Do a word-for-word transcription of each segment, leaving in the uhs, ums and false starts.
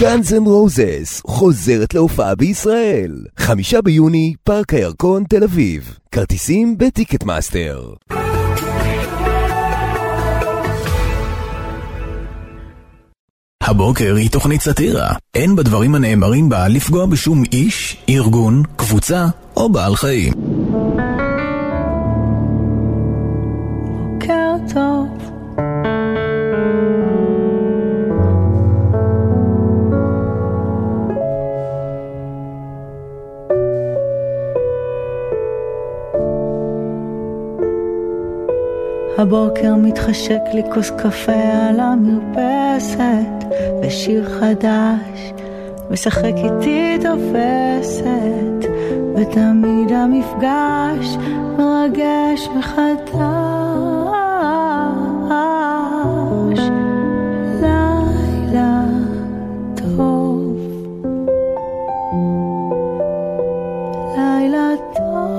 גאנז'ן רוזס חוזרת להופעה בישראל. חמישה ביוני, פארק הירקון, תל אביב. כרטיסים בטיקט מאסטר. הבוקר היא תוכנית סתירה. אין בדברים הנאמרים בה לפגוע בשום איש, ארגון, קבוצה או בעל חיים. בוקר טוב. הבוקר מתחשק לי כוס קפה על המרפסת, ושיר חדש משחק איתי תופסת, ותמיד המפגש מרגש מחדש. לילה טוב, לילה טוב,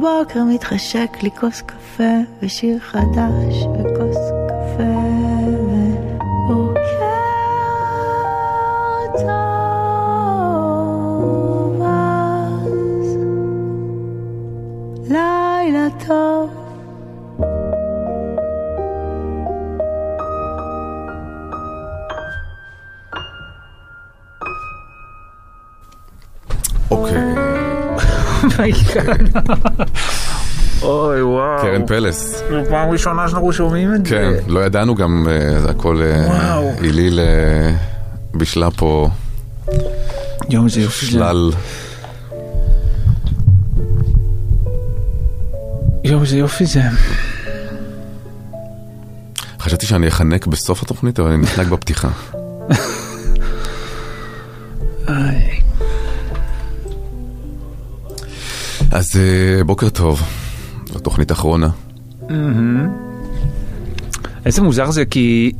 בוקר מתחשק לי כוס קפה ושיר חדש וכוס קפה ובוקר טוב, אז לילה טוב. אוקיי. אוי וואו, קרן פלס, פעם ראשונה שאנחנו שומעים את זה. כן, לא ידענו גם, זה הכל איליל בשלה פה שלל. יום זה יופי זה. חשבתי שאני אחנק בסוף התוכנית, אבל אני נחנק בפתיחה. איי, אז בוקר טוב, התוכנית האחרונה. איזה מוזר זה, כי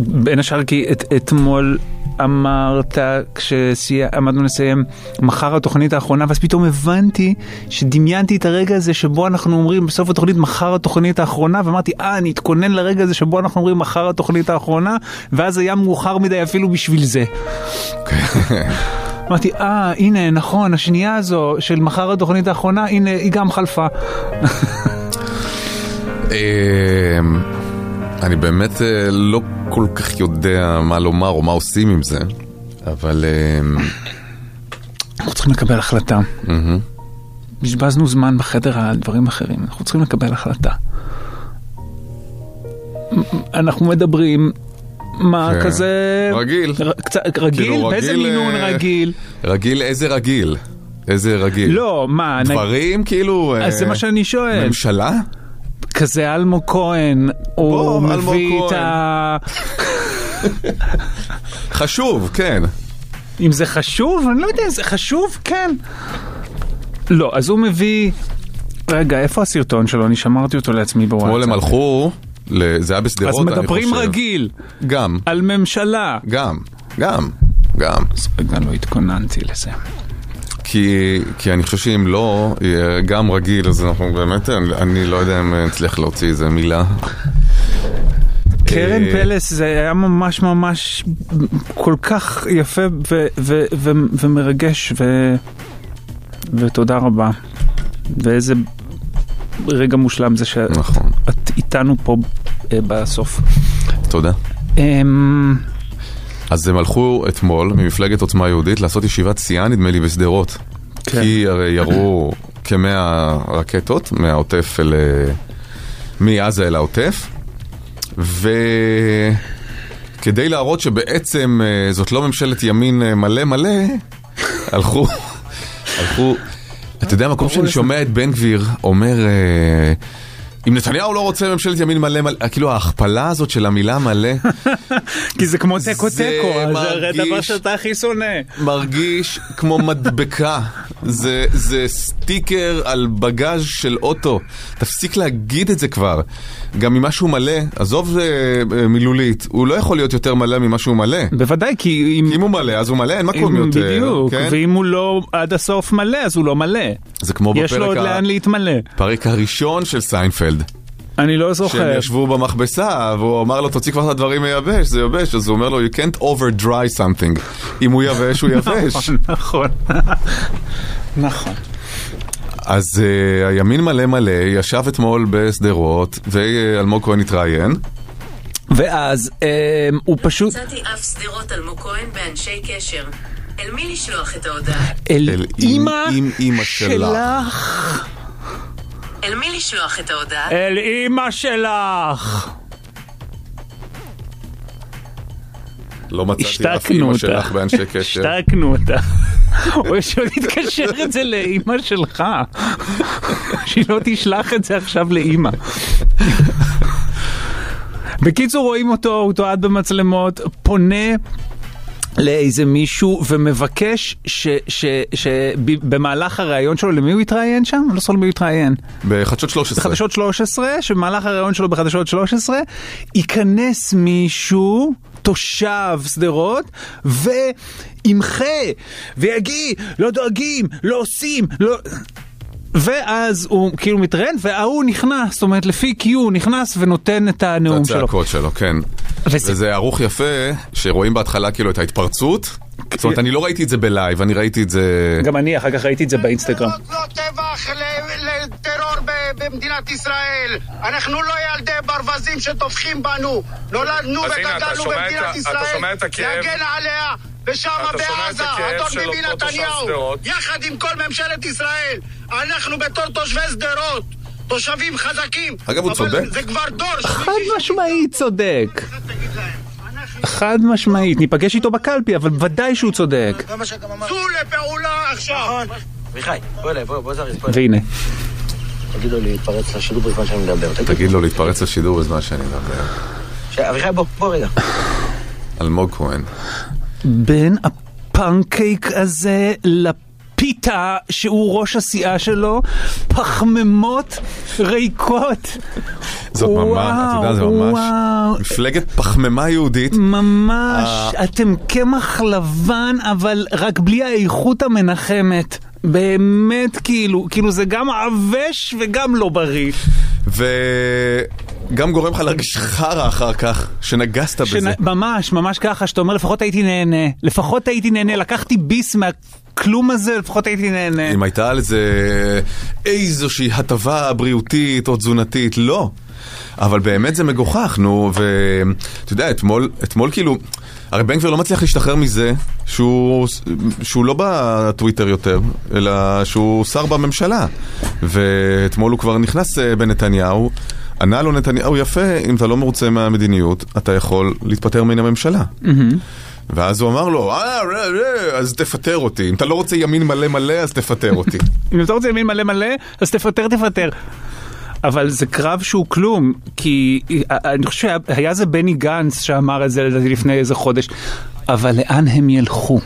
בין השאר כי אתמול אמרת כשעמדנו לסיים מחר התוכנית האחרונה, ואז פתאום הבנתי שדמיינתי את הרגע הזה שבו אנחנו אומרים בסוף התוכנית מחר התוכנית האחרונה, ואמרתי אה אני אתכונן לרגע הזה שבו אנחנו אומרים מחר התוכנית האחרונה, ואז היה מאוחר מדי אפילו בשביל זה. כן, אמרתי, אה, הנה, נכון, השנייה הזו של מחר התוכנית האחרונה, הנה, היא גם חלפה. אני באמת לא כל כך יודע מה לומר או מה עושים עם זה, אבל אנחנו צריכים לקבל החלטה. בזבזנו זמן בחדר הדברים האחרים, אנחנו צריכים לקבל החלטה. אנחנו מדברים... מה כזה... רגיל. רגיל? באיזה מינון רגיל? רגיל, איזה רגיל? איזה רגיל? לא, מה... דברים כאילו... אז זה מה שאני שואל. ממשלה? כזה אלמו כהן, הוא מביא את ה... חשוב, כן. אם זה חשוב? אני לא יודע, זה חשוב? כן. לא, אז הוא מביא... רגע, איפה הסרטון שלו? אני שמרתי אותו לעצמי בוואטסאפ. כמו למלכו... זה היה בסדרות, אני חושב. אז מדברים רגיל. גם. על ממשלה. גם, גם, גם. ספגן לא התכוננתי לזה. כי, כי אני חושב שאם לא, גם רגיל, אז אנחנו באמת, אני, אני לא יודע אם נצליח להוציא איזה מילה. קרן פלס זה היה ממש ממש כל כך יפה ו, ו, ו, ומרגש, ו, ותודה רבה. ואיזה... רגע מושלם זה שאת נכון. איתנו פה בסוף. תודה. אממ... אז הם הלכו אתמול ממפלגת עוצמה יהודית לעשות ישיבת סיעה, נדמה לי, בסדרות. כן. כי הרי ירו כמאה רקטות מהעוטף אל... מעזה אל העוטף, וכדי להראות שבעצם זאת לא ממשלת ימין מלא מלא, הלכו הלכו אתה יודע, המקום שאני שומע את בן גביר אומר אם נתניהו לא רוצה ממשלת ימין מלא מלא, כאילו ההכפלה הזאת של המילה מלא, כי זה כמו תקו תקו, זה דבר שאתה הכי שונא. מרגיש כמו מדבקה, זה סטיקר על בגאז' של אוטו. תפסיק להגיד את זה כבר. גם אם משהו מלא, עזוב מילולית, הוא לא יכול להיות יותר מלא ממה שהוא מלא. בוודאי, כי אם הוא מלא, אז הוא מלא, אין מקום יותר. בדיוק, ואם הוא לא עד הסוף מלא, אז הוא לא מלא. זה כמו בפרק, יש לו עוד לאן להתמלא. פרק הראשון של סיינפלד. אני לא זוכר. שהם ישבו במכבסה, והוא אמר לו, תוציא כבר את הדברים מייבש, זה יבש. אז הוא אומר לו, you can't over dry something. אם הוא יבש, הוא יבש. נכון, נכון. אז הימין מלא מלא, ישב אתמול בשדרות, ואלמוג כהן התראיין. ואז הוא פשוט... מצאתי אף שדרות אלמוג כהן באנשי קשר. אל מי לשלוח את ההודעה? אל אמא שלך. אל מי לשלוח את ההודעה? אל אמא שלך. לא מצאתי אף אמא שלך באנשי קשר. השתקנו אותה. או אפשר להתקשר את זה לאמא שלך. שהיא לא תשלח את זה עכשיו לאמא. בקיצור, רואים אותו, הוא תועד במצלמות, פונה... לאיזה מישהו ומבקש שבמהלך הרעיון שלו, למי הוא התראיין שם? לא סול מי הוא התראיין. בחדשות שלוש עשרה. בחדשות שלוש עשרה, שבמהלך הרעיון שלו בחדשות שלוש עשרה, ייכנס מישהו, תושב סדרות, וימחה, ויגיד, לא דואגים, לא עושים, לא... ואז הוא כאילו מתראיין, והוא נכנס, זאת אומרת, לפי כי הוא נכנס ונותן את הנאום שלו. את הצעקות שלו, כן. וזה ערוך יפה, שרואים בהתחלה כאילו את ההתפרצות. זאת אומרת, אני לא ראיתי את זה בלייב, אני ראיתי את זה... גם אני, אחר כך ראיתי את זה באינסטגרם. לא טבח לטרור במדינת ישראל. אנחנו לא ילדי ברווזים שטופחים בנו. נולדנו וגדלנו במדינת ישראל. להגן עליה, ושמה בעזה, אדון ביבי נתניהו, יחד עם כל ממשלת ישראל. אנחנו בתור תושבי סדרות, תושבים חזקים. אגב, הוא צודק. זה כבר דור. חד משמעית צודק. חד משמעית. ניפגש איתו בקלפי, אבל ודאי שהוא צודק. צאו לפעולה עכשיו. מיכאי, בוא אליי, בוא זריז. והנה. תגיד לו להתפרץ לשידור בזמן שאני מדבר. תגיד לו להתפרץ לשידור בזמן שאני מדבר. אביחי, בוא רגע. אלמוג כהן. בין הפנקייק הזה לפנקייק. פיטה, שהוא ראש הסיעה שלו, פחממות ריקות. זאת ממש, אתה יודע, זה ממש מפלגת פחממה יהודית. ממש, אתם כמח לבן, אבל רק בלי האיכות המנחמת. באמת, כאילו, כאילו זה גם עבש וגם לא בריא. וגם גורם לך להרגיש חרה אחר כך, שנגסת בזה. ממש, ממש ככה, שאתה אומר, לפחות הייתי נהנה. לפחות הייתי נהנה, לקחתי ביס מה... כלום הזה, לפחות הייתי נהנה. אם הייתה על זה איזושהי הטבה בריאותית או תזונתית, לא. אבל באמת זה מגוחך, נו, ואתה יודע, אתמול, אתמול כאילו, הרי בן גביר לא מצליח להשתחרר מזה שהוא, שהוא לא בטוויטר יותר, אלא שהוא שר בממשלה. ואתמול הוא כבר נכנס בנתניהו, ענה לו נתניהו, יפה, אם אתה לא מרוצה מהמדיניות, אתה יכול להתפטר מן הממשלה. Mm-hmm. ואז הוא אמר לו, אה, אה, אה, אז תפטר אותי. אם אתה לא רוצה ימין מלא מלא, אז תפטר אותי. אם אתה רוצה ימין מלא מלא, אז תפטר, תפטר. אבל זה קרב שהוא כלום, כי אני חושב שהיה זה בני גנץ שאמר את זה לפני איזה חודש, אבל לאן הם ילכו?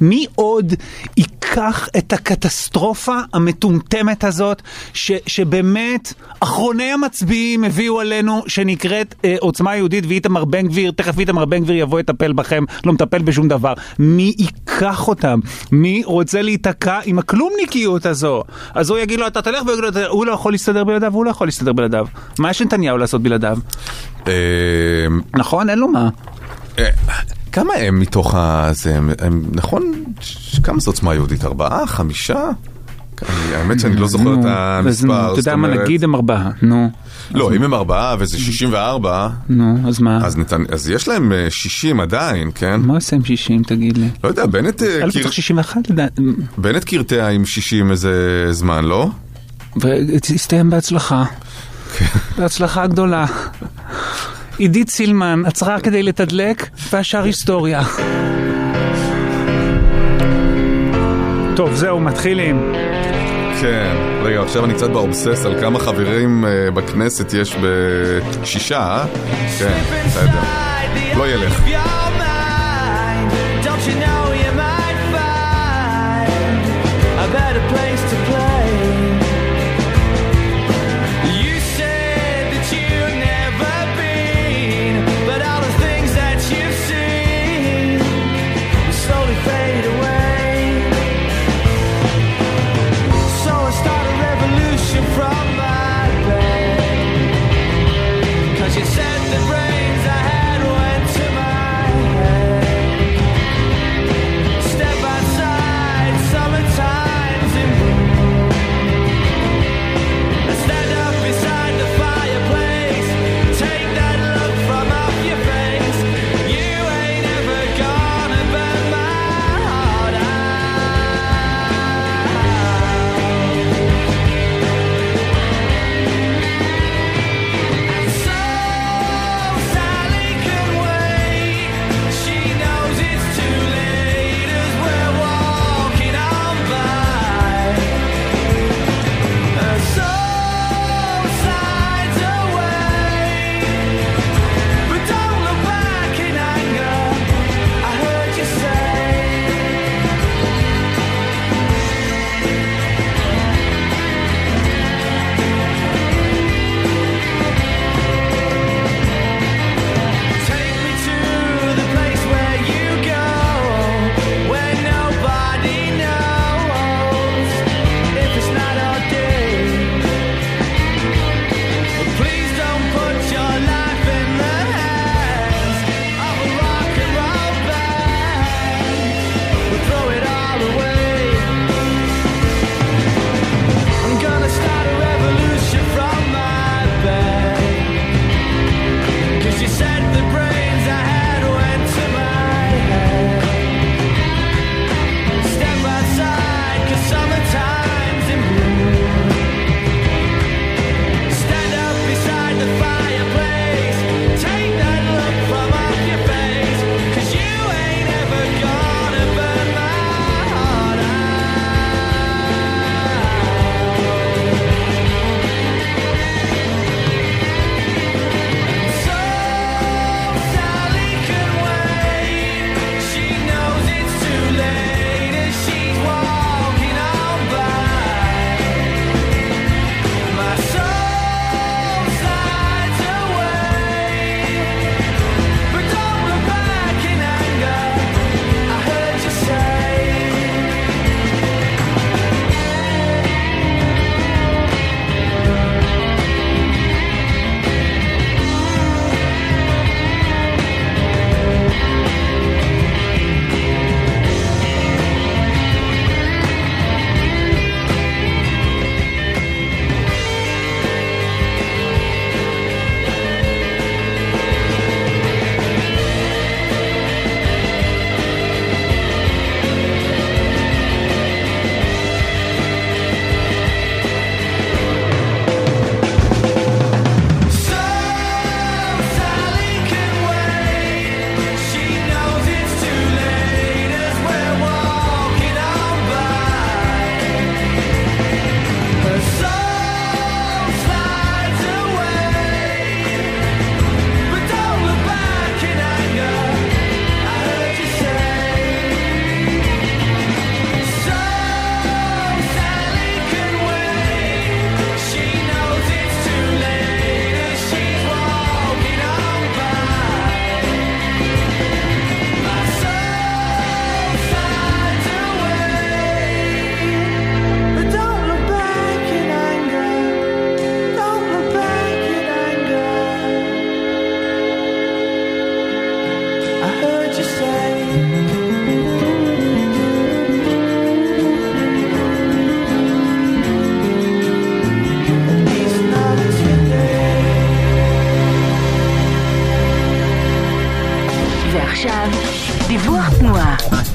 מי עוד ייקח את הקטסטרופה המטומטמת הזאת, שבאמת אחרוני המצביעים הביאו עלינו, שנקראת עוצמה יהודית, ואיתמר בן גביר, תכף איתמר בן גביר יבוא יטפל בכם, לא מטפל בשום דבר. מי ייקח אותם? מי רוצה להיתקע עם הכלומניקיות הזו? אז הוא יגיד לו, אתה תלך, הוא לא יכול להסתדר בלעדיו, הוא לא יכול להסתדר בלעדיו. מה יש נתניהו לעשות בלעדיו? נכון, אין לו מה. כמה הם מתוך הזה, הם, נכון, כמה זה עוצמה יהודית? ארבעה? חמישה? האמת שאני לא זוכר את המספר. אתה יודע מה נגיד, הם ארבעה, נו. לא, אם הם ארבעה וזה שישים וארבע, נו, אז מה? אז יש להם שישים עדיין, כן? מה עושה עם שישים, תגיד לי? לא יודע, בנט... אלף צריך שישים ואחת, לדעת. בנט קרטע עם שישים איזה זמן, לא? והסתיים בהצלחה. בהצלחה גדולה. עידית סילמן, עצרה כדי לתדלק, והשאר היסטוריה. טוב, זהו, מתחילים. כן, רגע, עכשיו אני קצת באובסס על כמה חברים בכנסת יש בשישה, אה? כן, בסדר. לא ילך.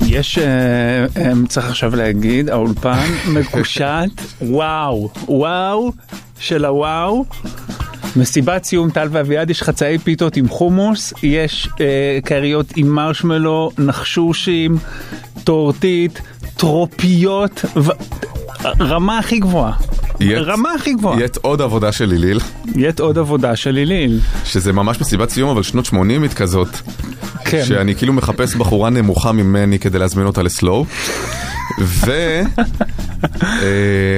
יש, צריך עכשיו להגיד, האולפן מקושט, וואו, וואו, של הוואו, מסיבת סיום טל ואביעד, יש חצאי פיתות עם חומוס, יש קריות עם מרשמלו, נחשושים, טורטית, טרופיות, הרמה הכי גבוהה. רמה הכי גבוהה. יית עוד עבודה של ליליל. יית עוד עבודה של ליליל. שזה ממש מסיבת סיום, אבל שנות שמונים כזאת. כן. שאני כאילו מחפש בחורה נמוכה ממני כדי להזמין אותה לסלואו. ו...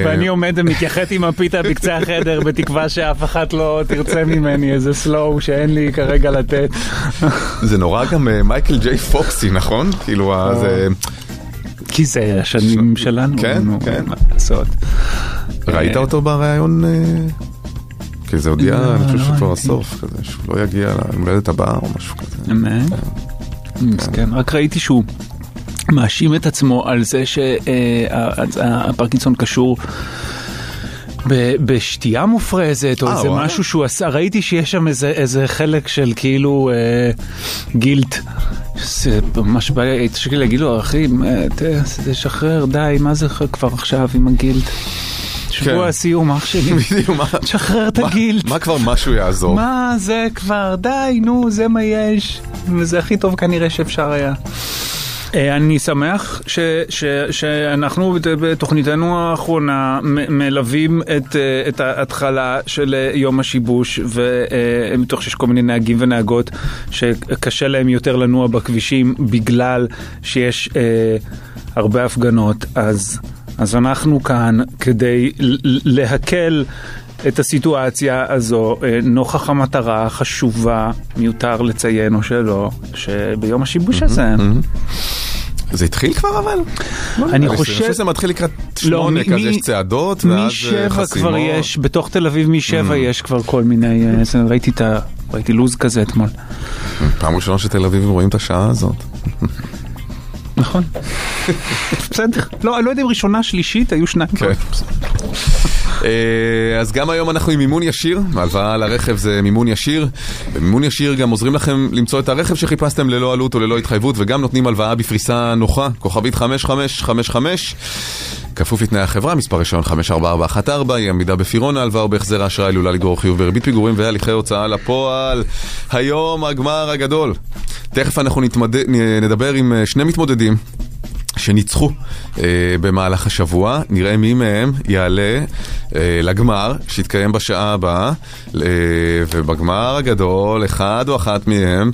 ואני עומד ומתייחד עם הפיתה בקצה החדר בתקווה שאף אחת לא תרצה ממני איזה סלואו שאין לי כרגע לתת. זה נורא גם מייקל ג'יי פוקסי, נכון? כאילו, זה... כי זה השנים שלנו. כן, כן. ראית אותו ברעיון? כי זה הודיע, אני חושב שכבר הסוף, שהוא לא יגיע למולדת הבאה או משהו כזה. כן, רק ראיתי שהוא מאשים את עצמו על זה שהפרקינסון קשור בשתייה מופרזת, או איזה משהו שהוא עשה. ראיתי שיש שם איזה חלק של כאילו גילט. זה ממש בעיה, הייתי שקלי להגיד לו, אחים, תשחרר, די, מה זה כבר עכשיו עם הגילט? שבוע הסיום, אח שלי. תשחרר את הגילט. מה כבר משהו יעזור? מה זה כבר, די, נו, זה מה יש. וזה הכי טוב כנראה שאפשר היה. אני שמח ש, ש, שאנחנו בתוכניתנו האחרונה מלווים את, את ההתחלה של יום השיבוש, ומתוך שיש כל מיני נהגים ונהגות שקשה להם יותר לנוע בכבישים בגלל שיש אה, הרבה הפגנות, אז, אז אנחנו כאן כדי להקל את הסיטואציה הזו, נוכח המטרה חשובה, מיותר לציין או שלא, שביום השיבוש הזה... זה התחיל כבר אבל? אני חושב שזה מתחיל לקראת שמונה, כזה יש צעדות, ואז חסימות. בתוך תל אביב משבע יש כבר כל מיני... ראיתי לוז כזה אתמול. פעם ראשונה שתל אביב רואים את השעה הזאת. נכון. בסדר. לא, לא יודע אם ראשונה, שלישית, היו שניים. כן. אז גם היום אנחנו עם מימון ישיר, הלוואה לרכב זה מימון ישיר. במימון ישיר גם עוזרים לכם למצוא את הרכב שחיפשתם ללא עלות או ללא התחייבות, וגם נותנים הלוואה בפריסה נוחה, כוכבית חמש חמש חמש חמש, כפוף לתנאי החברה, מספר ראשון חמש ארבע ארבע אחת ארבע, היא עמידה בפירעון ההלוואה ובהחזר האשראי, עלולה לגרור חיוב בריבית פיגורים והליכי הוצאה לפועל. היום הגמר הגדול. תכף אנחנו נתמד... נדבר עם שני מתמודדים שניצחו אה, במהלך השבוע. נראה מי מהם יעלה אה, לגמר שיתקיים בשעה הבאה, אה, ובגמר הגדול אחד או אחת מהם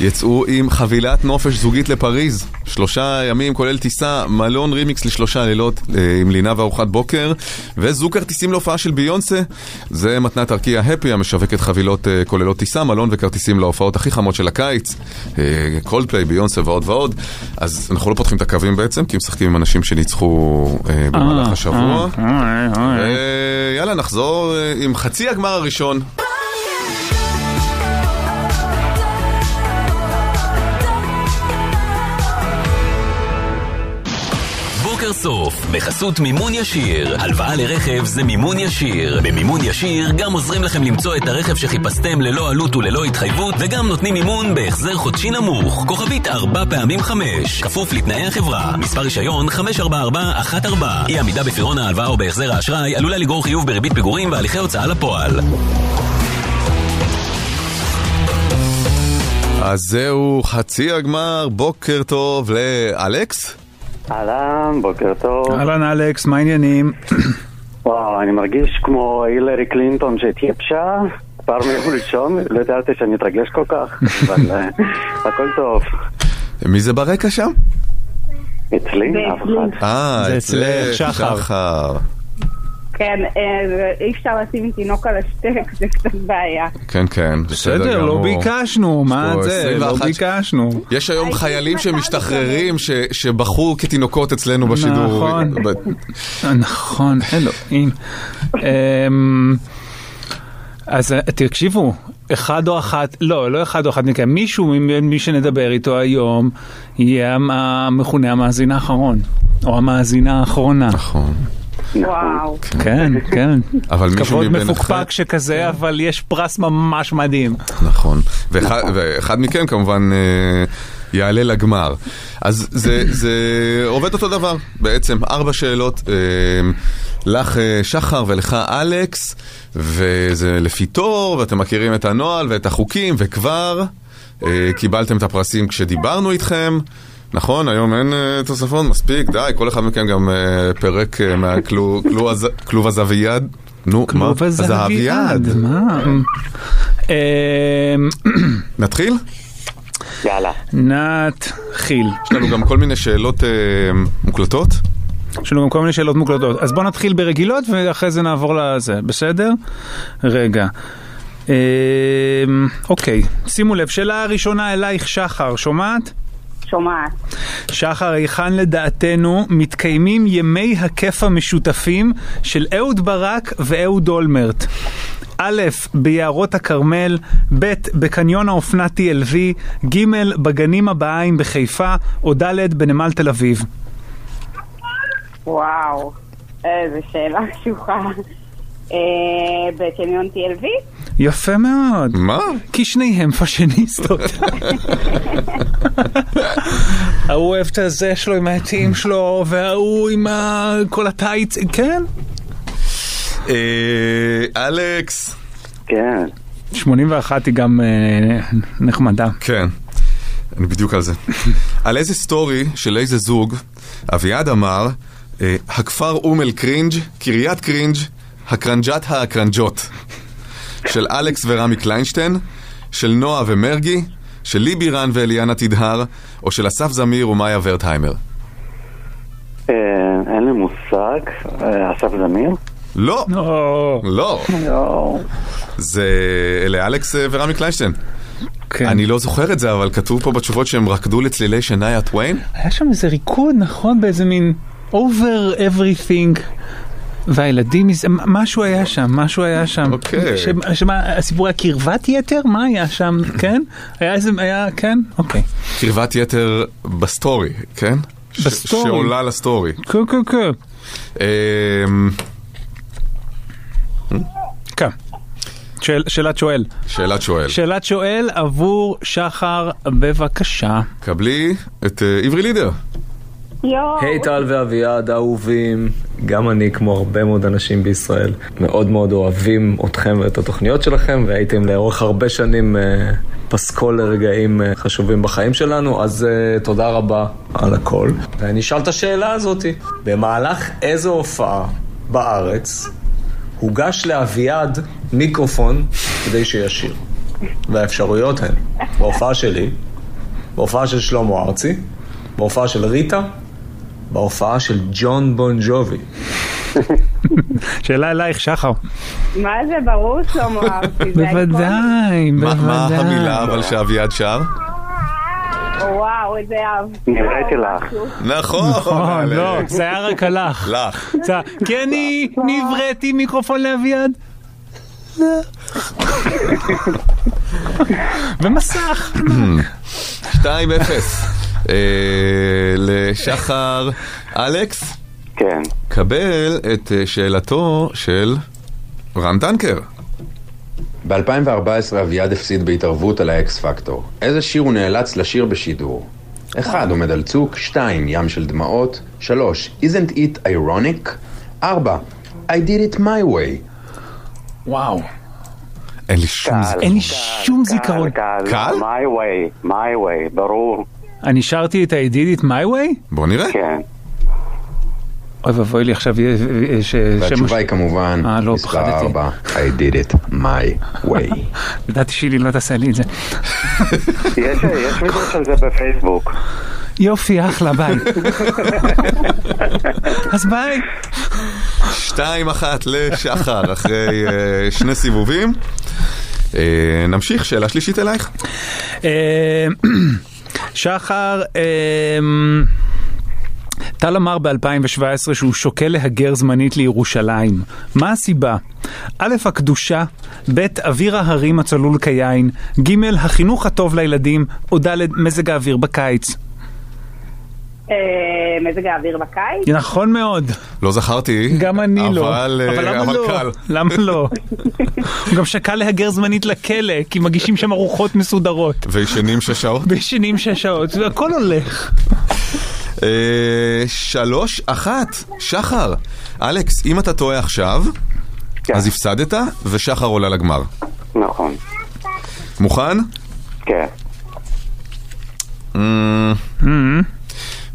יצאו עם חבילת נופש זוגית לפריז, שלושה ימים כולל טיסה, מלון רימיקס לשלושה לילות אה, עם לינה וארוחת בוקר, וזוג כרטיסים להופעה של ביונסה. זה מתנת ארקיע הפי, המשווקת חבילות אה, כוללות טיסה, מלון וכרטיסים להופעות הכי חמות של הקיץ, קולד פליי, ביונסה ועוד ועוד. אז אנחנו לא פותחים את הקווים בעצם, כי משחקים עם אנשים שניצחו במהלך השבוע. יאללה, נחזור עם חצי הגמר הראשון. בוקר סוף, בחסות מימון ישיר. הלוואה לרכב זה מימון ישיר. במימון ישיר גם עוזרים לכם למצוא את הרכב שחיפשתם ללא עלות וללא התחייבות, וגם נותנים מימון בהחזר חודשי נמוך, כוכבית ארבע פעמים חמש, כפוף לתנאי החברה, מספר רישיון חמש ארבע ארבע אחת ארבע. אי עמידה בפירעון ההלוואה או בהחזר האשראי עלולה לגרור חיוב בריבית פיגורים והליכי הוצאה לפועל. אז זהו חצי הגמר. בוקר טוב לאלכס. אהלן, בוקר טוב. אהלן אלכס, מה העניינים? וואו, אני מרגיש כמו הילרי קלינטון שהתייבשה כבר מיום ראשון, לא ידעתי שאני אתרגש כל כך, אבל הכל טוב. מי זה ברקע שם? אצלי, אף אחד. אה, אצלי, שחר. כן, אי אפשר לשים עם תינוק על השטק, זה קצת בעיה. כן, כן. בסדר, לא ביקשנו, מה זה? לא ביקשנו. יש היום חיילים שמשתחררים שבחרו כתינוקות אצלנו בשידור. נכון, נכון, אלוהים. אז תקשיבו, אחד או אחת, לא, לא אחד או אחת מכם, מישהו, מי שנדבר איתו היום, יהיה המכונה המאזין האחרון, או המאזינה האחרונה. נכון. וואו. כן, כן. כבוד מפוקפק שכזה, אבל יש פרס ממש מדהים. נכון. ואחד מכן כמובן יעלה לגמר. אז זה עובד אותו דבר. בעצם ארבע שאלות לך שחר ולך אלכס, וזה לפי תור, ואתם מכירים את הנוהל ואת החוקים, וכבר קיבלתם את הפרסים כשדיברנו איתכם. נכון, היום אין תוספון, מספיק, די, כל אחד מכם גם פרק מהכלוב הזוויד. נו, מה? הזוויד. מה? נתחיל? יאללה. נתחיל. יש לנו גם כל מיני שאלות מוקלטות? יש לנו גם כל מיני שאלות מוקלטות. אז בואו נתחיל ברגילות ואחרי זה נעבור לזה. בסדר? רגע. אוקיי, שימו לב, שאלה הראשונה אלייך שחר, שומעת? שומעת. שחר, היכן לדעתנו מתקיימים ימי הכיף המשותפים של אהוד ברק ואהוד אולמרט? א', ביערות הכרמל, ב', בקניון האופנה טי אל וי, ג', בגנים הבאיים בחיפה, או ד', בנמל תל אביב. וואו, איזה שאלה קשוחה. בקניון טי אל וי? יפה מאוד. מה? כי שניהם פאשיניסטות. הוא אוהב את הזה שלו עם העתים שלו, והוא עם כל הטייץ, כן? אלכס. כן. שמונים ואחת היא גם נחמדה. כן. אני בדיוק על זה. על איזה סטורי של איזה זוג, אביעד אמר, הכפר אומל קרינג', קריית קרינג', הקרנג'ת הקרנג'ות. של אלכס ורמי קליינשטיין, של נועה ומרגי, של ליבי רן ואליאנה תדהר, או של אסף זמיר ומאיה ורטהיימר. אין לי מושג. אסף זמיר? לא. לא. זה לאלכס ורמי קליינשטיין. אני לא זוכר את זה, אבל כתוב פה בתשובות שהם רקדו לצלילי שניה טוויין. היה שם איזה ריקוד, נכון? באיזה מין over everything. והילדים, משהו היה שם, משהו היה שם. אוקיי. הסיפור היה קרבת יתר? מה היה שם? כן? היה איזה, היה, כן? אוקיי. קרבת יתר בסטורי, כן? בסטורי. שעולה לסטורי. כן, כן, כן. כן. שאלת שואל. שאלת שואל. שאלת שואל עבור שחר, בבקשה. קבלי את עברי לידר. היי טל ואביעד, אהובים, גם אני כמו הרבה מאוד אנשים בישראל מאוד מאוד אוהבים אתכם ואת התוכניות שלכם, והייתם לאורך הרבה שנים פסקול לרגעים חשובים בחיים שלנו, אז תודה רבה על הכל. ואני אשאל את השאלה הזאת, במהלך איזו הופעה בארץ הוגש לאביעד מיקרופון כדי שישיר? והאפשרויות הן בהופעה שלי, בהופעה של שלמה ארצי, בהופעה של ריטה, בהופעה של ג'ון בון ג'ובי. שאלה אלייך, שחר. מה זה ברור שלמה ארצי? בוודאי, בוודאי. מה המילה אבל שאביעד שר? וואו, איזה אהב. נראיתי לך. נכון. לא, זה היה רק הלך. לך. כי אני נבראתי מיקרופון לאביעד. במסך. שתיים אפס. לשחר. אלכס, כן, קבל את שאלתו של רן דנקר. ב-אלפיים וארבע עשרה אביעד הפסיד בהתערבות על האקס פקטור. איזה שיר הוא נאלץ לשיר בשידור? אחד עומד על צוק, שתיים ים של דמעות, שלוש isn't it ironic, ארבע I did it my way. וואו, אין לי שום זיכרון. אין לי שום זיכרון. קל? my way, my way, ברור. אני שרתי את הידידית My Way? בוא נראה. כן. אוי ובואי לי עכשיו... והתשובה היא כמובן מספר ארבע, I did it my way. לדעתי שילי לא תעשה לי את זה. יש מידור של זה בפייסבוק. יופי, אחלה, ביי. אז ביי. שתיים אחת לשחר אחרי שני סיבובים. נמשיך, שאלה שלישית אלייך. שחר, טל אמר ב-אלפיים שבע עשרה שהוא שוקל להגר זמנית לירושלים. מה הסיבה? א', הקדושה, ב', אוויר ההרים הצלול כיין, ג', החינוך הטוב לילדים, או ד', מזג האוויר בקיץ. מזג האוויר בקיץ? נכון מאוד. לא זכרתי. גם אני לא. אבל למה לא? למה לא? הוא גם שקל להגר זמנית לכלא, כי מגישים שם ארוחות מסודרות. וישנים שש שעות? וישנים שש שעות. הכל הולך. שלוש, אחת. שחר. אלכס, אם אתה טועה עכשיו, אז הפסדת, ושחר עולה לגמר. נכון. מוכן? כן.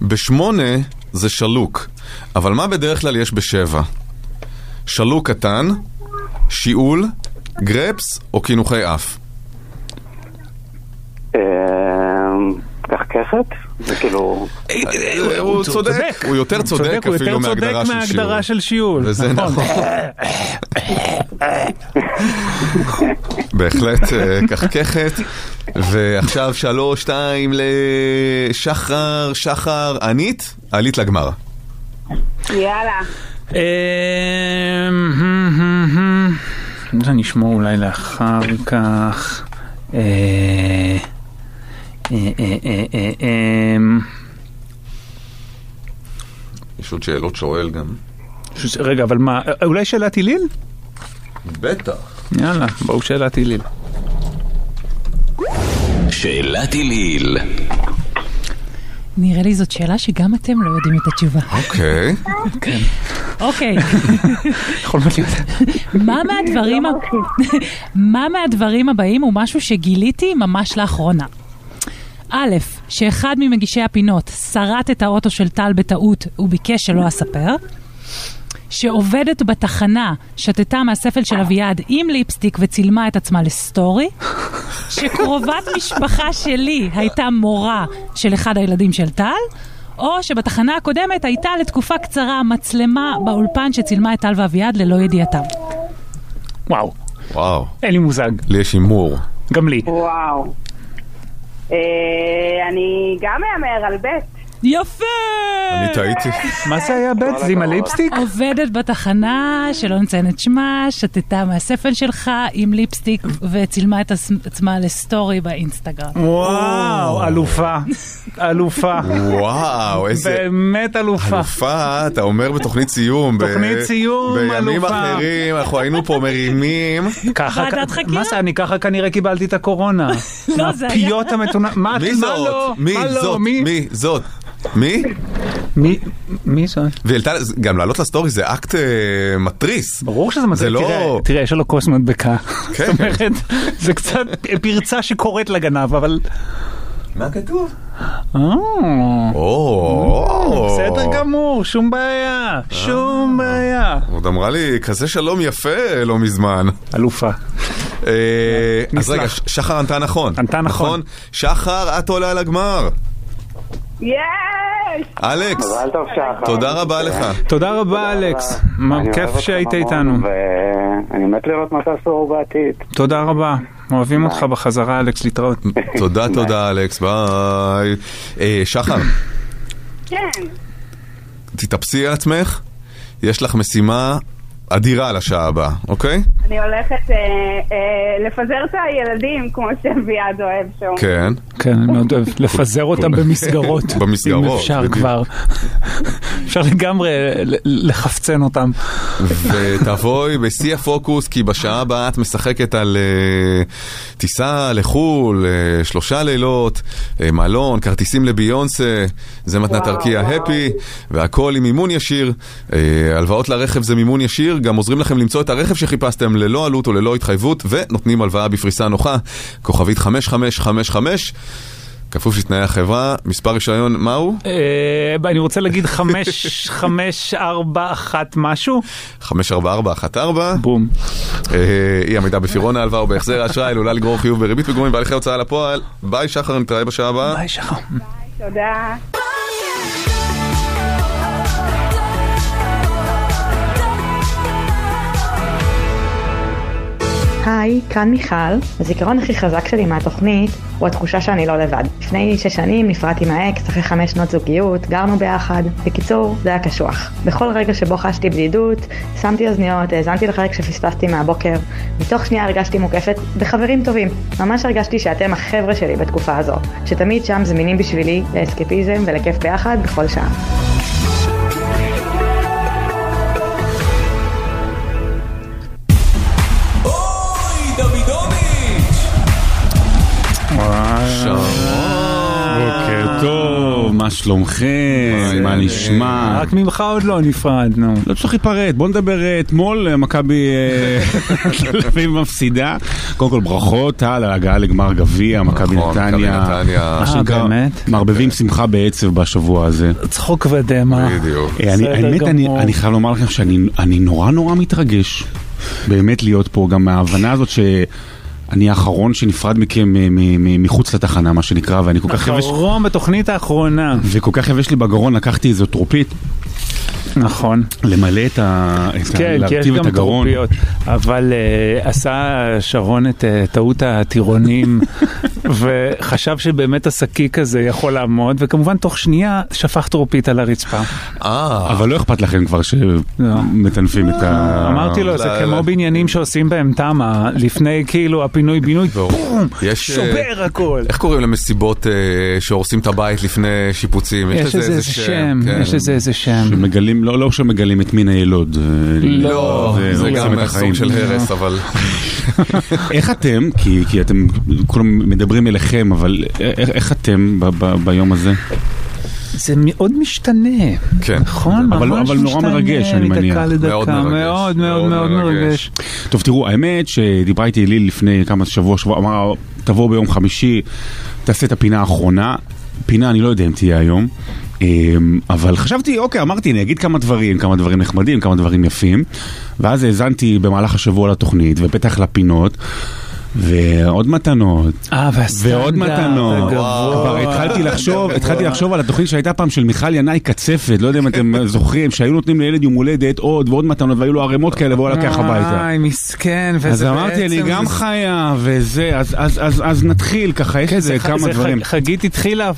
בשמונה זה שלוק, אבל מה בדרך כלל יש בשבע? שלוק קטן, שיעול, גרפס או כינוכי אף? קחקחת? זה כאילו... הוא צודק, הוא יותר צודק אפילו מההגדרה של שיעול. וזה נכון. בהחלט קחקחת. ועכשיו שלוש, שתיים לשחר, שחר, ענית? עלית לגמר. יאללה. זה נשמע אולי לאחר כך... יש עוד שאלות שואל גם רגע, אבל מה, אולי שאלת היליל? בטח. יאללה, בואו שאלת היליל. שאלת היליל, נראה לי זאת שאלה שגם אתם לא יודעים את התשובה. אוקיי. כן. אוקיי. חולמת לי אותה. מה מהדברים הבאים הוא משהו שגיליתי ממש לאחרונה? א', שאחד ממגישי הפינות שרט את האוטו של טל בטעות וביקש שלא אספר, שעובדת בתחנה שתתה מהספל של אביעד עם ליפסטיק וצילמה את עצמה לסטורי, שקרובת משפחה שלי הייתה מורה של אחד הילדים של טל, או שבתחנה הקודמת הייתה לתקופה קצרה מצלמה באולפן שצילמה את טל ואביעד ללא ידיעתם. וואו. וואו. אין לי מוזג. לי יש אימור. גם לי. וואו. אני גם מאמר על בית. יפה! אני טעיתי. מה זה היה בית? זה עם הליפסטיק? עובדת בתחנה שלא נציין את שמה, שתתה מהספל שלך עם ליפסטיק וצילמה את עצמה לסטורי באינסטגרם. וואו, אלופה. אלופה. וואו, איזה... באמת אלופה. אלופה, אתה אומר בתוכנית סיום. תוכנית סיום, אלופה. בימים אחרים, אנחנו היינו פה מרימים. ועדת חקירה. מה זה, אני ככה כנראה קיבלתי את הקורונה. לא, זה היה. הפיות המתונה. מה זאת? מי זאת? מי זאת? מי? מי? מי זה? וגם לעלות לסטורי זה אקט מטריס. ברור שזה מטריס. תראה, יש לו כוס מדבקה. זאת אומרת, זה קצת פרצה שקורית לגנב, אבל... מה כתוב? בסדר גמור, שום בעיה, שום בעיה. עוד אמרה לי, כזה שלום יפה לא מזמן. אלופה. אז רגע, שחר ענתה נכון. ענתה נכון. שחר, את עולה על הגמר. יש! אלכס, תודה רבה לך. תודה רבה אלכס, כיף שהיית איתנו. אני מת לראות מה תעשו בעתיד. תודה רבה, אוהבים אותך בחזרה אלכס, להתראות. תודה תודה אלכס, ביי. שחר, תתאפסי על עצמך, יש לך משימה אדירה לשעה הבאה, אוקיי? אני הולכת אה, אה, לפזר את הילדים כמו שאביעד אוהב שום. כן, כן, אני מאוד אוהב לפזר אותם במסגרות, במסגרות, אם אפשר בדיוק. כבר אפשר לגמרי לחפצן אותם. ותבואי בשיא הפוקוס, כי בשעה הבאה את משחקת על uh, טיסה לחול, uh, שלושה לילות, uh, מלון, כרטיסים לביונסה, זה מתנת ארקיע הפי, והכל עם מימון ישיר. uh, הלוואות לרכב זה מימון ישיר, גם עוזרים לכם למצוא את הרכב שחיפשתם ללא עלות או ללא התחייבות, ונותנים הלוואה בפריסה נוחה, כוכבית חמש חמש חמש חמש, כפוף לתנאי החברה. מספר רישיון מהו? אני רוצה להגיד חמש חמש ארבע אחת משהו. חמש ארבע ארבע אחת ארבע. בום. אי עמידה בפירעון ההלוואה או בהחזר האשראי, עלולה לגרור חיוב בריבית פיגורים בהליכי הוצאה לפועל. ביי שחר, נתראה בשעה הבאה. ביי שחר. ביי, תודה. היי, כאן מיכל. הזיכרון הכי חזק שלי מהתוכנית הוא התחושה שאני לא לבד. לפני שש שנים נפרדתי מהאקס אחרי חמש שנות זוגיות, גרנו ביחד. בקיצור, זה היה קשוח. בכל רגע שבו חשתי בדידות, שמתי אוזניות, האזנתי לחלק שפספסתי מהבוקר. מתוך שנייה הרגשתי מוקפת בחברים טובים. ממש הרגשתי שאתם החבר'ה שלי בתקופה הזו, שתמיד שם זמינים בשבילי לאסקפיזם ולכיף ביחד בכל שעה. בוקר טוב. טוב, מה שלומכם, מה נשמע? רק ממך עוד לא נפרדנו. לא צריך להיפרד, בוא נדבר אתמול, מכבי תל אביב מפסידה. קודם כל ברכות על ההגעה לגמר גביע, מכבי נתניה. אה, באמת? מערבבים שמחה בעצב בשבוע הזה. צחוק ודמה. האמת, אני חייב לומר לכם שאני נורא נורא מתרגש. באמת להיות פה, גם מההבנה הזאת ש... אני האחרון שנפרד מכם מחוץ לתחנה, מה שנקרא, ואני כל כך חבש... אחרון בתוכנית האחרונה. וכל כך חבש לי בגרון, לקחתי איזו טרופית. נכון. למלא את ה... כן, כי יש גם טרופיות. אבל עשה שרון את טעות הטירונים, וחשב שבאמת הסקיק הזה יכול לעמוד, וכמובן תוך שנייה שפך טרופית על הרצפה. אבל לא אכפת לכם כבר שמטנפים את ה... אמרתי לו, זה כמו בעניינים שעושים בהם תמה, לפני כאילו הפינוי בינוי, שובר הכל. איך קוראים למסיבות שהורסים את הבית לפני שיפוצים? יש איזה שם, יש איזה שם. שמגלים, לא שמגלים את מין הילוד. לא, זה גם סוג של הרס, אבל... איך אתם, כי אתם כולם מדברים אליכם, אבל איך אתם ביום הזה? זה מאוד משתנה, נכון? אבל נורא מרגש, אני מניח. מאוד מאוד מרגש. טוב, תראו, האמת שדיברה איתי אלי לפני כמה שבוע, אמרה, תבוא ביום חמישי, תעשה את הפינה האחרונה. פינה, אני לא יודע אם תהיה היום. אבל חשבתי, אוקיי, אמרתי, אני אגיד כמה דברים, כמה דברים נחמדים, כמה דברים יפים, ואז האזנתי במהלך השבוע לתוכנית, ופתח לפינות, ועוד מתנות, ועוד מתנות. כבר התחלתי לחשוב, התחלתי לחשוב על התוכנית שהייתה פעם של מיכל ינאי קצפת, לא יודע אם אתם זוכרים, שהיו נותנים לילד יום הולדת עוד ועוד מתנות, והיו לו ערימות כאלה, והוא לקח הביתה. איי, מסכן, וזה בעצם... אז אמרתי, אני גם חיה, וזה, אז נתחיל ככה, יש איזה כמה דברים. חגית התחילה,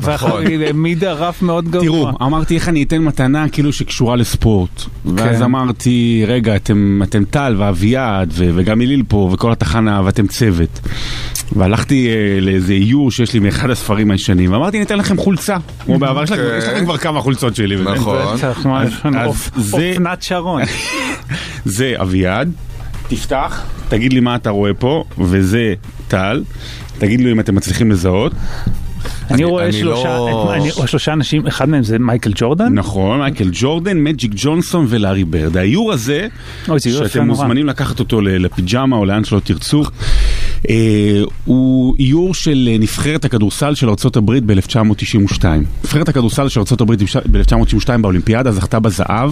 והעמיד הרף מאוד גבוה. תראו, אמרתי, איך אני אתן מתנה כאילו שקשורה לספורט. ואז אמרתי, רגע, אתם טל ואביעד, וגם איליל פה, וכל התחנה ואתם צוות. והלכתי לאיזה איור שיש לי מאחד הספרים הישנים, ואמרתי, ניתן לכם חולצה. כמו בעבר, יש לכם כבר כמה חולצות שלי. נכון. אופנת שרון. זה אביעד. תפתח, תגיד לי מה אתה רואה פה, וזה טל. תגיד לי אם אתם מצליחים לזהות. אני רואה שלושה אנשים, אחד מהם זה מייקל ג'ורדן. נכון, מייקל ג'ורדן, מג'יק ג'ונסון ולארי ברד. האיור הזה, שאתם מוזמנים לקחת אותו לפיג'מה או לאן שלא תרצו, הוא איור של נבחרת הכדורסל של ארצות הברית ב-אלף תשע מאות תשעים ושתיים. נבחרת הכדורסל של ארצות הברית ב-אלף תשע מאות תשעים ושתיים באולימפיאדה זכתה בזהב,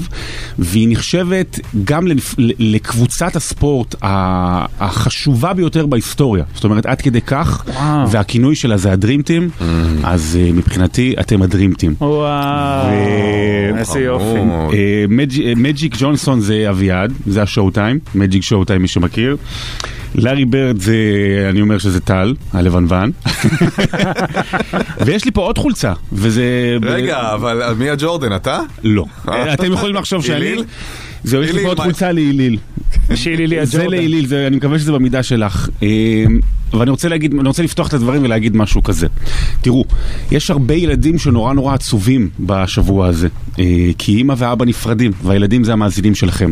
והיא נחשבת גם לקבוצת הספורט החשובה ביותר בהיסטוריה. זאת אומרת, עד כדי כך, והכינוי שלה זה הדרימטים, אז מבחינתי אתם הדרימטים. וואו, איזה יופי. מג'יק ג'ונסון זה אביעד, זה השואו-טיים, מג'יק שואו-טיים מי שמכיר. לארי ברד זה, אני אומר שזה טל, הלבנוון. ויש לי פה עוד חולצה, וזה... רגע, אבל מי הג'ורדן, אתה? לא. אתם יכולים לחשוב שאני... זה יש לי פה עוד חולצה לאיליל. זה לאיליל, אני מקווה שזה במידה שלך. ואני רוצה להגיד, אני רוצה לפתוח את הדברים ולהגיד משהו כזה. תראו, יש הרבה ילדים שנורא נורא עצובים בשבוע הזה, כי אמא ואבא נפרדים, והילדים זה המאזינים שלכם.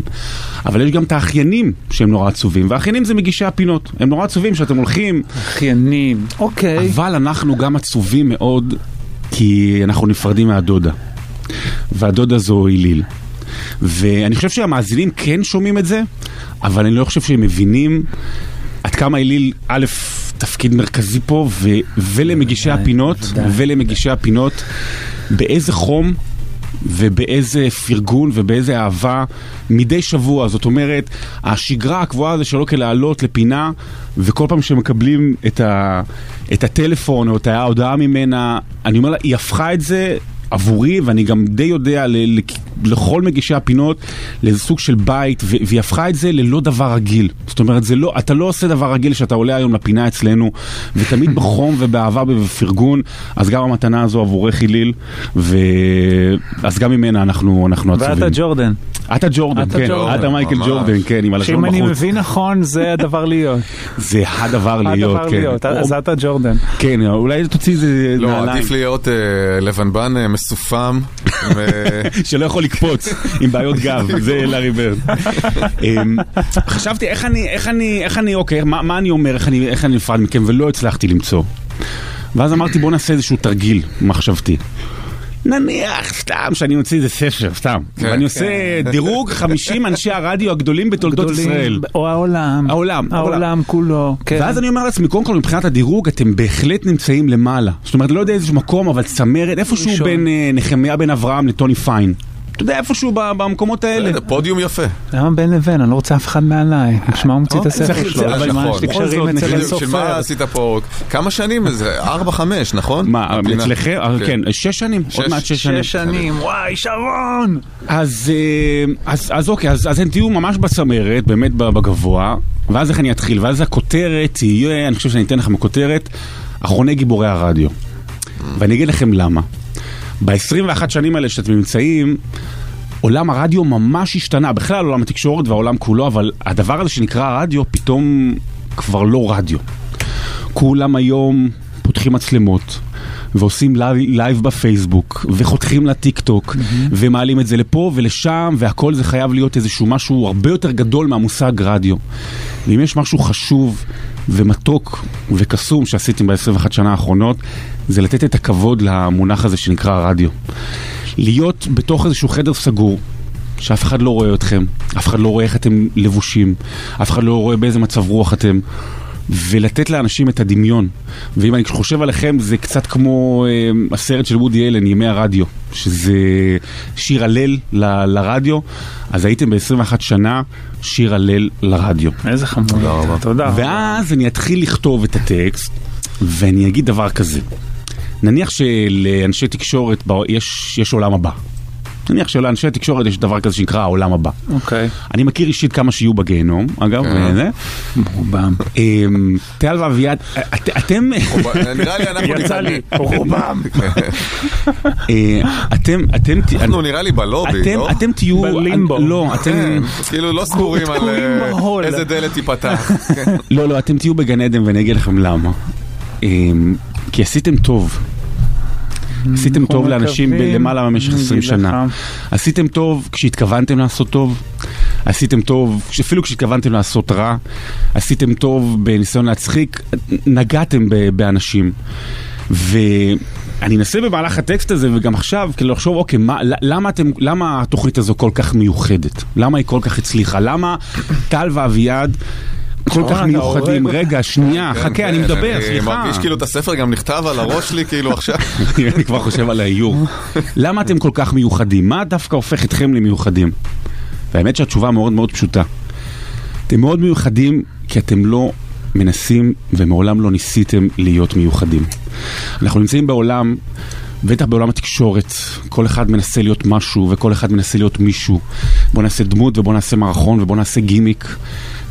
אבל יש גם את האחיינים שהם נורא עצובים, והאחיינים זה מגישי הפינות. הם נורא עצובים שאתם הולכים... אחיינים, אוקיי. אבל אנחנו גם עצובים מאוד, כי אנחנו נפרדים מהדודה. והדודה זו איליל. ואני חושב שהמאזינים כן שומעים את זה, אבל אני לא חושב שהם מבינים... עד כמה איליל, א', תפקיד מרכזי פה, ו- ולמגישי הפינות, ולמגישי הפינות, באיזה חום, ובאיזה פרגון, ובאיזה אהבה, מדי שבוע. זאת אומרת, השגרה הקבועה הזה שלא כלעלות לפינה, וכל פעם שמקבלים את, ה- את הטלפון, או את ההודעה ממנה, אני אומר לה, היא הפכה את זה עבורי, ואני גם די יודע ל- לכל מגישי הפינות, לאיזה סוג של בית, והיא הפכה את זה ללא דבר רגיל. זאת אומרת, זה לא, אתה לא עושה דבר רגיל שאתה עולה היום לפינה אצלנו, ותמיד בחום ובאהבה ובפרגון, אז גם המתנה הזו עבורך איליל, אז גם ממנה אנחנו עצובים. ואתה ג'ורדן. אתה ג'ורדן, כן. אתה מייקל ג'ורדן, כן. שאם אני מבין נכון, זה הדבר להיות. זה הדבר להיות, כן. אז אתה ג'ורדן. כן, אולי תוציא איזה נעליים. לא, עדיף להיות לבנבן מסופם. שלא יכול לקפוץ עם בעיות גב, זה לארי ברד. חשבתי, איך אני, איך אני, איך אני, אוקיי, מה אני אומר, איך אני נפרד מכם, ולא הצלחתי למצוא. ואז אמרתי, בוא נעשה איזשהו תרגיל מחשבתי. נניח, סתם, שאני מוציא איזה ספר, סתם. ואני עושה דירוג חמישים אנשי הרדיו הגדולים בתולדות ישראל. או העולם. העולם. העולם כולו. ואז אני אומר לעצמי, קודם כל, מבחינת הדירוג, אתם בהחלט נמצאים למעלה. זאת אומרת, לא יודע איזשהו מקום, אבל צמרת, איפשהו בין נחמיה בן אברהם לטוני פיין. אתה יודע, איפשהו במקומות האלה. פודיום יפה. למה בין לבין? אני לא רוצה אף אחד מעליי. שמה הוא מוציא את הספר שלו? אבל מה, יש לי קשרים אצל הסופר. שמה עשית פה? כמה שנים? ארבע, חמש, נכון? מה, אצלכם? כן, שש שנים. עוד מעט שש שנים. שש שנים, וואי, שרון! אז אוקיי, אז הם תהיו ממש בסמרת, באמת בגבוה, ואז איך אני אתחיל? ואז הכותרת תהיה, אני חושב שאני אתן לכם הכותרת, אחרוני גיבורי הרדיו. ואני אגיד לכם למה. ב-עשרים ואחת שנים האלה שאתם נמצאים, עולם הרדיו ממש השתנה. בכלל עולם התקשורת והעולם כולו, אבל הדבר הזה שנקרא רדיו, פתאום כבר לא רדיו. כולם היום פותחים מצלמות, ועושים לייב בפייסבוק, וחותכים לטיק-טוק, ומעלים את זה לפה ולשם, והכל זה חייב להיות איזשהו משהו הרבה יותר גדול מהמושג רדיו. ואם יש משהו חשוב ומתוק וקסום שעשיתם ב-עשרים ואחת שנה האחרונות, זה לתת את הכבוד למונח הזה שנקרא רדיו. להיות בתוך איזשהו חדר סגור, שאף אחד לא רואה אתכם, אף אחד לא רואה איך אתם לבושים, אף אחד לא רואה באיזה מצב רוח אתם, ולתת לאנשים את הדמיון. ואם אני חושב עליכם, זה קצת כמו אה, הסרט של וודי אלן, ימי הרדיו, שזה שיר הלל ל- לרדיו. אז הייתם ב-עשרים ואחת שנה שיר הלל לרדיו. איזה חמור. תודה, תודה. ואז אני אתחיל לכתוב את הטקסט, ואני אגיד דבר כזה. נניח שלאנשי תקשורת יש, יש עולם הבא. נניח שלאנשי התקשורת יש דבר כזה שנקרא העולם הבא. אוקיי. אני מכיר אישית כמה שיהיו בגיהנום, אגב. רובם. טל ואביעד, אתם... נראה לי, אנחנו נקרא לי. רובם. אתם... אנחנו נראה לי בלובי, לא? אתם תהיו... בלימבו. לא, אתם... כאילו לא סגורים על איזה דלת ייפתח. לא, לא, אתם תהיו בגן עדן ואני אגיד לכם למה. כי עשיתם טוב. עשיתם טוב לאנשים בלמעלה במשך עשרים שנה. עשיתם טוב כשהתכוונתם לעשות טוב. עשיתם טוב, אפילו כשהתכוונתם לעשות רע. עשיתם טוב בניסיון להצחיק. נגעתם באנשים. ואני אנסה במהלך הטקסט הזה, וגם עכשיו, כאילו לחשוב, אוקיי, למה התוכנית הזו כל כך מיוחדת? למה היא כל כך הצליחה? למה טל ואביעד כל כך מיוחדים? רגע, שנייה, חכה, אני מדבר, סליחה. אני מרגיש כאילו את הספר גם נכתב על הראש שלי, כאילו עכשיו. אני כבר חושב על האיור. למה אתם כל כך מיוחדים? מה דווקא הופך אתכם למיוחדים? והאמת שהתשובה מאוד מאוד פשוטה. אתם מאוד מיוחדים כי אתם לא מנסים ומעולם לא ניסיתם להיות מיוחדים. אנחנו נמצאים בעולם, בטח בעולם התקשורת, כל אחד מנסה להיות משהו וכל אחד מנסה להיות מישהו. בוא נעשה דמות ובוא נעשה מערכון ובוא נעשה גימיק.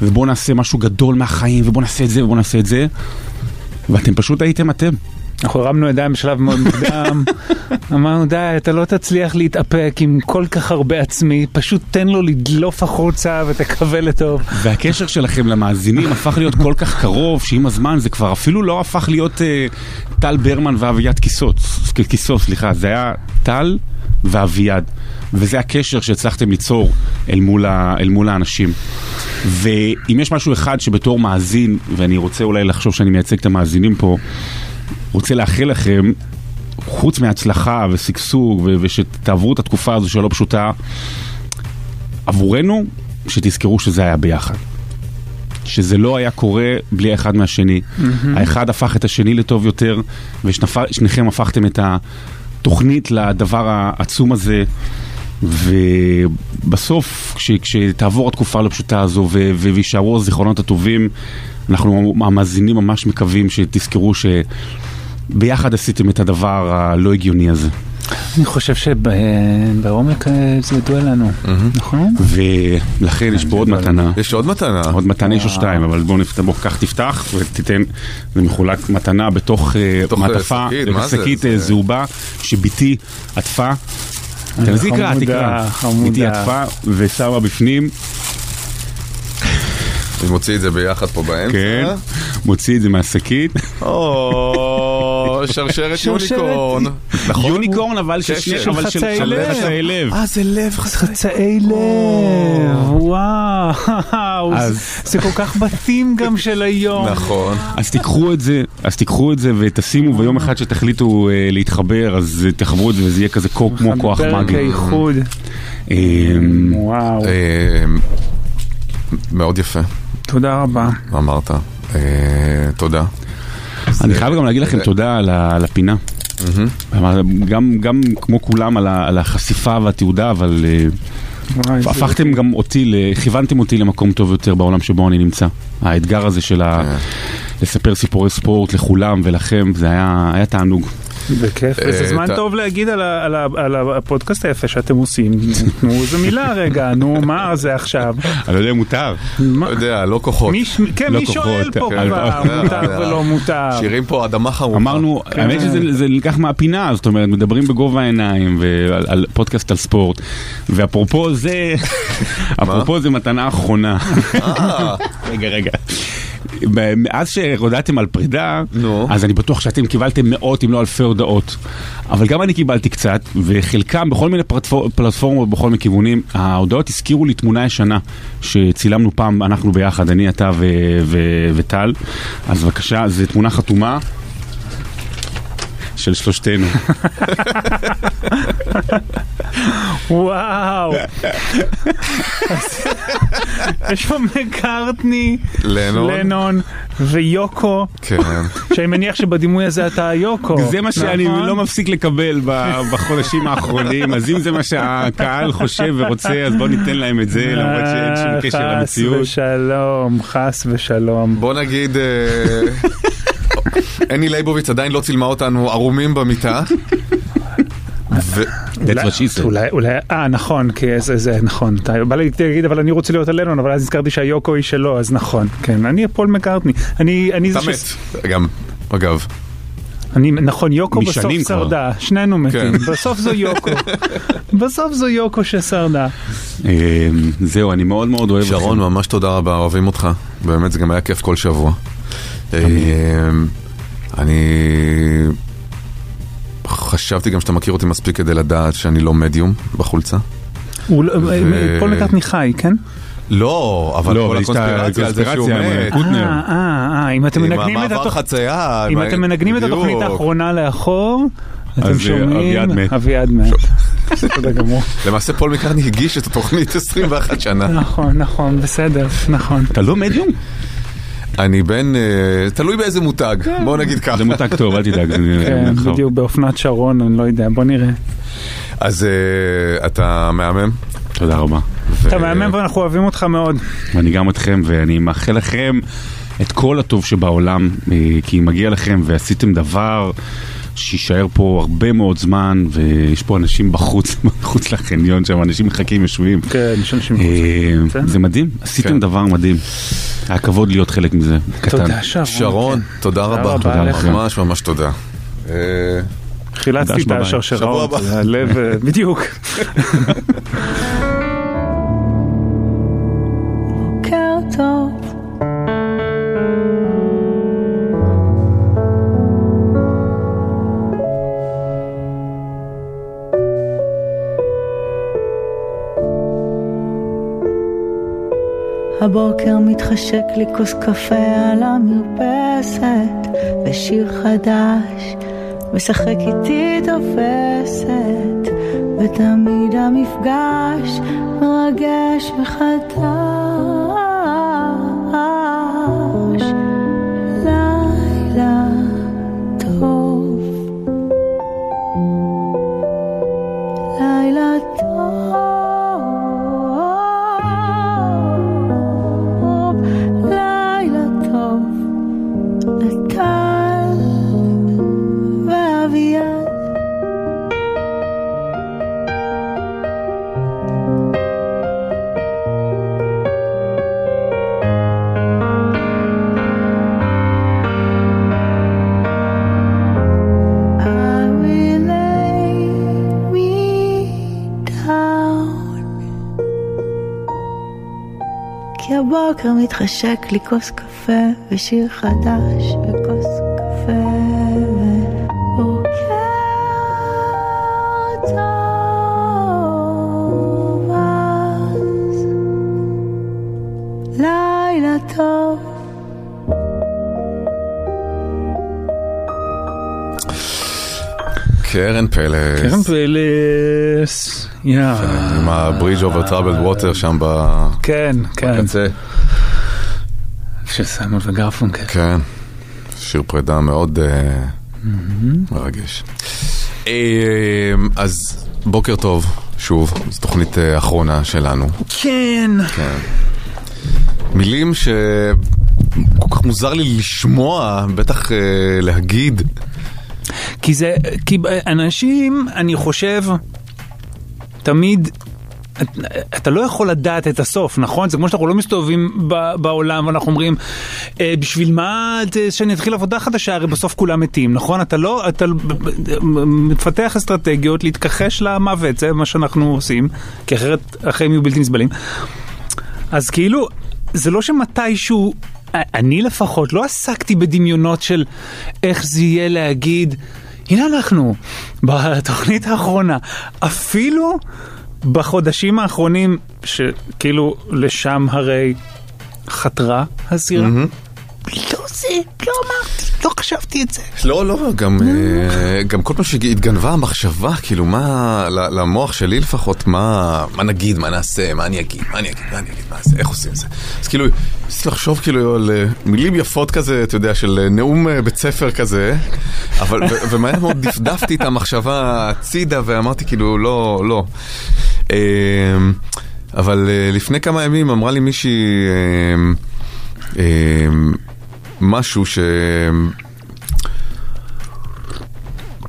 ובוא נעשה משהו גדול מהחיים, ובוא נעשה את זה, ובוא נעשה את זה. ואתם פשוט הייתם אתם. אנחנו הרמנו ידיים בשלב מאוד מוקדם. אמרנו, די, אתה לא תצליח להתאפק עם כל כך הרבה עצמי, פשוט תן לו לדלוף החוצה ותקווה לטוב. והקשר שלכם למאזינים הפך להיות כל כך קרוב, שעם הזמן זה כבר אפילו לא הפך להיות uh, טל ברמן ואביעד קיסוס. קיסוס, סליחה, זה היה טל ואביעד. וזה הקשר שהצלחתם ליצור אל מול, ה, אל מול האנשים. ואם יש משהו אחד שבתור מאזין, ואני רוצה אולי לחשוב שאני מייצג את המאזינים פה, רוצה לאחל לכם, חוץ מהצלחה וסגסוג, ו- ושתעברו את התקופה הזו שלא פשוטה, עבורנו, שתזכרו שזה היה ביחד. שזה לא היה קורה בלי אחד מהשני. Mm-hmm. האחד הפך את השני לטוב יותר, ושניכם הפכתם את התוכנית לדבר העצום הזה, ובסוף כש, כשתעבור התקופה לפשוטה הזו וישארו הזיכרונות הטובים, אנחנו המאזינים ממש מקווים שתזכרו שביחד עשיתם את הדבר הלא הגיוני הזה. אני חושב שבעומק זה ידוע לנו, נכון? ולכן יש פה עוד מתנה. יש עוד מתנה. עוד מתנה, יש עוד שתיים, אבל בואו כך תפתח ותיתן, זה מחולק מתנה בתוך מעטפה, שקית זהובה, שביתי עטפה. אז יקרא, תקרא. ביתי עטפה ושמה בפנים. אני מוציא את זה ביחד פה באמצע. כן, מוציא את זה מהשקית. או... שרשרת יוניקורן. יוניקורן אבל של חצאי לב. אה, זה לב, חצאי לב. וואו. זה כל כך בתים גם של היום. נכון. אז תיקחו את זה ותשימו, ויום אחד שתחליטו להתחבר, אז תחברו את זה וזה יהיה כזה קור כמו כוח מגי. פרק האיחוד. וואו. מאוד יפה. תודה רבה. אמרת. תודה. אני חייב גם להגיד לכם תודה על הפינה. גם כמו כולם על החשיפה והתעודה, אבל הפכתם גם אותי, כיוונתם אותי למקום טוב יותר בעולם שבו אני נמצא. האתגר הזה של לספר סיפורי ספורט לכולם ולכם, זה היה תענוג. בכיף. וזה זמן טוב להגיד על הפודקאסט היפה שאתם עושים. נו, זו מילה רגע. נו, מה זה עכשיו? אני לא יודע, מותר. לא יודע, לא כוחות. כן, מי שואל פה כבר, מותר ולא מותר. שירים פה אדמה חרופה. אמרנו, האמת שזה נלקח מהפינה, זאת אומרת, מדברים בגובה העיניים, ועל פודקאסט על ספורט. ואפרופו זה, אפרופו זה מתנה אחרונה. רגע, רגע. מאז שהודעתם על פרידה, אז אני בטוח שאתם קיבלתם מאות אם לא אלפי הודעות, אבל גם אני קיבלתי קצת, וחלקם בכל מיני פלטפורמות בכל מיני כיוונים. ההודעות הזכירו לי תמונה ישנה שצילמנו פעם אנחנו ביחד, אני, אתה וטל. אז בבקשה, זו תמונה חתומה של שלושתנו. וואו. יש פה מקארטני, לנון ויוקו, שאני מניח שבדימוי הזה אתה יוקו. זה מה שאני לא מפסיק לקבל בחודשים האחרונים, אז אם זה מה שהקהל חושב ורוצה, אז בוא ניתן להם את זה, למרות שאין שום קשר למציאות. חס ושלום, חס ושלום. בוא נגיד... אני לייבוביץ עדיין לא צילמה אותנו ערומים במיטה. אולי, אה נכון, זה נכון, בא לי להגיד, אבל אני רוצה להיות עלינו, אבל אז הזכרתי שהיוקו היא שלו, אז נכון, כן, אני אפול מקארטני, אני זה ש... גם, אגב. נכון, יוקו בסוף שרדה, שנינו מתים, בסוף זו יוקו, בסוף זו יוקו ששרדה. זהו, אני מאוד מאוד אוהב. שרון, ממש תודה רבה, אוהבים אותך, באמת זה גם היה כיף כל שבוע. אני חשבתי גם שאתה מכיר אותי מספיק כדי לדעת שאני לא מדיום בחולצה. כל מקארטני חי, כן? לא, אבל כל הקונספירציה על זה שהוא מת. אם אתם מנגנים את התוכנית האחרונה לאחור, אתם שומעים אביעד מת. למעשה פול מקארטני הגיש את התוכנית עשרים ואחת שנה. נכון, נכון, בסדר, נכון. אתה לא מדיום? אני בן, תלוי באיזה מותג, בוא נגיד ככה. זה מותג טוב, אל תדאג. בדיוק באופנת שרון, אני לא יודע, בוא נראה. אז אתה מהמם? תודה רבה. אתה מהמם ואנחנו אוהבים אותך מאוד. ואני גם אתכם, ואני מאחל לכם את כל הטוב שבעולם, כי מגיע לכם ועשיתם דבר שישאר פה הרבה מאוד זמן, ויש פה אנשים בחוץ, בחוץ לחניון, שם אנשים מחכים יושבים. כן, יש אנשים בחוץ. זה מדהים, עשיתם דבר מדהים. היה כבוד להיות חלק מזה. תודה, שרון. שרון, תודה רבה. תודה רבה. ממש ממש תודה. חילצתי את השרשראות, הלב בדיוק. בוקר טוב. הבוקר מתחשק לי כוס קפה על המרפסת, ושיר חדש משחק איתי תופסת, ותמיד המפגש מרגש מחדש. לילה טוב, לילה טוב, בוקר מתחשק לי כוס קפה ושיר חדש וכוס קפה ו... קרן פלס. קרן פלס. עם הברידג' אובר טראבל ווטר שם בקצה. של סיימון וגרפונקל. כן. שיר פרידה מאוד מרגש. אז בוקר טוב, שוב, זו תוכנית אחרונה שלנו. כן. מילים ש... כל כך מוזר לי לשמוע, בטח להגיד. כי זה, כי אנשים, אני חושב, תמיד, אתה לא יכול לדעת את הסוף, נכון? זה כמו שאנחנו לא מסתובבים בעולם, ואנחנו אומרים, בשביל מה שאני אתחיל עבודה חדשה, הרי בסוף כולם מתים, נכון? אתה לא, אתה מתפתח אסטרטגיות להתכחש למוות, זה מה שאנחנו עושים, כי אחרת החיים יהיו בלתי נסבלים. אז כאילו, זה לא שמתישהו... אני לפחות לא עסקתי בדמיונות של איך זה יהיה להגיד, הנה אנחנו, בתוכנית האחרונה, אפילו בחודשים האחרונים, שכאילו לשם הרי חתרה הזירה, לא זה, לא אמרתי, לא חשבתי את זה. לא, לא, גם כל פעם שהתגנבה המחשבה, כאילו מה, למוח שלי לפחות, מה נגיד, מה נעשה, מה אני אגיד, מה אני אגיד, מה אני אגיד, מה זה, איך עושים זה. אז כאילו, צריך לחשוב כאילו על מילים יפות כזה, אתה יודע, של נאום בית ספר כזה, אבל, ומהר מאוד דפדפתי את המחשבה הצידה, ואמרתי כאילו, לא, לא. אבל לפני כמה ימים אמרה לי מישהי... משהו ש...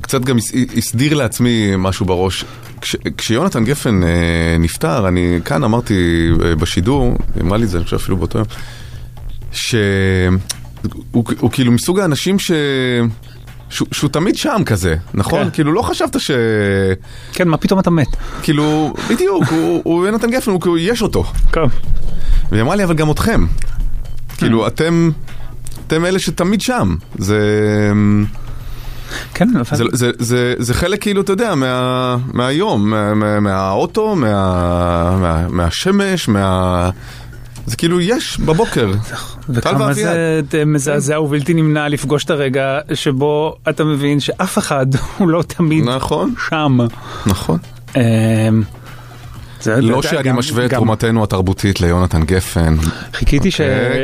קצת גם הסדיר לעצמי משהו בראש. כשיונתן גפן נפטר, אני כאן אמרתי בשידור, אמרה לי את זה, אני חושב אפילו באותו יום, שהוא כאילו מסוג האנשים ש... שהוא תמיד שם כזה, נכון? כאילו לא חשבת ש... כן, מה פתאום אתה מת? כאילו, בדיוק, הוא יונתן גפן, הוא יש אותו. כן. והיא אמרה לי, אבל גם אתכם. כאילו, אתם... אתם אלה שתמיד שם. זה... כן, זה, זה, זה, זה, זה חלק כאילו, אתה יודע, מה, מהיום, מה, מה, מהאוטו, מה, מה, מהשמש, מה... זה כאילו יש בבוקר. וכמה זה מזעזע ובלתי נמנע לפגוש את הרגע שבו אתה מבין שאף אחד הוא לא תמיד נכון. שם. נכון. לא שאני משווה את תרומתנו התרבותית ליונתן גפן. חיכיתי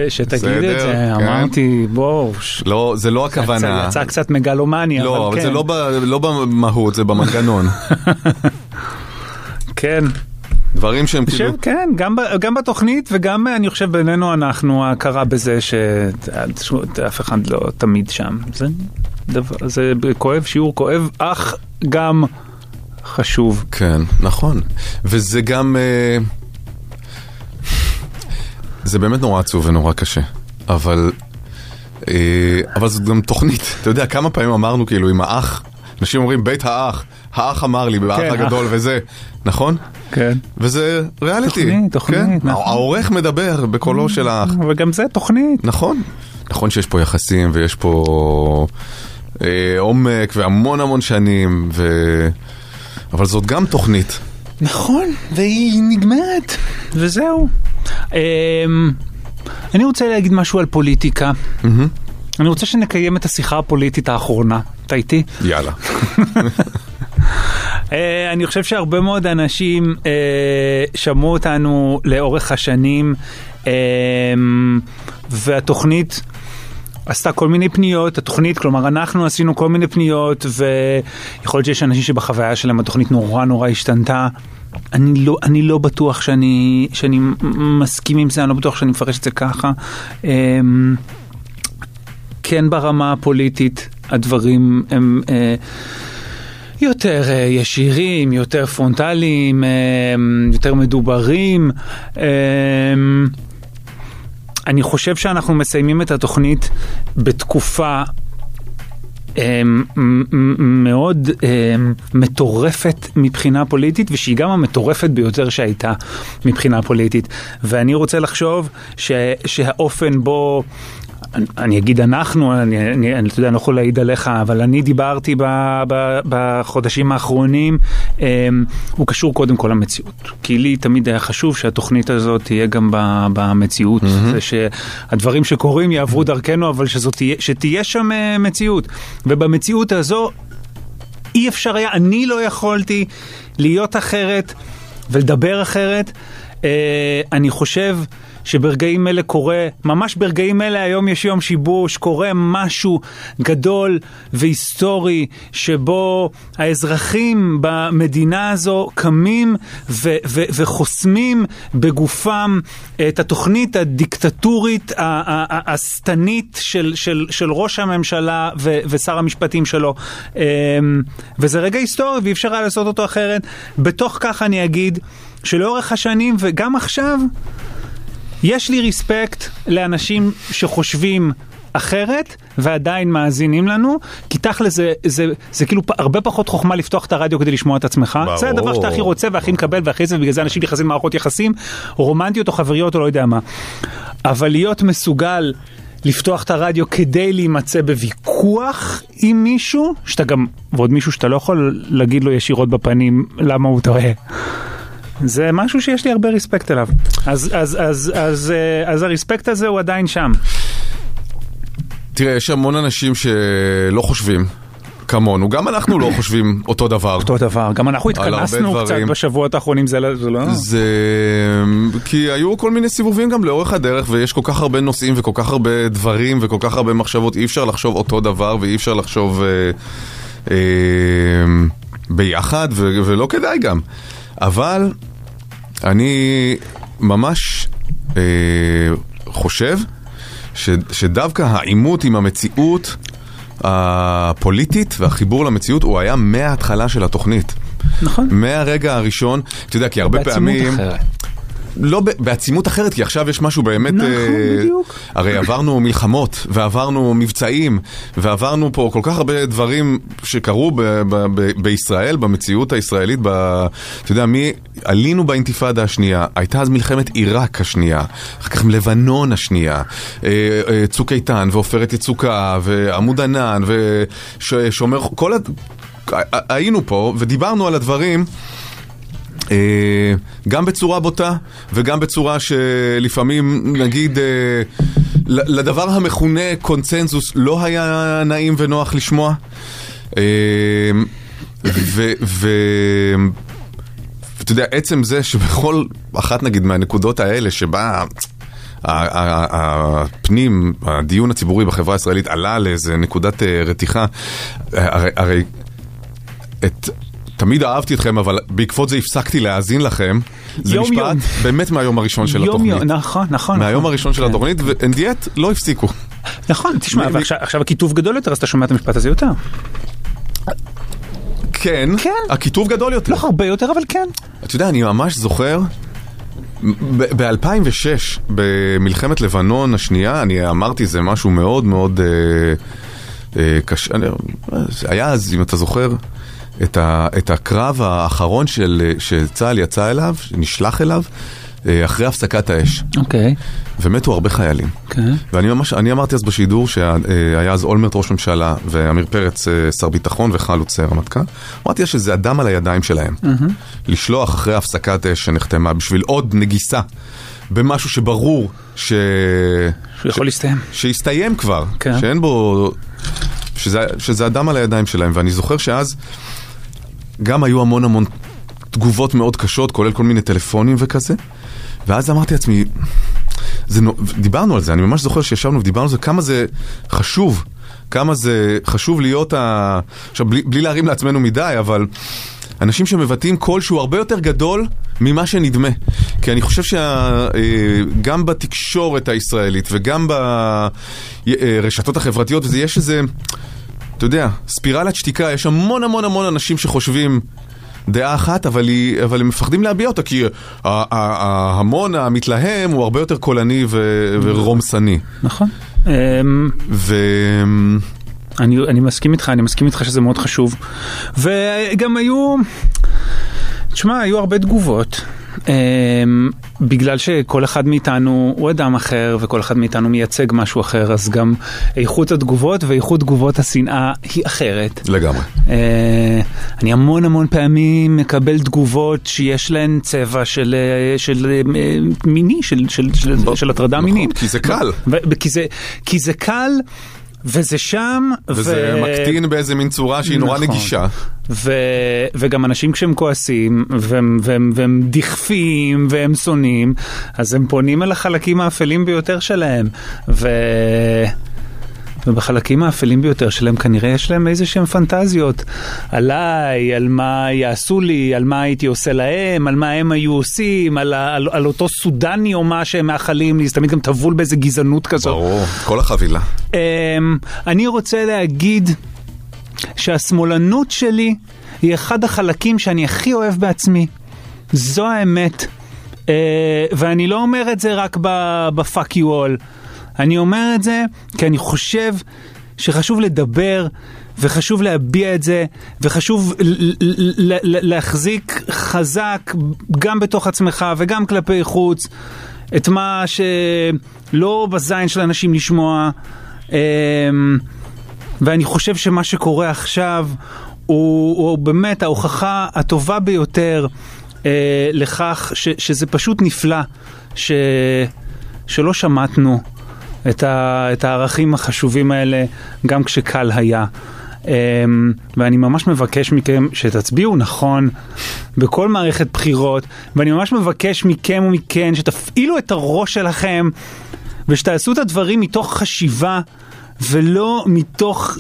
שתגיד את זה, אמרתי, בואו. לא, זה לא הכוונה. יצא קצת מגלומניה, אבל כן. לא, אבל זה לא במהות, זה במנגנון. כן. דברים שהם כאילו... כן, גם בתוכנית וגם, אני חושב, בינינו אנחנו הכרה בזה שאף אחד לא תמיד שם. זה כואב, שיעור כואב, אך גם... חשוב. כן, נכון. וזה גם... זה באמת נורא עצוב ונורא קשה. אבל... אבל זאת גם תוכנית. אתה יודע, כמה פעמים אמרנו כאילו עם האח, אנשים אומרים בית האח, האח אמר לי, באח הגדול וזה. נכון? כן. וזה ריאליטי. תוכנית. העורך מדבר בקולו של האח. וגם זה תוכנית. נכון. נכון שיש פה יחסים ויש פה עומק והמון המון שנים ו... אבל זאת גם תוכנית. נכון, והיא נגמרת, וזהו. אני רוצה להגיד משהו על פוליטיקה. אני רוצה שנקיים את השיחה הפוליטית האחרונה. אתה איתי? יאללה. אני חושב שהרבה מאוד אנשים שמעו אותנו לאורך השנים, והתוכנית... עשתה כל מיני פניות, התוכנית, כלומר אנחנו עשינו כל מיני פניות, ויכול להיות שיש אנשים שבחוויה שלהם התוכנית נורא נורא השתנתה. אני לא, אני לא בטוח שאני, שאני מסכים עם זה, אני לא בטוח שאני מפרש את זה ככה. כן, ברמה הפוליטית הדברים הם יותר ישירים, יותר פרונטליים, יותר מדוברים. אני חושב שאנחנו מסיימים את התוכנית בתקופה מאוד מטורפת מבחינה פוליטית, ושהיא גם המטורפת ביותר שהייתה מבחינה פוליטית. ואני רוצה לחשוב שהאופן בו, אני אגיד אנחנו, אני לא יכול להעיד עליך, אבל אני דיברתי בחודשים האחרונים, הוא קשור קודם כל למציאות. כי לי תמיד היה חשוב שהתוכנית הזאת תהיה גם במציאות, שהדברים שקורים יעברו דרכנו, אבל שתהיה שם מציאות. ובמציאות הזו, אי אפשר היה, אני לא יכולתי להיות אחרת ולדבר אחרת. אני חושב שברגעים אלה קורה, ממש ברגעים אלה היום יש יום שיבוש, קורה משהו גדול והיסטורי שבו האזרחים במדינה הזו קמים ו- ו- וחוסמים בגופם את התוכנית הדיקטטורית הסתנית של, של, של ראש הממשלה ו- ושר המשפטים שלו, וזה רגע היסטורי ואי אפשר היה לעשות אותו אחרת. בתוך כך אני אגיד שלאורך השנים וגם עכשיו יש לי רספקט לאנשים שחושבים אחרת ועדיין מאזינים לנו, כי תכל'ס זה, זה, זה כאילו הרבה פחות חוכמה לפתוח את הרדיו כדי לשמוע את עצמך. ברור. זה הדבר שאתה הכי רוצה והכי מקבל והכי זה, ובגלל זה אנשים יחסים מערכות יחסים, רומנטיות או חבריות או לא יודע מה. אבל להיות מסוגל לפתוח את הרדיו כדי להימצא בוויכוח עם מישהו, שאתה גם, ועוד מישהו שאתה לא יכול להגיד לו ישירות בפנים למה הוא טועה. זה משהו שיש לי הרבה רספקט אליו. אז, אז, אז, אז, אז הרספקט הזה הוא עדיין שם. תראה, יש המון אנשים שלא חושבים כמונו. גם אנחנו לא חושבים אותו דבר. אותו דבר. גם אנחנו התכנסנו קצת בשבועות האחרונים. זה לא... זה... כי היו כל מיני סיבובים גם לאורך הדרך, ויש כל כך הרבה נושאים וכל כך הרבה דברים וכל כך הרבה מחשבות. אי אפשר לחשוב אותו דבר ואי אפשר לחשוב אה, אה, ביחד, ו- ולא כדאי גם. אבל... אני ממש אה, חושב ש, שדווקא העימות עם המציאות הפוליטית והחיבור למציאות הוא היה מההתחלה של התוכנית. נכון. מהרגע הראשון, אתה יודע, כי הרבה פעמים... לא בעצימות אחרת, כי עכשיו יש משהו באמת... נכון, אה, בדיוק. הרי עברנו מלחמות, ועברנו מבצעים, ועברנו פה כל כך הרבה דברים שקרו ב- ב- ב- בישראל, במציאות הישראלית, ב, אתה יודע, מי, עלינו באינתיפאדה השנייה, הייתה אז מלחמת עיראק השנייה, אחר כך לבנון השנייה, אה, אה, צוק איתן, ועופרת יצוקה, ועמוד ענן, ושומר... כל הד... היינו פה, ודיברנו על הדברים... גם בצורה בוטה וגם בצורה שלפעמים נגיד לדבר המכונה קונצנזוס לא היה נעים ונוח לשמוע, ואתה יודע, עצם זה שבכל אחת נגיד מהנקודות האלה שבה הפנים, הדיון הציבורי בחברה הישראלית עלה לאיזה נקודת רתיחה, הרי את תמיד אהבתי אתכם, אבל בעקבות זה הפסקתי להאזין לכם. זה יום, משפט יום. באמת מהיום הראשון של יום, התוכנית. יום, נכון, נכון. מהיום נכון, הראשון כן. של התוכנית, ואין דיאט, לא הפסיקו. נכון, תשמע, מ- ועכשיו, עכשיו הכיתוב גדול יותר, אז אתה שומע את המשפט הזה יותר. כן, כן. הכיתוב גדול יותר. לא הרבה יותר, אבל כן. אתה יודע, אני ממש זוכר, ב-אלפיים ושש, ב- במלחמת לבנון השנייה, אני אמרתי זה משהו מאוד מאוד אה, אה, קשה. אני, היה אז, אם אתה זוכר... את, ה, את הקרב האחרון של, שצהל יצא אליו, שנשלח אליו, אחרי הפסקת האש. אוקיי. Okay. ומתו הרבה חיילים. אוקיי. Okay. ואני ממש, אני אמרתי אז בשידור שהיה אז אולמרט ראש ממשלה, ואמיר פרץ שר ביטחון וחלוץ רמטכ"ל, אמרתי שזה אדם על הידיים שלהם. Mm-hmm. לשלוח אחרי הפסקת אש שנחתמה בשביל עוד נגיסה, במשהו שברור ש... שיכול להסתיים. שיסתיים כבר. כן. Okay. שאין בו... שזה, שזה אדם על הידיים שלהם. ואני זוכר שאז... גם היו המון המון תגובות מאוד קשות, כולל כל מיני טלפונים וכזה. ואז אמרתי לעצמי, זה, דיברנו על זה, אני ממש זוכר שישבנו ודיברנו על זה, כמה זה חשוב, כמה זה חשוב להיות, ה... עכשיו בלי, בלי להרים לעצמנו מדי, אבל אנשים שמבטאים קול שהוא הרבה יותר גדול ממה שנדמה. כי אני חושב שגם בתקשורת הישראלית וגם ברשתות החברתיות, וזה יש איזה... אתה יודע, ספירלת שתיקה, יש המון המון המון אנשים שחושבים דעה אחת, אבל, היא, אבל הם מפחדים להביע אותה, כי ההמון המתלהם הוא הרבה יותר קולני ו- ורומסני. נכון. ו... אני, אני מסכים איתך, אני מסכים איתך שזה מאוד חשוב. וגם היו... תשמע, היו הרבה תגובות. בגלל שכל אחד מאיתנו הוא אדם אחר וכל אחד מאיתנו מייצג משהו אחר, אז גם איכות התגובות ואיכות תגובות השנאה היא אחרת לגמרי. אני המון המון פעמים מקבל תגובות שיש להן צבע של של מיני של של של הטרדה מינית, כי זה קל, כי זה כי זה קל וזה שם. וזה ו... מקטין באיזה מין צורה שהיא נכון. נורא נגישה. ו... וגם אנשים כשהם כועסים, והם, והם, והם דכפים, והם שונאים, אז הם פונים אל החלקים האפלים ביותר שלהם. ו... ובחלקים האפלים ביותר שלהם כנראה יש להם איזשהם פנטזיות עליי, על מה יעשו לי, על מה הייתי עושה להם, על מה הם היו עושים, על, על, על אותו סודני או מה שהם מאחלים לי, תמיד גם תבול באיזה גזענות כזאת. ברור, כל החבילה. אני רוצה להגיד שהשמאלנות שלי היא אחד החלקים שאני הכי אוהב בעצמי. זו האמת. ואני לא אומר את זה רק בפאק יו אול. אני אומר את זה כי אני חושב שחשוב לדבר וחשוב להביע את זה וחשוב להחזיק חזק גם בתוך עצמך וגם כלפי חוץ את מה שלא בזין של אנשים לשמוע. ואני חושב שמה שקורה עכשיו הוא, הוא באמת ההוכחה הטובה ביותר לכך ש, שזה פשוט נפלא ש, שלא שמעתנו את, ה, את הערכים החשובים האלה גם כשקל היה. ואני ממש מבקש מכם שתצביעו נכון בכל מערכת בחירות, ואני ממש מבקש מכם ומכן שתפעילו את הראש שלכם ושתעשו את הדברים מתוך חשיבה ולא מתוך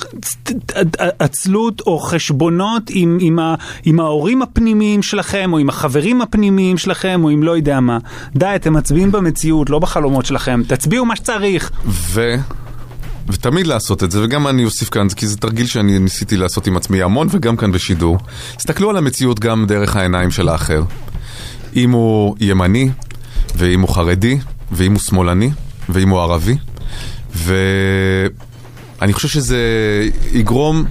עצלות או חשבונות עם, עם, ה, עם ההורים הפנימיים שלכם, או עם החברים הפנימיים שלכם, או עם לא יודע מה. די, אתם מצביעים במציאות, לא בחלומות שלכם. תצביעו מה שצריך. ו... ותמיד לעשות את זה, וגם אני אוסיף כאן, כי זה תרגיל שאני ניסיתי לעשות עם עצמי המון, וגם כאן בשידור. תסתכלו על המציאות גם דרך העיניים של האחר. אם הוא ימני, ואם הוא חרדי, ואם הוא שמאלני, ואם הוא ערבי. ו... אני חושב שזה יגרום,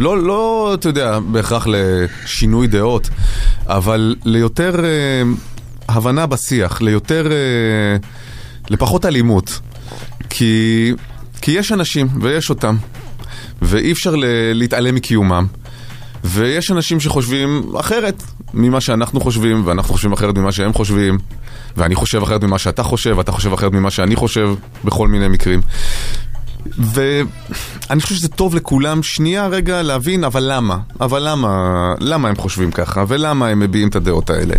לא, לא, אתה יודע, בהכרח לשינוי דעות, אבל ליותר אה, הבנה בשיח, ליותר, אה, לפחות אלימות, כי, כי יש אנשים ויש אותם, ואי אפשר ל, להתעלם מקיומם, ויש אנשים שחושבים אחרת ממה שאנחנו חושבים, ואנחנו חושבים אחרת ממה שהם חושבים, ואני חושב אחרת ממה שאתה חושב, ואתה חושב אחרת ממה שאני חושב, בכל מיני מקרים. ואני חושב שזה טוב לכולם שנייה רגע להבין, אבל למה? אבל למה? למה הם חושבים ככה? ולמה הם מביעים את הדעות האלה?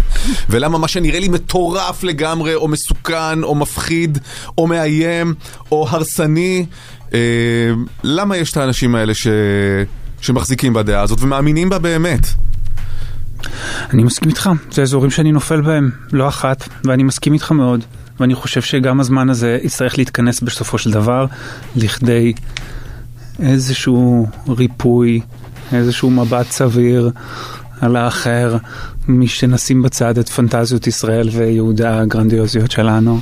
ולמה מה שנראה לי מטורף לגמרי, או מסוכן, או מפחיד, או מאיים, או הרסני, אה, למה יש את האנשים האלה ש... שמחזיקים בדעה הזאת ומאמינים בה באמת? אני מסכים איתך. זה אזורים שאני נופל בהם, לא אחת, ואני מסכים איתך מאוד. ואני חושב שגם הזמן הזה יצטרך להתכנס בסופו של דבר לכדי איזשהו ריפוי, איזשהו מבט סביר על האחר, מי שנשים בצד את פנטזיות ישראל ויהודה הגרנדיוזיות שלנו.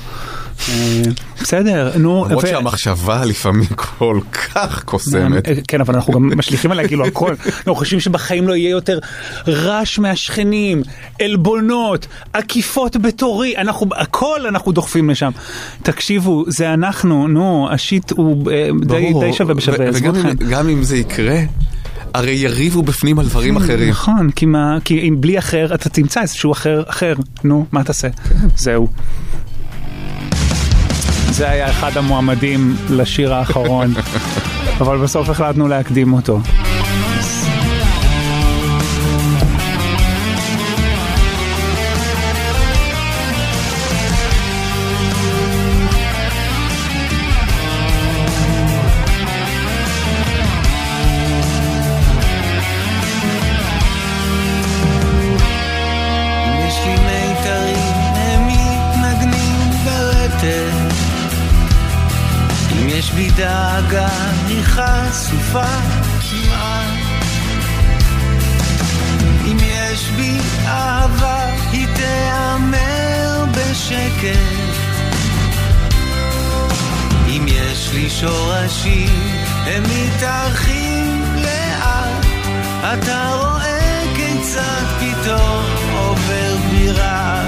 בסדר, נו. למרות שהמחשבה לפעמים כל כך קוסמת. כן, אבל אנחנו גם משליכים עליה כאילו הכל. אנחנו חושבים שבחיים לא יהיה יותר רעש מהשכנים, אלבונות, עקיפות בתורי, הכל אנחנו דוחפים לשם. תקשיבו, זה אנחנו, נו, השיט הוא די שווה בשווה. וגם אם זה יקרה, הרי יריבו בפנים על דברים אחרים. נכון, כי אם בלי אחר, אתה תמצא איזשהו אחר, אחר. נו, מה תעשה? זהו. זה היה אחד המועמדים לשיר האחרון, אבל בסוף החלטנו להקדים אותו. דאגה היא חשופה כמעט, אם יש בי אהבה היא תאמר בשקט, אם יש לי שורשים הם מתארחים לאט, אתה רואה כיצד פתאום עובר בירה,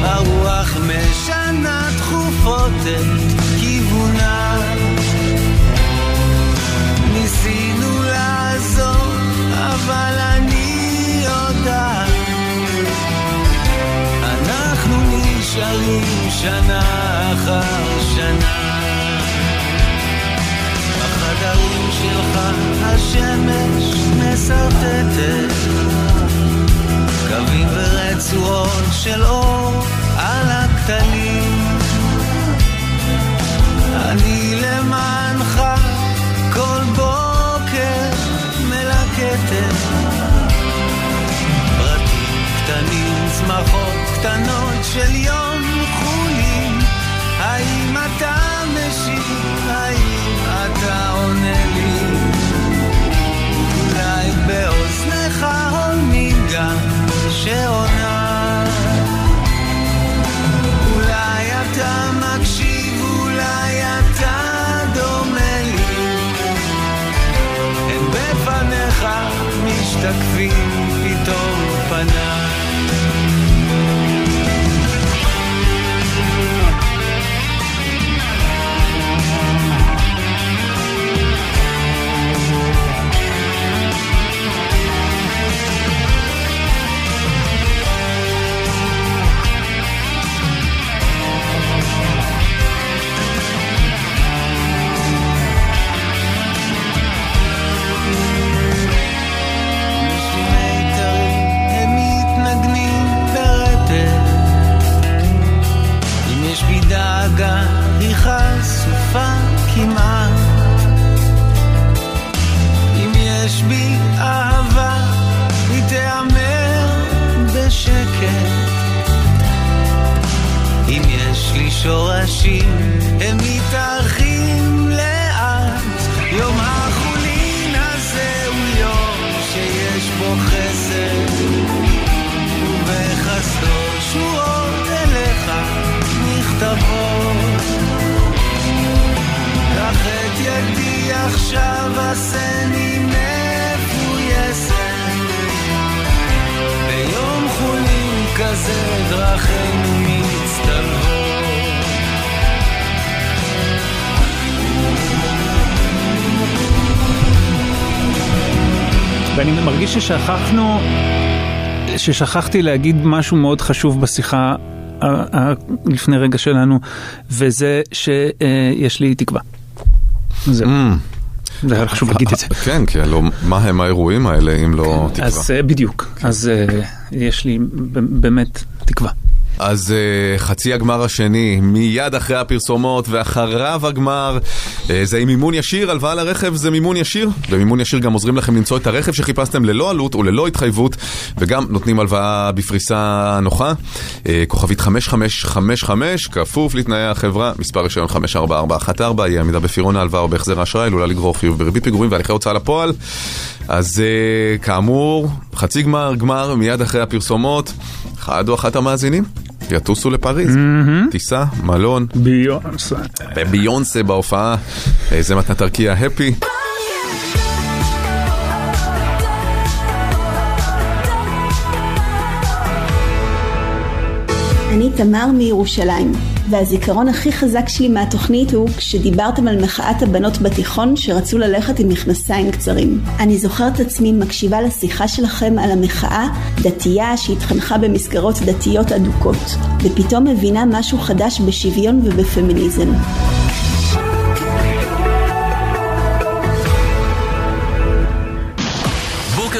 הרוח משנה תכופות את כיוונה, ניסינו לעזור אבל אני יודעת אנחנו נשארים שנה אחר שנה. שלך השמש מסרטטת קווים ורצועות של אור על הכתלים אני למענך כל בוקר מלקטת פרטים קטנים צמחות קטנות של יום חולים האם אתה משיב האם אתה עונה לי אולי באוזנך עולמים גם שעונה אולי אתה מקשיב אולי אתה דומה לי הם בפניך משתקפים פתאום פניי דאגה היא חשופה כמעט אם יש בי אהבה היא תאמר בשקט אם יש לי שורשים הם מתארחים לאט יום החולין הזה הוא יום שיש בו חסד ובחסדו שורות אליך קח את ידי עכשיו עשני מפויסת ביום חולים כזה דרכנו מצטלבות ואני מרגיש ששכחנו ששכחתי להגיד משהו מאוד חשוב בשיחה לפני רגע שלנו, וזה שיש לי תקווה. זהו. זה היה חשוב להגיד את זה. כן, כי מה הם האירועים האלה אם לא תקווה? אז בדיוק. אז יש לי באמת תקווה. אז חצי הגמר השני, מיד אחרי הפרסומות ואחריו הגמר, זה עם מימון ישיר, הלוואה לרכב זה מימון ישיר, במימון ישיר גם עוזרים לכם למצוא את הרכב שחיפשתם ללא עלות וללא התחייבות, וגם נותנים הלוואה בפריסה נוחה, כוכבית חמש חמש חמש חמש, כפוף לתנאי החברה, מספר רישיון חמש ארבע ארבע אחת ארבע, היא עמידה בפירעון ההלוואה או בהחזר האשראי, עלולה לגרור חיוב בריבית פיגורים והליכי הוצאה לפועל, אז כאמור, חצי גמר, גמר, מיד אחרי הפרסומות, אחד או אחת המאזינים, יטוסו לפריז, טיסה, מלון, ביונסה, וביונסה בהופעה, זה מתנת ארקיע הפי. אני תמר מירושלים, והזיכרון הכי חזק שלי מהתוכנית הוא כשדיברתם על מחאת הבנות בתיכון שרצו ללכת עם מכנסיים קצרים. אני זוכרת עצמי מקשיבה לשיחה שלכם על המחאה דתייה שהתחנכה במסגרות דתיות אדוקות, ופתאום מבינה משהו חדש בשוויון ובפמיניזם.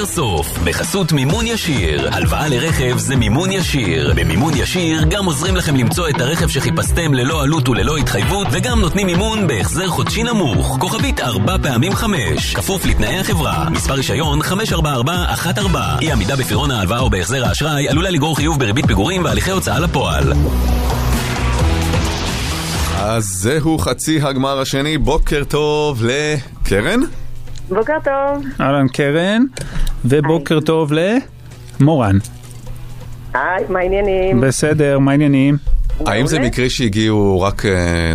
סוף, בחסות מימון ישיר. הלוואה לרכב זה מימון ישיר. במימון ישיר גם עוזרים לכם למצוא את הרכב שחיפשתם ללא עלות וללא התחייבות, וגם נותנים מימון בהחזר חודשי נמוך. כוכבית ארבע פעמים חמש. כפוף לתנאי החברה. מספר רישיון חמש ארבע ארבע אחת ארבע. אי עמידה בפירעון ההלוואה או בהחזר האשראי עלולה לגרור חיוב בריבית פיגורים והליכי הוצאה לפועל. אז זהו חצי הגמר השני. בוקר טוב לקרן. בוקר טוב. אהלן קרן, ובוקר Hi. טוב למורן. היי, מה העניינים? בסדר, מה העניינים? האם זה מקרה שהגיעו רק uh,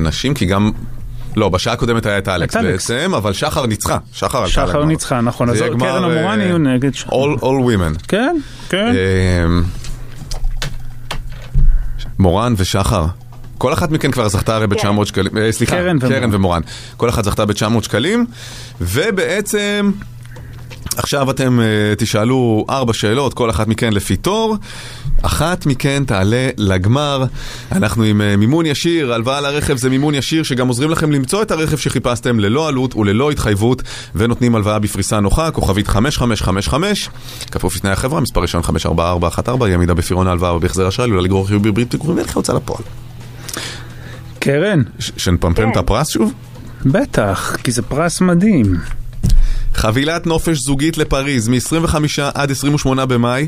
נשים? כי גם, לא, בשעה הקודמת היה את אלכס בעצם, אבל שחר ניצחה. שחר, שחר ניצחה, נכון. אז גמר, קרן ומורן uh, יהיו נגד שחר. All, all women. כן, כן. Uh, מורן ושחר. כל אחת מכן כבר זכתה הרי ב-תשע מאות שקלים, סליחה, קרן ומורן. כל אחת זכתה ב-תשע מאות שקלים, ובעצם עכשיו אתם תשאלו ארבע שאלות, כל אחת מכן לפי תור, אחת מכן תעלה לגמר. אנחנו עם מימון ישיר, הלוואה לרכב זה מימון ישיר שגם עוזרים לכם למצוא את הרכב שחיפשתם ללא עלות וללא התחייבות, ונותנים הלוואה בפריסה נוחה, כוכבית חמש חמש חמש חמש, כפוף לפני החברה, מספר ראשון חמש ארבע ארבע אחת ארבע, ימידה בפירעון ההלוואה ובהחזר אשראי, ולא לגרור חיוב בברית תגורים ולכי הוצאה לפועל. קרן. שנפמפם את הפרס שוב? בטח, כי זה פרס מדהים. חבילת נופש זוגית לפריז מ-עשרים וחמישה עד עשרים ושמונה במאי,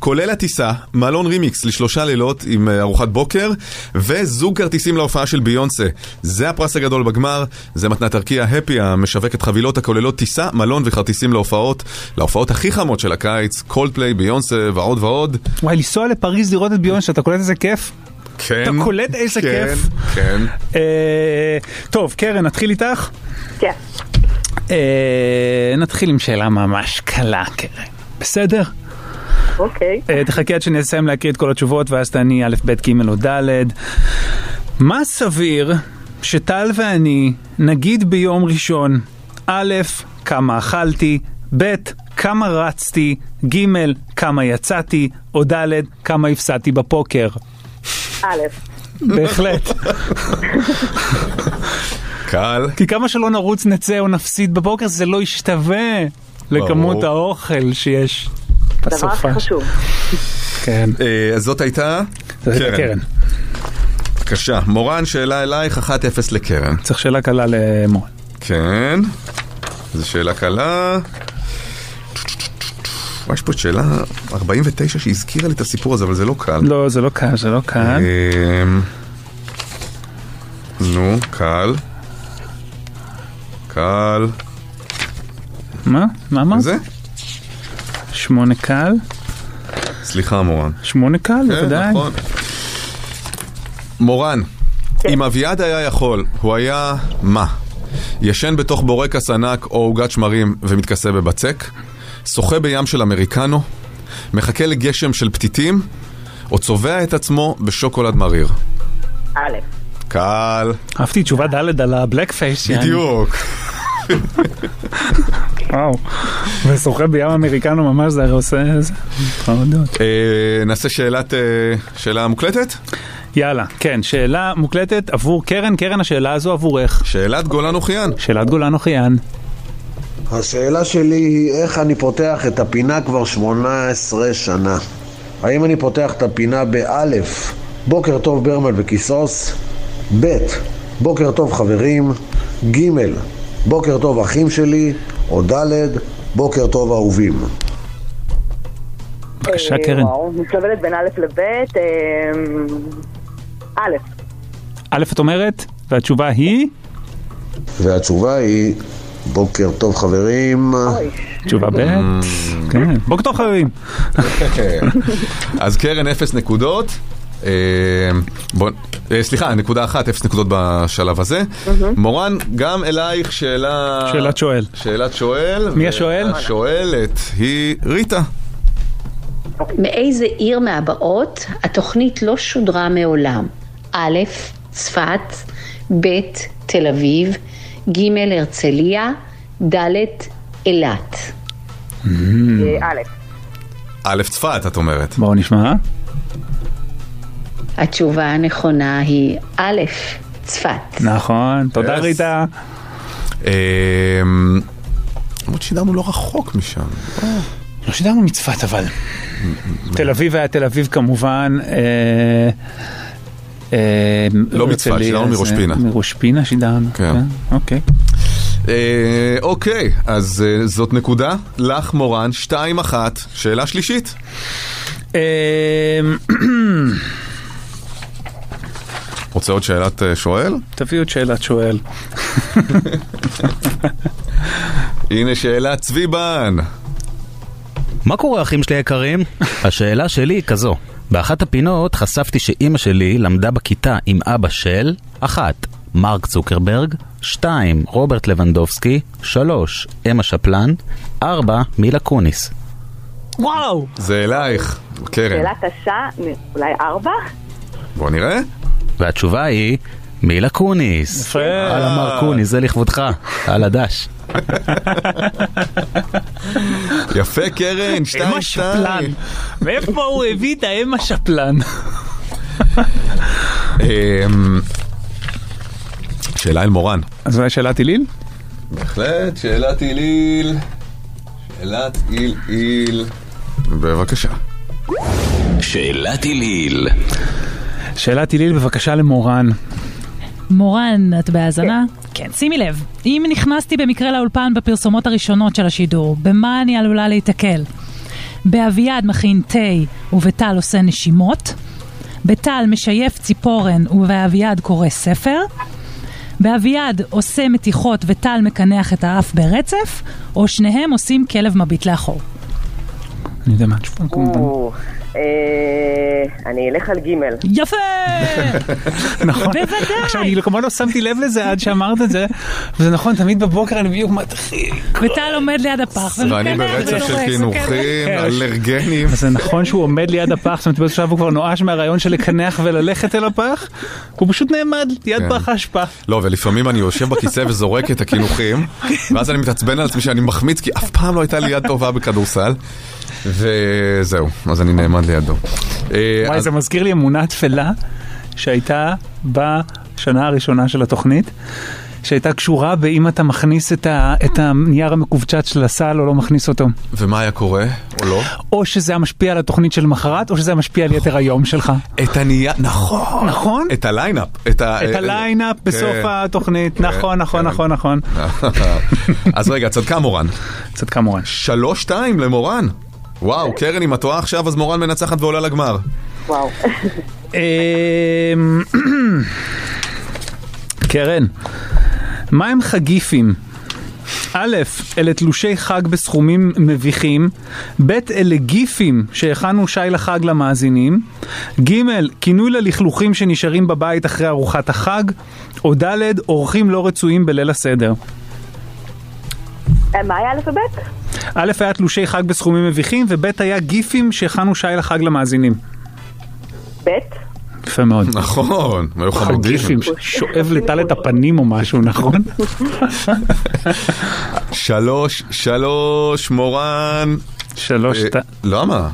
כולל הטיסה, מלון רימיקס לשלושה לילות עם ארוחת בוקר, וזוג כרטיסים להופעה של ביונסה. זה הפרס הגדול בגמר, זה מתנת ערכיה הפי, המשווקת חבילות הכוללות טיסה, מלון וכרטיסים להופעות, להופעות הכי חמות של הקיץ, קולד פליי, ביונסה ועוד ועוד. וואי, לנסוע לפריז לראות את ביונסה, אתה קולט איזה כיף? כן. אתה קולט איזה כן, כיף? כן. אה, טוב, קרן, נתחיל איתך? כן. נתחיל עם שאלה ממש קלה, קרן. בסדר? אוקיי. תחכה עד שנסיים להקריא את כל התשובות, ואז תעני א', ב', ג' או ד'. מה סביר שטל ואני נגיד ביום ראשון, א', כמה אכלתי, ב', כמה רצתי, ג', כמה יצאתי, או ד', כמה הפסעתי בפוקר? א'. בהחלט. קל. כי כמה שלא נרוץ נצא או נפסיד בבוקר, זה לא ישתווה לכמות האוכל שיש בסופה. דבר חשוב. כן. אז זאת הייתה? זאת הייתה קרן. בבקשה. מורן, שאלה אלייך, אחת אפס לקרן. צריך שאלה קלה למורן. כן. זו שאלה קלה. יש פה שאלה ארבעים ותשע שהזכירה לי את הסיפור הזה, אבל זה לא קל. לא, זה לא קל, זה לא קל. נו, קל. קל. מה? מה אמרת? זה? שמונה קל? סליחה מורן. שמונה קל? כן, נכון. מורן, אם אביעד היה יכול, הוא היה מה? ישן בתוך בורקס ענק או עוגת שמרים ומתכסה בבצק? שוחה בים של אמריקנו? מחכה לגשם של פתיתים? או צובע את עצמו בשוקולד מריר? א'. קל. אהבתי תשובה ד' על הבלק פייס. בדיוק. וואו. ושוחה בים אמריקנו ממש, זה הרי עושה איזה חרדות. נעשה שאלת, שאלה מוקלטת? יאללה, כן, שאלה מוקלטת עבור קרן. קרן, השאלה הזו עבורך. שאלת גולן אוכיין. שאלת גולן אוכיין. השאלה שלי היא איך אני פותח את הפינה כבר שמונה עשרה שנה. האם אני פותח את הפינה באלף, בוקר טוב ברמן וקיסוס, ב' בוקר טוב חברים, ג' בוקר טוב אחים שלי, או ד' בוקר טוב אהובים? בבקשה קרן. מתלבטת בין אלף לבית. אלף. אלף את אומרת, והתשובה היא? והתשובה היא בוקר טוב חברים. תשובה ב'. כן, בוקר טוב חברים. אז קרן אפס נקודות. סליחה, נקודה אחת, אפס נקודות בשלב הזה. מורן, גם אלייך שאלה... שאלת שואל. שאלת שואל. מי השואל? השואלת היא ריטה. מאיזה עיר מהבאות התוכנית לא שודרה מעולם? א', צפת, ב', תל אביב, ג' הרצליה, ד' אלת. א'. א' צפת, את אומרת. בואו נשמע. התשובה הנכונה היא א' צפת. נכון, תודה ריטה. למרות שידרנו לא רחוק משם. לא שידרנו מצפת, אבל. תל אביב היה תל אביב כמובן... לא מצפה, שידרנו מראש פינה. מראש פינה שידרנו, אוקיי. אוקיי, אז זאת נקודה לך מורן, שתיים אחת, שאלה שלישית. רוצה עוד שאלת שואל? תביא עוד שאלת שואל. הנה שאלת צביבן. מה קורה אחים שלי יקרים? השאלה שלי היא כזו. באחת הפינות חשפתי שאימא שלי למדה בכיתה עם אבא של אחת מרק צוקרברג, שתיים רוברט לוונדובסקי, שלוש אמה שפלן, ארבע מילה קוניס. וואו! זה אלייך, קרן. שאלה קשה, אולי ארבע? בוא נראה. והתשובה היא מילה קוניס. יפה. על אמר קוניס, זה לכבודך, על הדש. יפה קרן, שתיים שתיים. אמא שפלן. ואיפה הוא הביא את האמא שפלן? שאלה אל מורן. אז מה שאלת איליל? בהחלט, שאלת איליל. שאלת איליל. בבקשה. שאלת איליל. שאלת איליל, בבקשה למורן. מורן, את בהאזנה? כן, שימי לב. אם נכנסתי במקרה לאולפן בפרסומות הראשונות של השידור, במה אני עלולה להתקל? באביעד מכין תי ובטל עושה נשימות, בטל משייף ציפורן ובאביעד קורא ספר, באביעד עושה מתיחות וטל מקנח את האף ברצף, או שניהם עושים כלב מביט לאחור. אני יודע מה, תשפון כמובן. אני אלך על גימל. יפה! נכון. בוודאי! עכשיו, אני כמובן לא שמתי לב לזה עד שאמרת את זה, וזה נכון, תמיד בבוקר אני ביוק מתחיל. וטל עומד ליד הפח. ואני ברצף של קינוחים, אלרגנים. זה נכון שהוא עומד ליד הפח, זאת אומרת, עכשיו הוא כבר נואש מהרעיון של לקנח וללכת אל הפח, הוא פשוט נעמד ליד פח השפח. לא, ולפעמים אני יושב בכיסא וזורק את הקינוחים, ואז אני מתעצבן על עצמי שאני מחמיץ, כי אף פעם לא הייתה לי יד טובה בכדורסל. וזהו, אז אני נעמד לידו. וואי, זה מזכיר לי אמונה תפלה שהייתה בשנה הראשונה של התוכנית, שהייתה קשורה באם אתה מכניס את הנייר המקובצ'ת של הסל או לא מכניס אותו. ומה היה קורה? או לא? או שזה משפיע על התוכנית של מחרת, או שזה משפיע על יתר היום שלך. את הנייר, נכון. נכון? את הליינאפ. את הליינאפ בסוף התוכנית. נכון, נכון, נכון, נכון. אז רגע, צדקה מורן. צדקה מורן. שלוש שתיים למורן. וואו, קרן, אם את רואה עכשיו, אז מורן מנצחת ועולה לגמר. וואו. קרן, מה הם חגיפים? א', אלה תלושי חג בסכומים מביכים, ב', אלה גיפים שהכנו שי לחג למאזינים, ג', כינוי ללכלוכים שנשארים בבית אחרי ארוחת החג, או ד', אורחים לא רצויים בליל הסדר. מה היה א' וב'? א' היה תלושי חג בסכומים מביכים, וב' היה גיפים שהכנו שי לחג למאזינים. ב'? יפה מאוד. נכון, היו חמודים. שואב לטל את הפנים או משהו, נכון? שלוש, שלוש, מורן. שלוש, ת... למה?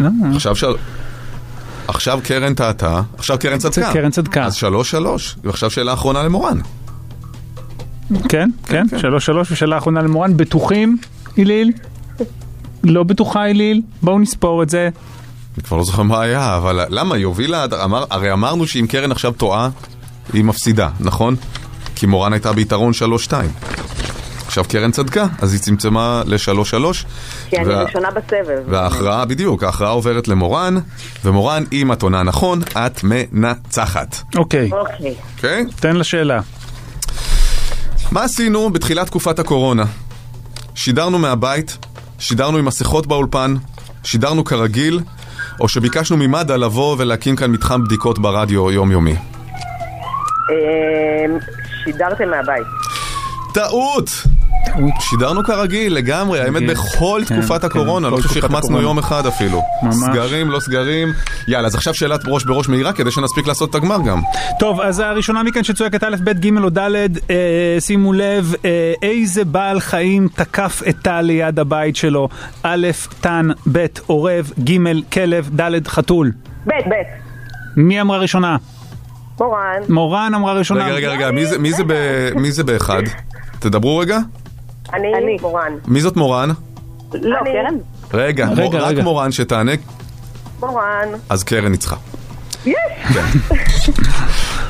עכשיו קרן טעתה, עכשיו קרן צדקה. קרן צדקה. אז שלוש, שלוש. ועכשיו שאלה אחרונה למורן. כן, כן, שלוש, שלוש, ושאלה אחרונה למורן. בטוחים, איליל? לא בטוחה, איליל? בואו נספור את זה. אני כבר לא זוכר מה היה, אבל למה? יובילה, הרי אמרנו שאם קרן עכשיו טועה, היא מפסידה, נכון? כי מורן הייתה ביתרון שלוש שתיים. עכשיו קרן צדקה, אז היא צמצמה ל-שלוש שלוש. כי אני ראשונה בסבב. וההכרעה, בדיוק, ההכרעה עוברת למורן, ומורן, אם את עונה נכון, את מנצחת. אוקיי. אוקיי? תן לשאלה. מה עשינו בתחילת תקופת הקורונה? שידרנו מהבית, שידרנו עם מסכות באולפן, שידרנו כרגיל, או שביקשנו ממד"א לבוא ולהקים כאן מתחם בדיקות ברדיו יומיומי. שידרתם מהבית. טעות! שידרנו כרגיל לגמרי, האמת בכל תקופת הקורונה, לא חושב שהחמצנו יום אחד אפילו. סגרים, לא סגרים. יאללה, אז עכשיו שאלת ראש בראש מהירה כדי שנספיק לעשות את הגמר גם. טוב, אז הראשונה מכאן שצועקת א', ב', ג' או ד', שימו לב, איזה בעל חיים תקף את טל ליד הבית שלו? א', תן, ב', עורב, ג', כלב, ד', חתול. ב', ב'. מי אמרה ראשונה? מורן. מורן אמרה ראשונה. רגע, רגע, מי זה באחד? תדברו רגע. אני מורן. מי זאת מורן? לא, קרן. רגע, רק מורן שתענה. מורן. אז קרן ניצחה. יש!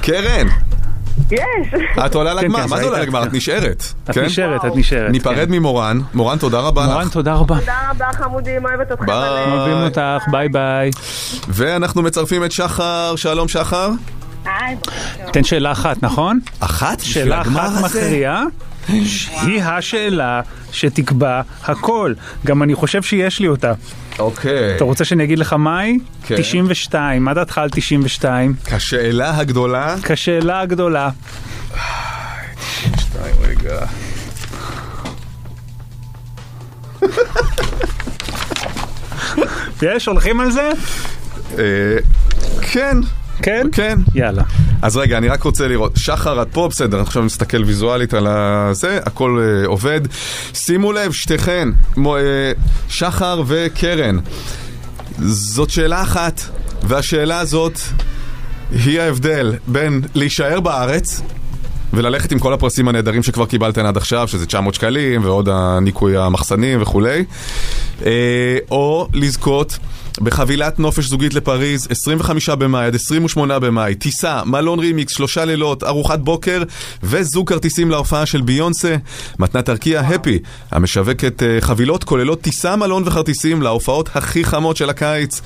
קרן! יש! את עולה לגמר, מה זה עולה לגמר? את נשארת. את נשארת, את נשארת. ניפרד ממורן. מורן, תודה רבה לך. מורן, תודה רבה. תודה רבה, חמודים, אוהבת אתכם. ביי. אוהבים אותך, ביי ביי. ואנחנו מצרפים את שחר. שלום שחר. היי. תן שאלה אחת, נכון? אחת? שאלה אחת מכריעה. היא השאלה שתקבע הכל. גם אני חושב שיש לי אותה. אוקיי. אתה רוצה שאני אגיד לך מהי? תשעים ושתיים. מה דעתך על תשעים ושתיים? כשאלה הגדולה? כשאלה הגדולה. תשעים ושתיים, רגע. יש? הולכים על זה? כן. כן? כן. יאללה. אז רגע, אני רק רוצה לראות. שחר, את פה, בסדר, עכשיו נסתכל ויזואלית על זה, הכל אה, עובד. שימו לב, שתיכן, מו, אה, שחר וקרן. זאת שאלה אחת, והשאלה הזאת היא ההבדל בין להישאר בארץ וללכת עם כל הפרסים הנהדרים שכבר קיבלתן עד עכשיו, שזה תשע מאות שקלים ועוד הניקוי המחסנים וכולי, או לזכות בחבילת נופש זוגית לפריז, עשרים וחמישה במאי עד עשרים ושמונה במאי, טיסה, מלון רימיקס, שלושה לילות, ארוחת בוקר וזוג כרטיסים להופעה של ביונסה. מתנת ארקיע הפי, המשווקת חבילות כוללות טיסה, מלון וכרטיסים להופעות הכי חמות של הקיץ,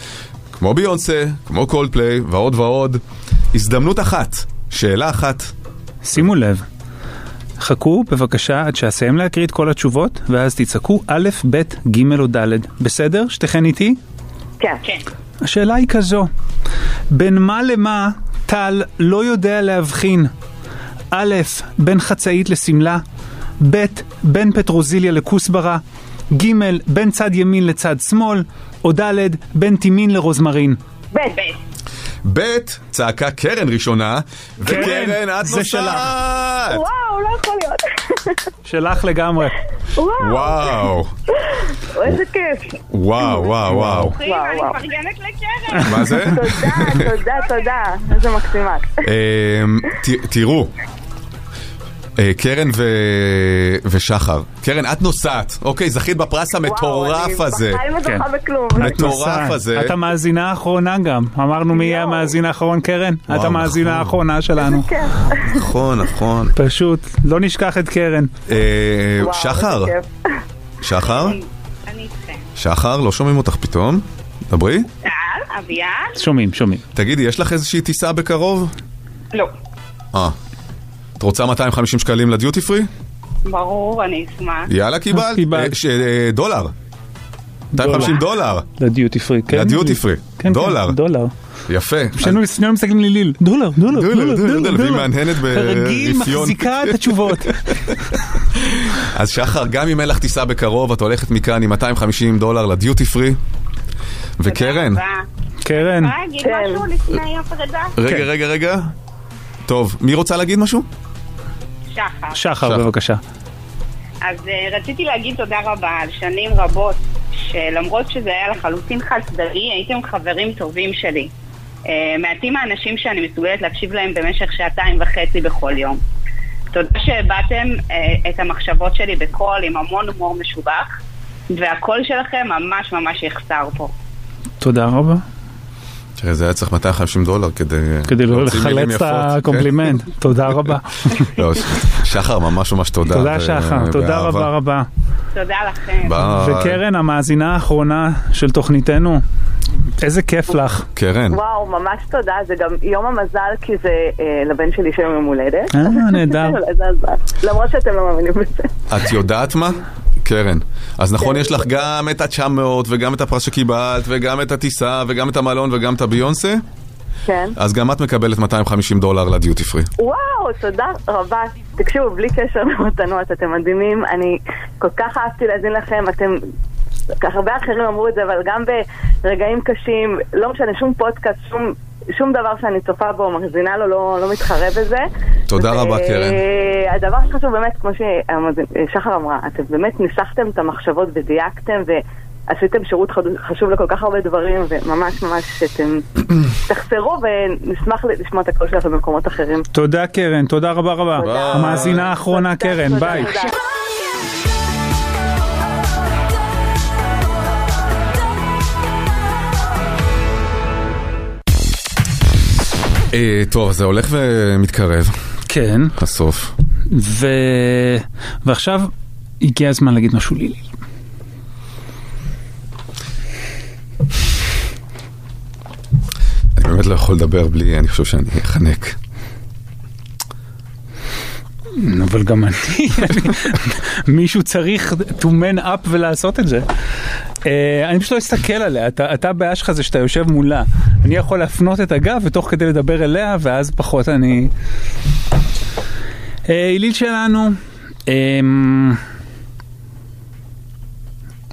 כמו ביונסה, כמו קולד פליי ועוד ועוד. הזדמנות אחת, שאלה אחת. שימו לב, חכו בבקשה עד שאסיים להקריא את כל התשובות, ואז תצעקו א', ב', ג' או ד'. בסדר? שתכן איתי? כן. השאלה היא כזו, בין מה למה טל לא יודע להבחין? א', בין חצאית לסמלה, ב', בין פטרוזיליה לכוסברה, ג', בין צד ימין לצד שמאל, או ד', בין תימין לרוזמרין. ב', ב'. בית, צעקה קרן ראשונה, וקרן את נוסעת. וואו, לא יכול להיות. שלך לגמרי. וואו. איזה כיף. וואו, וואו, וואו. אני מרגנת לקרן. מה זה? תודה, תודה, תודה. איזה מקסימת. תראו, קרן ושחר. קרן, את נוסעת. אוקיי, זכית בפרס המטורף הזה. וואו, אני בחיים לא זוכה בכלום. מטורף הזה. את המאזינה האחרונה גם. אמרנו מי יהיה המאזין האחרון, קרן? את המאזין האחרונה שלנו. נכון, נכון. פשוט, לא נשכח את קרן. שחר. שחר? אני איתכם. שחר, לא שומעים אותך פתאום? דברי? טל, אביעד. שומעים, שומעים. תגידי, יש לך איזושהי טיסה בקרוב? לא. אה. את רוצה מאתיים וחמישים שקלים לדיוטי פרי? ברור, אני אשמח. יאללה, קיבל. דולר. מאתיים וחמישים דולר. לדיוטי פרי, כן. לדיוטי פרי. דולר. דולר. יפה. שנינו מסתכלים ליליל. דולר, דולר, דולר, דולר. והיא מהנהנת ברפיון. הרגיל מחזיקה את התשובות. אז שחר, גם אם אין לך טיסה בקרוב, את הולכת מכאן עם מאתיים וחמישים דולר לדיוטי פרי. וקרן. קרן. רגע, משהו לפני הפרדה. רגע, רגע, רגע. טוב, מי רוצה להגיד משהו? שחר. שחר, בבקשה. אז רציתי להגיד תודה רבה על שנים רבות, שלמרות שזה היה לחלוטין חד-צדדי, הייתם חברים טובים שלי. מעטים האנשים שאני מסוגלת להקשיב להם במשך שעתיים וחצי בכל יום. תודה שהבאתם את המחשבות שלי בקול עם המון הומור משובח, והקול שלכם ממש ממש יחסר פה. תודה רבה. זה היה צריך מאתיים וחמישים דולר כדי לא לחלץ את הקומפלימנט. תודה רבה. שחר, ממש ממש תודה. תודה שחר, תודה רבה רבה. תודה לכם. וקרן, המאזינה האחרונה של תוכניתנו, איזה כיף לך. קרן. וואו, ממש תודה. זה גם יום המזל, כי זה לבן שלי שם יום הולדת. אה, נהדר. למרות שאתם לא מאמינים בזה. את יודעת מה? קרן. אז נכון, יש לך גם את ה-תשע מאות וגם את הפרס שקיבלת וגם את הטיסה וגם את המלון וגם את הביונסה. כן. אז גם את מקבלת מאתיים וחמישים דולר לדיוטי פרי. וואו, תודה רבה. תקשיבו, בלי קשר למתנות, אתם מדהימים. אני כל כך אהבתי להזין לכם. אתם, כך הרבה אחרים אמרו את זה, אבל גם ברגעים קשים, לא משנה, שום פודקאסט, שום... שום דבר שאני צופה בו, מרזינה לו, לא, לא מתחרה בזה. תודה רבה, קרן. הדבר שחשוב באמת, כמו ששחר אמרה, אתם באמת ניסחתם את המחשבות ודייקתם, ועשיתם שירות חשוב לכל כך הרבה דברים, וממש ממש אתם תחסרו, ונשמח לשמוע את הכל שלכם במקומות אחרים. תודה, קרן. תודה רבה רבה. המאזינה האחרונה, קרן. ביי. טוב, זה הולך ומתקרב. כן. הסוף. ו... ועכשיו הגיע הזמן להגיד משהו לילי. אני באמת לא יכול לדבר בלי, אני חושב שאני חנק. אבל גם אני, מישהו צריך to man up ולעשות את זה. אני פשוט לא אסתכל עליה, אתה באשך זה שאתה יושב מולה, אני יכול להפנות את הגב ותוך כדי לדבר אליה, ואז פחות אני... איליל שלנו,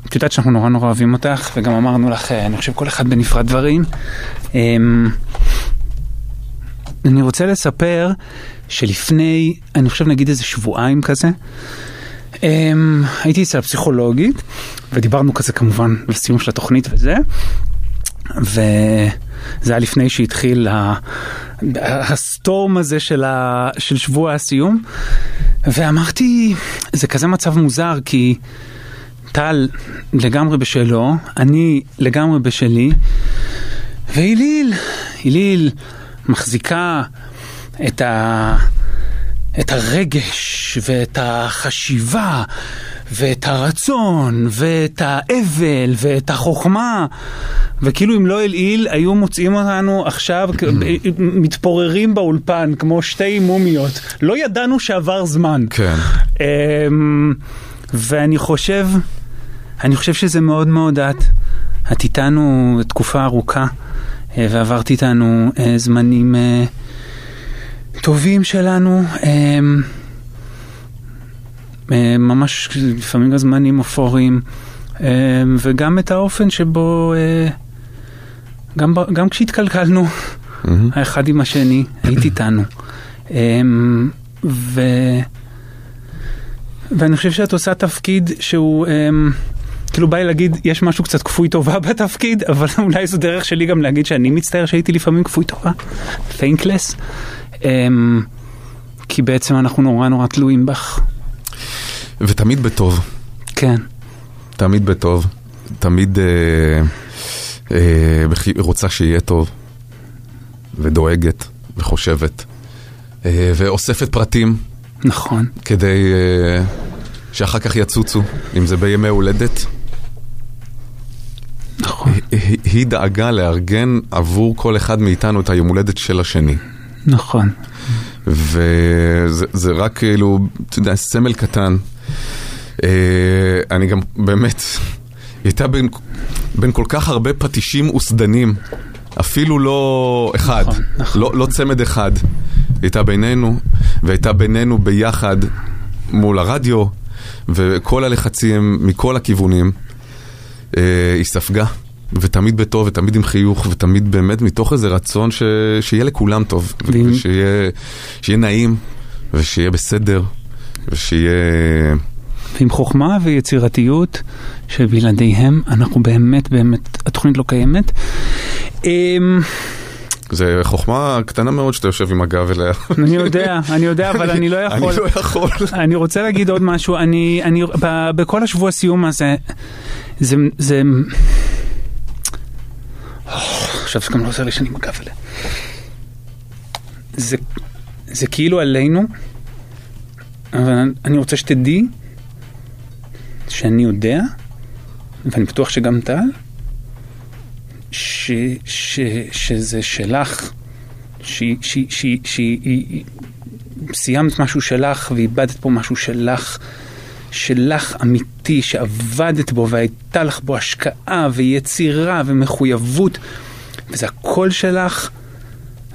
את יודעת שאנחנו נורא נורא אוהבים אותך, וגם אמרנו לך, אני חושב כל אחד בנפרד דברים, אני רוצה לספר שלפני, אני חושב נגיד איזה שבועיים כזה, הייתי אצל הפסיכולוגית, ודיברנו כזה כמובן בסיום של התוכנית וזה, וזה היה לפני שהתחיל הסטורם הזה של שבוע הסיום, ואמרתי, זה כזה מצב מוזר, כי טל לגמרי בשלו, אני לגמרי בשלי, והיליל, היליל מחזיקה את ה... את הרגש ואת החשיבה ואת הרצון ואת האבל ואת החוכמה, וכאילו אם לא אליל היו מוצאים אותנו עכשיו מתפוררים באולפן כמו שתי מומיות, לא ידענו שעבר זמן. כן. ואני חושב אני חושב שזה מאוד מאוד את את איתנו תקופה ארוכה, ועברתי איתנו זמנים טובים שלנו, ממש לפעמים הזמנים אפורים, וגם את האופן שבו גם, גם כשהתקלקלנו mm-hmm. האחד עם השני, היית איתנו. ו, ואני חושב שאת עושה תפקיד שהוא... כאילו בא לי להגיד, יש משהו קצת כפוי טובה בתפקיד, אבל אולי זו דרך שלי גם להגיד שאני מצטער שהייתי לפעמים כפוי טובה. Thankless. אממ, כי בעצם אנחנו נורא נורא תלויים בך. ותמיד בטוב. כן. תמיד בטוב. תמיד אה, אה, רוצה שיהיה טוב. ודואגת. וחושבת. אה, ואוספת פרטים. נכון. כדי... אה, שאחר כך יצוצו, אם זה בימי הולדת. נכון. היא, היא דאגה לארגן עבור כל אחד מאיתנו את היום הולדת של השני. נכון. וזה זה רק כאילו, אתה יודע, סמל קטן. אני גם באמת, היא הייתה בין, בין כל כך הרבה פטישים וסדנים, אפילו לא אחד, נכון, נכון. לא, לא צמד אחד. היא הייתה בינינו, והייתה בינינו ביחד מול הרדיו, וכל הלחצים מכל הכיוונים, אה, היא ספגה, ותמיד בטוב, ותמיד עם חיוך, ותמיד באמת מתוך איזה רצון ש... שיהיה לכולם טוב, ו... ושיהיה שיהיה נעים, ושיהיה בסדר, ושיהיה... ועם חוכמה ויצירתיות, שבלעדיהם אנחנו באמת, באמת, התוכנית לא קיימת. אה... זה חוכמה קטנה מאוד שאתה יושב עם הגב אליה. אני יודע, אני יודע, אבל אני לא יכול. אני לא יכול. אני רוצה להגיד עוד משהו. אני, אני, בכל השבוע הסיום הזה, זה, זה... עכשיו זה גם לא עושה לי שאני עם הגב אליה. זה, זה כאילו עלינו, אבל אני רוצה שתדעי, שאני יודע, ואני בטוח שגם טל, ש, ש, שזה שלך, ש, ש, ש, ש, סיימת משהו שלך, ואיבדת פה משהו שלך, שלך אמיתי, שעבדת בו, והייתה לך בו השקעה, ויצירה, ומחויבות, וזה הכל שלך,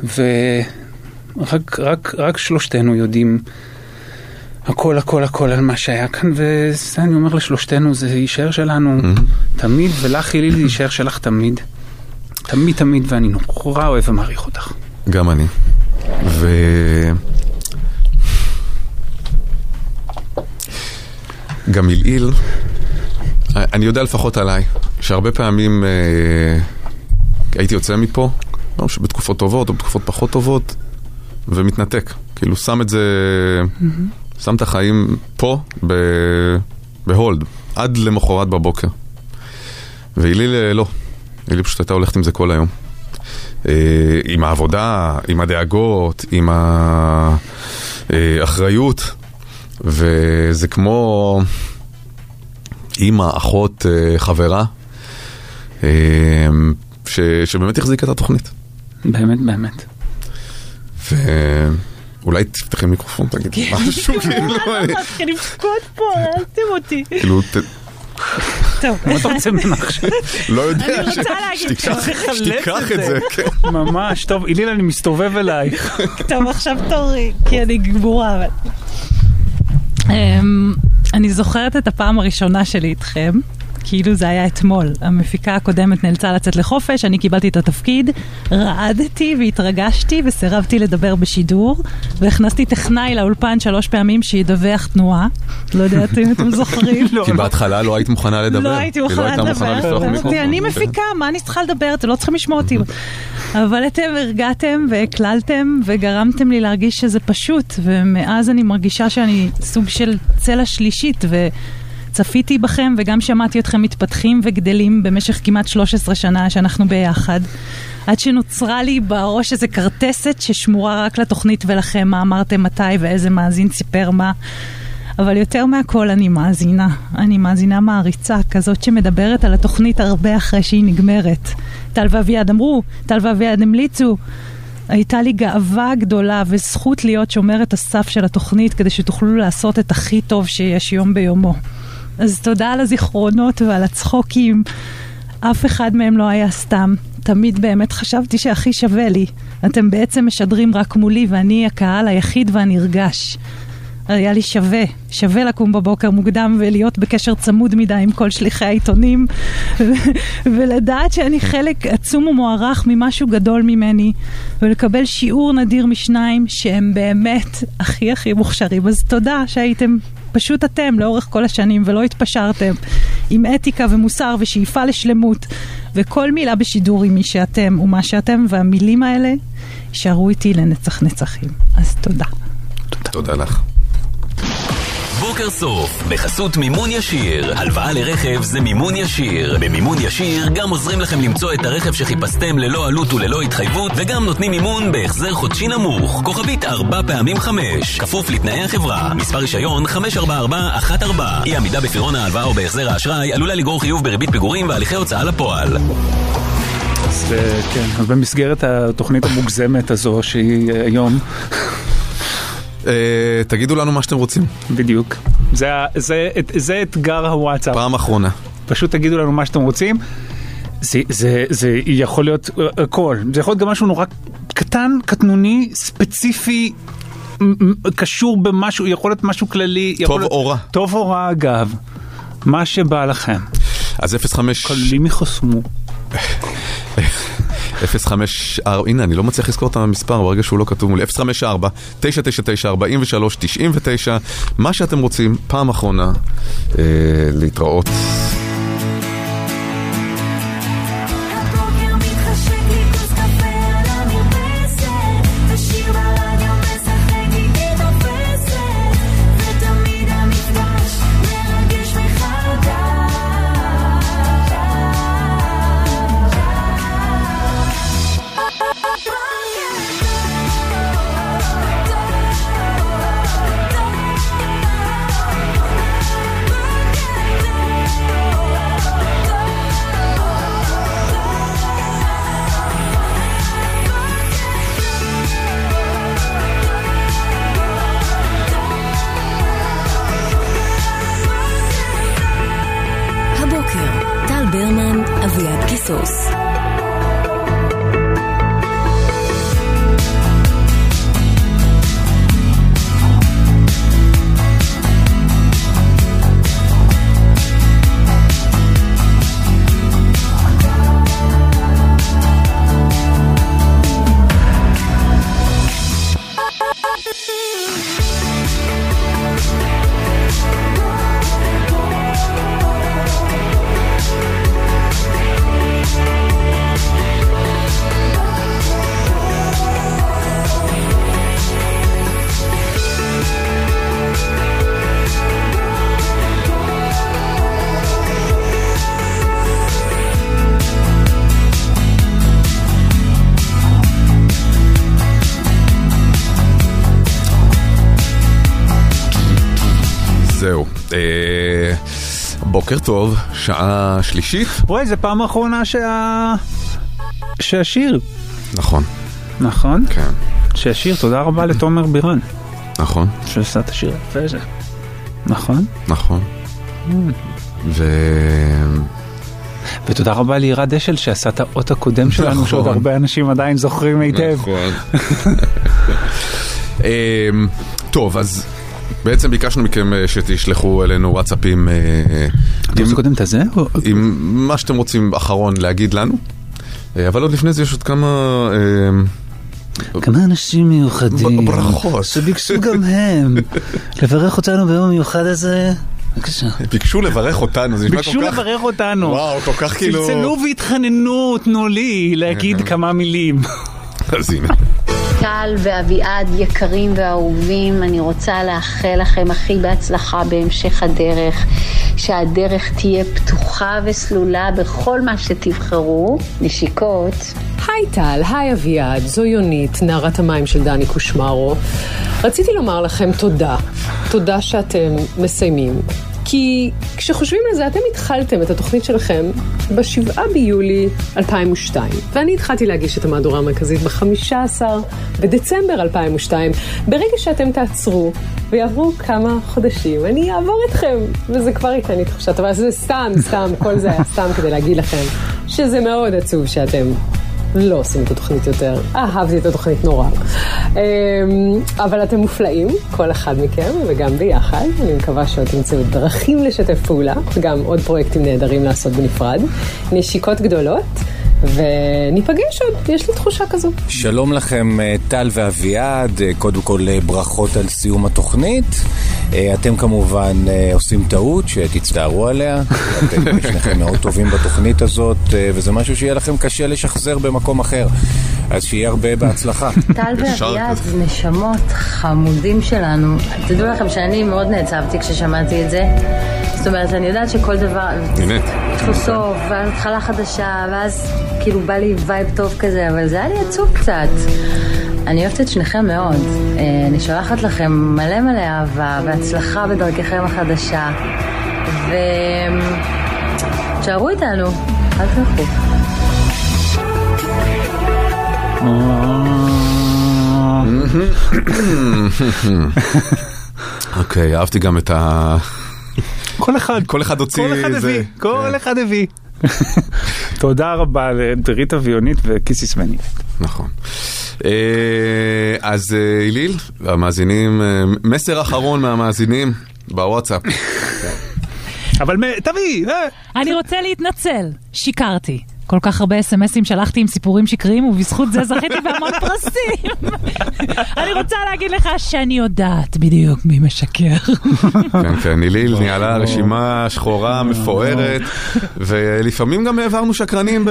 ורק, רק, רק שלושתנו יודעים, הכל, הכל, הכל על מה שהיה כאן, ואני אומר לשלושתנו, זה יישאר שלנו תמיד, ולך יליל, זה יישאר שלך תמיד. תמיד תמיד, ואני נורא אוהב ומעריך אותך. גם אני. ו... גם אליל, אני יודע לפחות עליי, שהרבה פעמים אה, הייתי יוצא מפה, לא, שבתקופות טובות או בתקופות פחות טובות, ומתנתק. כאילו שם את זה, mm-hmm. שם את החיים פה, ב... בהולד, עד למחרת בבוקר. ואליל לא. אלי פשוט הייתה הולכת עם זה כל היום. עם העבודה, עם הדאגות, עם האחריות. וזה כמו אמא, אחות, חברה, ש... שבאמת החזיקה את התוכנית. באמת, באמת. ואולי תפתחי מיקרופון, תגיד משהו. אני פקוד פה, עשתם אותי. כאילו... טוב, מה אתה רוצה ממך? לא יודע, שתיקח את זה. ממש, טוב, איליל, אני מסתובב אלייך. טוב, עכשיו תורי, כי אני גבורה. אני זוכרת את הפעם הראשונה שלי איתכם, כאילו זה היה אתמול. המפיקה הקודמת נאלצה לצאת לחופש, אני קיבלתי את התפקיד, רעדתי והתרגשתי וסירבתי לדבר בשידור, והכנסתי טכנאי לאולפן שלוש פעמים שידווח תנועה. לא יודעת אם אתם זוכרים. כי בהתחלה לא היית מוכנה לדבר. לא הייתי מוכנה לדבר. אני מפיקה, מה אני צריכה לדבר? אתם לא צריכים לשמוע אותי. אבל אתם הרגעתם והקללתם וגרמתם לי להרגיש שזה פשוט, ומאז אני מרגישה שאני סוג של צלע שלישית, ו... צפיתי בכם וגם שמעתי אתכם מתפתחים וגדלים במשך כמעט שלוש עשרה שנה שאנחנו ביחד, עד שנוצרה לי בראש איזה קרטסת ששמורה רק לתוכנית ולכם, מה אמרתם מתי ואיזה מאזין סיפר מה. אבל יותר מהכל אני מאזינה, אני מאזינה מעריצה, כזאת שמדברת על התוכנית הרבה אחרי שהיא נגמרת. טל ואביעד אמרו, טל ואביעד המליצו. הייתה לי גאווה גדולה וזכות להיות שומרת הסף של התוכנית כדי שתוכלו לעשות את הכי טוב שיש יום ביומו. אז תודה על הזיכרונות ועל הצחוקים. אף אחד מהם לא היה סתם. תמיד באמת חשבתי שהכי שווה לי. אתם בעצם משדרים רק מולי, ואני הקהל היחיד והנרגש. היה לי שווה. שווה לקום בבוקר מוקדם ולהיות בקשר צמוד מדי עם כל שליחי העיתונים, ולדעת שאני חלק עצום ומוערך ממשהו גדול ממני, ולקבל שיעור נדיר משניים שהם באמת הכי הכי מוכשרים. אז תודה שהייתם פשוט אתם לאורך כל השנים ולא התפשרתם, עם אתיקה ומוסר ושאיפה לשלמות, וכל מילה בשידור עם מי שאתם ומה שאתם, והמילים האלה יישארו איתי לנצח נצחים. אז תודה. תודה לך. בוקר סוף, בחסות מימון ישיר. הלוואה לרכב זה מימון ישיר. במימון ישיר גם עוזרים לכם למצוא את הרכב שחיפשתם ללא עלות וללא התחייבות, וגם נותנים מימון בהחזר חודשי נמוך. כוכבית ארבע פעמים חמש, כפוף לתנאי החברה. מספר רישיון חמש ארבע ארבע אחת ארבע. אי עמידה בפירעון ההלוואה או בהחזר האשראי עלולה לגרור חיוב בריבית פיגורים והליכי הוצאה לפועל. אז כן, אז במסגרת התוכנית המוגזמת הזו שהיא היום... תגידו לנו מה שאתם רוצים. בדיוק. זה אתגר הוואטסאפ. פעם אחרונה. פשוט תגידו לנו מה שאתם רוצים. זה יכול להיות הכל. זה יכול להיות גם משהו נורא קטן, קטנוני, ספציפי, קשור במשהו, יכול להיות משהו כללי. טוב או רע. טוב או רע, אגב. מה שבא לכם. אז אפס חמש... קלים יחסמו. אפס חמש ארבע, הנה אני לא מצליח לזכור את המספר ברגע שהוא לא כתוב מולי, אפס חמש ארבע תשע תשע תשע ארבע שלוש תשע תשע. מה שאתם רוצים, פעם אחרונה, אה, להתראות. בוקר טוב, שעה שלישית. וואי, זה פעם האחרונה שה... שהשיר. נכון. נכון? כן. שהשיר, תודה רבה לתומר בירן. נכון. שעשה את השיר. וזה. נכון? נכון. ו... ותודה רבה לירה דשל שעשה את האות הקודם שלנו, נכון. שעוד הרבה אנשים עדיין זוכרים היטב. נכון. טוב, אז... בעצם ביקשנו מכם שתשלחו אלינו וואטסאפים. אתם רוצים קודם את הזה? עם מה שאתם רוצים אחרון להגיד לנו. אבל עוד לפני זה יש עוד כמה... כמה אנשים מיוחדים. ברכות. שביקשו גם הם לברך אותנו ביום המיוחד הזה. ביקשו לברך אותנו, ביקשו לברך אותנו. וואו, כל כך כאילו... צלצלו והתחננו, תנו לי להגיד כמה מילים. אז הנה. טל ואביעד יקרים ואהובים, אני רוצה לאחל לכם הכי בהצלחה בהמשך הדרך, שהדרך תהיה פתוחה וסלולה בכל מה שתבחרו. נשיקות. היי טל, היי אביעד, זו יונית, נערת המים של דני קושמרו. רציתי לומר לכם תודה, תודה שאתם מסיימים. כי כשחושבים על זה, אתם התחלתם את התוכנית שלכם בשבעה ביולי אלפיים ושתיים, ואני התחלתי להגיש את המהדורה המרכזית ב-חמישה עשר בדצמבר אלפיים ושתיים. ברגע שאתם תעצרו ויעברו כמה חודשים, אני אעבור אתכם, וזה כבר ייתן לי תחושת, אבל זה סתם, סתם, כל זה היה סתם כדי להגיד לכם שזה מאוד עצוב שאתם לא עושים את התוכנית יותר. אהבתי את התוכנית נורא. אבל אתם מופלאים, כל אחד מכם, וגם ביחד. אני מקווה שעוד תמצאו דרכים לשתף פעולה, וגם עוד פרויקטים נהדרים לעשות בנפרד. נשיקות גדולות, וניפגש עוד, יש לי תחושה כזו. שלום לכם, טל ואביעד, קודם כל ברכות על סיום התוכנית. אתם כמובן עושים טעות שתצטערו עליה, אתם שניכם מאוד טובים בתוכנית הזאת, וזה משהו שיהיה לכם קשה לשחזר במקום אחר, אז שיהיה הרבה בהצלחה. טל ואביעד, נשמות חמודים שלנו. תדעו לכם שאני מאוד נעצבתי כששמעתי את זה, זאת אומרת, אני יודעת שכל דבר תחוסוף, והתחלה חדשה, ואז כאילו בא לי וייב טוב כזה, אבל זה היה לי עצוב קצת. אני אוהבת את שניכם מאוד, אני שולחת לכם מלא מלא אהבה והצלחה בדרככם החדשה, ותשארו איתנו, אל תלכו. אוקיי, אהבתי גם את ה... כל אחד, כל אחד הוציא איזה... כל אחד הביא. תודה רבה לדרית אביונית וכיסיס מנית. נכון. אז איליל, המאזינים, מסר אחרון מהמאזינים בוואטסאפ. אבל תביא. אני רוצה להתנצל, שיקרתי. כל כך הרבה אס-אמסים שלחתי עם סיפורים שקריים, ובזכות זה זכיתי בהמון פרסים. אני רוצה להגיד לך שאני יודעת בדיוק מי משקר. כן, כן, איליל ניהלה רשימה שחורה, מפוארת, ולפעמים גם העברנו שקרנים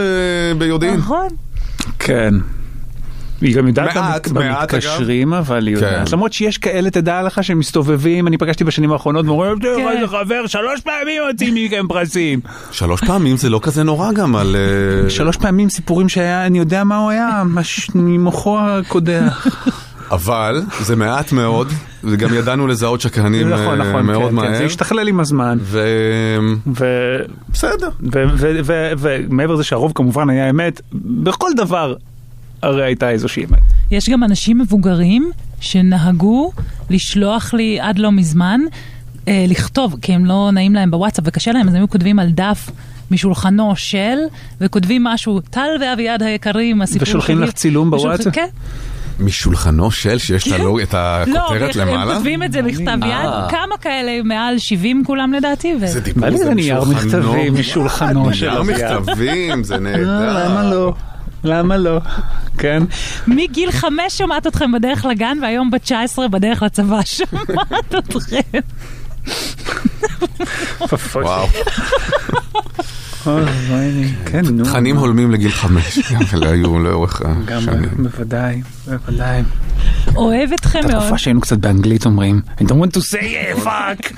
ביודעין. נכון. כן. היא גם יודעת במתקשרים, אבל היא יודעת. למרות שיש כאלה, תדע לך, שמסתובבים, אני פגשתי בשנים האחרונות, ואומרים, איזה חבר, שלוש פעמים הוצאים מכם פרסים. שלוש פעמים זה לא כזה נורא גם על... שלוש פעמים סיפורים שהיה, אני יודע מה הוא היה, ממוחו הקודח. אבל זה מעט מאוד, וגם ידענו לזהות שקרנים מאוד מהר. זה השתכלל עם הזמן. בסדר. ומעבר זה שהרוב כמובן היה אמת, בכל דבר, הרי הייתה איזושהי אמת. יש גם אנשים מבוגרים שנהגו לשלוח לי עד לא מזמן, אה, לכתוב, כי הם לא נעים להם בוואטסאפ וקשה להם, אז הם כותבים על דף משולחנו של, וכותבים משהו, טל ואביעד היקרים, הסיפור שלי. ושולחים לך צילום בוואטסאפ? כן. משולחנו של, שיש לנו את הכותרת למעלה? לא, הם כותבים את זה לכתב יד, כמה כאלה, מעל שבעים כולם לדעתי. זה דיבור, זה משולחנו. משולחנו של אביעד. מכתבים, זה נהדר. למה לא? למה לא? כן. מגיל חמש שומעת אתכם בדרך לגן, והיום ב-תשע עשרה בדרך לצבא שומעת אתכם. וואו. תכנים הולמים לגיל חמש. לא היו לאורך השנים. בוודאי, בוודאי. אוהב אתכם מאוד. את התקופה שהיינו קצת באנגלית אומרים, I don't want to say a fuck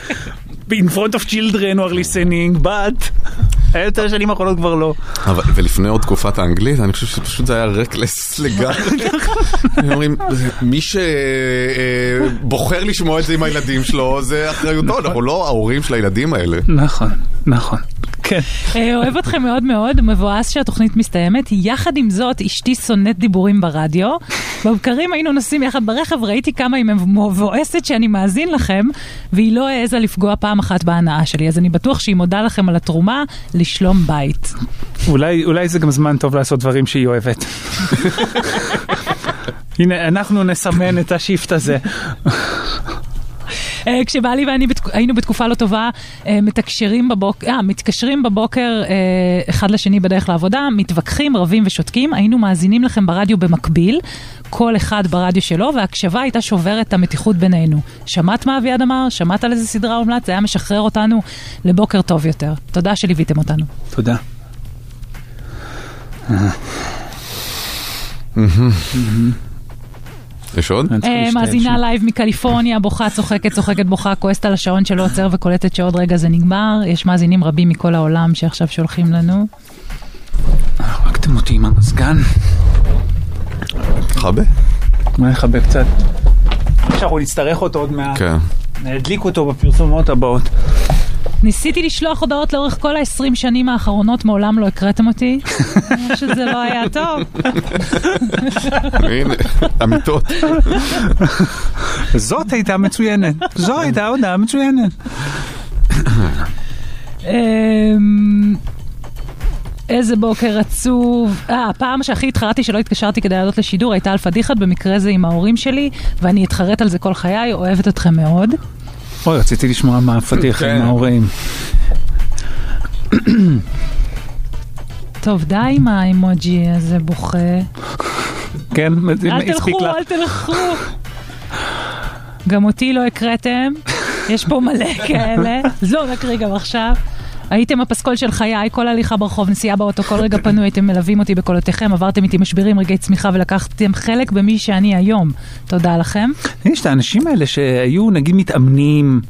in front of children who are listening, but... היותר שנים האחרונות כבר לא. ולפני עוד תקופת האנגלית, אני חושב שפשוט זה היה רקלס לגמרי. אומרים, מי שבוחר לשמוע את זה עם הילדים שלו, זה אחריותו, אנחנו לא ההורים של הילדים האלה. נכון, נכון. אוהב אתכם מאוד מאוד, מבואס שהתוכנית מסתיימת. יחד עם זאת, אשתי שונאת דיבורים ברדיו. בבקרים היינו נוסעים יחד ברכב, ראיתי כמה היא מבואסת שאני מאזין לכם, והיא לא העזה לפגוע פעם אחת בהנאה שלי, אז אני בטוח שהיא מודה לכם על התרומה לשלום בית. אולי, אולי זה גם זמן טוב לעשות דברים שהיא אוהבת. הנה, אנחנו נסמן את השיפט הזה. כשבעלי ואני היינו בתקופה לא טובה, מתקשרים בבוקר, מתקשרים בבוקר אחד לשני בדרך לעבודה, מתווכחים, רבים ושותקים, היינו מאזינים לכם ברדיו במקביל, כל אחד ברדיו שלו, והקשבה הייתה שוברת את המתיחות בינינו. שמעת מה אביעד אמר? שמעת על איזה סדרה אומלת? זה היה משחרר אותנו לבוקר טוב יותר. תודה שליוויתם אותנו. תודה. יש עוד? מאזינה לייב מקליפורניה, בוכה, צוחקת, צוחקת, בוכה, כועסת על השעון שלא עוצר וקולטת שעוד רגע זה נגמר. יש מאזינים רבים מכל העולם שעכשיו שולחים לנו. הרגתם אותי עם המזגן. חבא? מה יחבא קצת? אנחנו נצטרך אותו עוד מעט. כן. נדליק אותו בפרסומות הבאות. ניסיתי לשלוח הודעות לאורך כל ה-עשרים שנים האחרונות, מעולם לא הקראתם אותי, שזה לא היה טוב. הנה, אמיתות. זאת הייתה מצוינת. זו הייתה הודעה מצוינת. איזה בוקר עצוב. אה, הפעם שהכי התחרתי שלא התקשרתי כדי לעלות לשידור, הייתה על פדיחת, במקרה זה עם ההורים שלי, ואני התחרט על זה כל חיי, אוהבת אתכם מאוד. אוי, רציתי לשמוע מה הפתיח עם ההורים. טוב, די עם האימוג'י הזה בוכה. כן, אל תלכו, אל תלכו. גם אותי לא הקראתם. יש פה מלא כאלה. זו נקריא גם עכשיו. הייתם הפסקול של חיי, כל הליכה ברחוב, נסיעה באוטו, כל רגע פנו, הייתם מלווים אותי בקולותיכם, עברתם איתי משברים, רגעי צמיחה, ולקחתם חלק במי שאני היום. תודה לכם. יש את האנשים האלה שהיו נגיד מתאמנים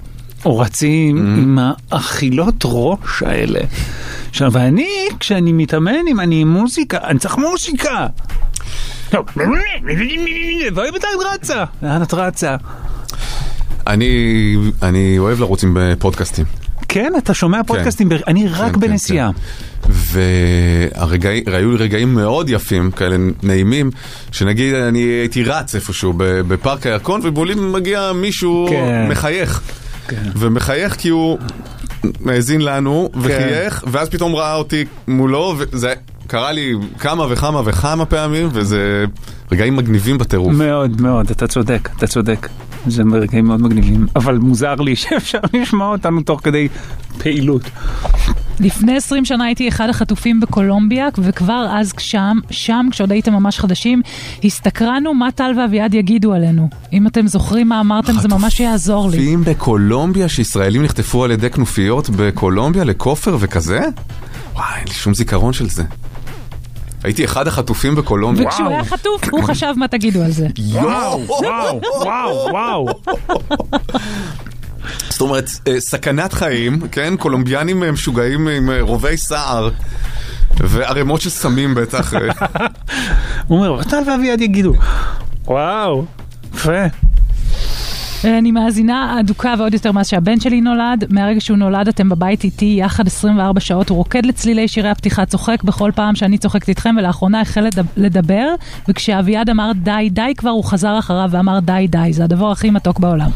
או רצים עם האכילות ראש האלה. עכשיו, אני, כשאני מתאמן, אם אני עם מוזיקה, אני צריך מוזיקה. טוב, ואוהי בטעד רצה. את רצה. אני אוהב לרוץ עם פודקאסטים. כן, אתה שומע פודקאסטים, כן, בר... אני רק כן, בנסיעה. כן, כן. והיו לי רגעים מאוד יפים, כאלה נעימים, שנגיד אני הייתי רץ איפשהו בפארק הירקון, ובולי מגיע מישהו כן. מחייך. כן. ומחייך כי הוא מאזין לנו, וחייך, כן. ואז פתאום ראה אותי מולו, וזה קרה לי כמה וכמה וכמה פעמים, וזה רגעים מגניבים בטירוף. מאוד מאוד, אתה צודק, אתה צודק. זה מרגעים מאוד מגניבים, אבל מוזר לי שאפשר לשמוע אותנו תוך כדי פעילות. לפני עשרים שנה הייתי אחד החטופים בקולומביה, וכבר אז שם, שם, כשעוד הייתם ממש חדשים, הסתקרנו מה טל ואביעד יגידו עלינו. אם אתם זוכרים מה אמרתם, זה ממש יעזור לי. חטופים בקולומביה, שישראלים נחטפו על ידי כנופיות בקולומביה לכופר וכזה? וואי, אין לי שום זיכרון של זה. הייתי אחד החטופים בקולומביה. וכשהוא היה חטוף, הוא חשב מה תגידו על זה. וואו, וואו, וואו, וואו. זאת אומרת, סכנת חיים, כן? קולומביאנים משוגעים עם רובי סער, וערימות שסמים בטח. הוא אומר, אתה ואביעד יגידו. וואו, יפה. אני מאזינה אדוקה ועוד יותר מאז שהבן שלי נולד. מהרגע שהוא נולד אתם בבית איתי יחד עשרים וארבע שעות, הוא רוקד לצלילי שירי הפתיחה, צוחק בכל פעם שאני צוחקת איתכם, ולאחרונה החל לדבר, וכשאביעד אמר די די כבר, הוא חזר אחריו ואמר די די. זה הדבר הכי מתוק בעולם.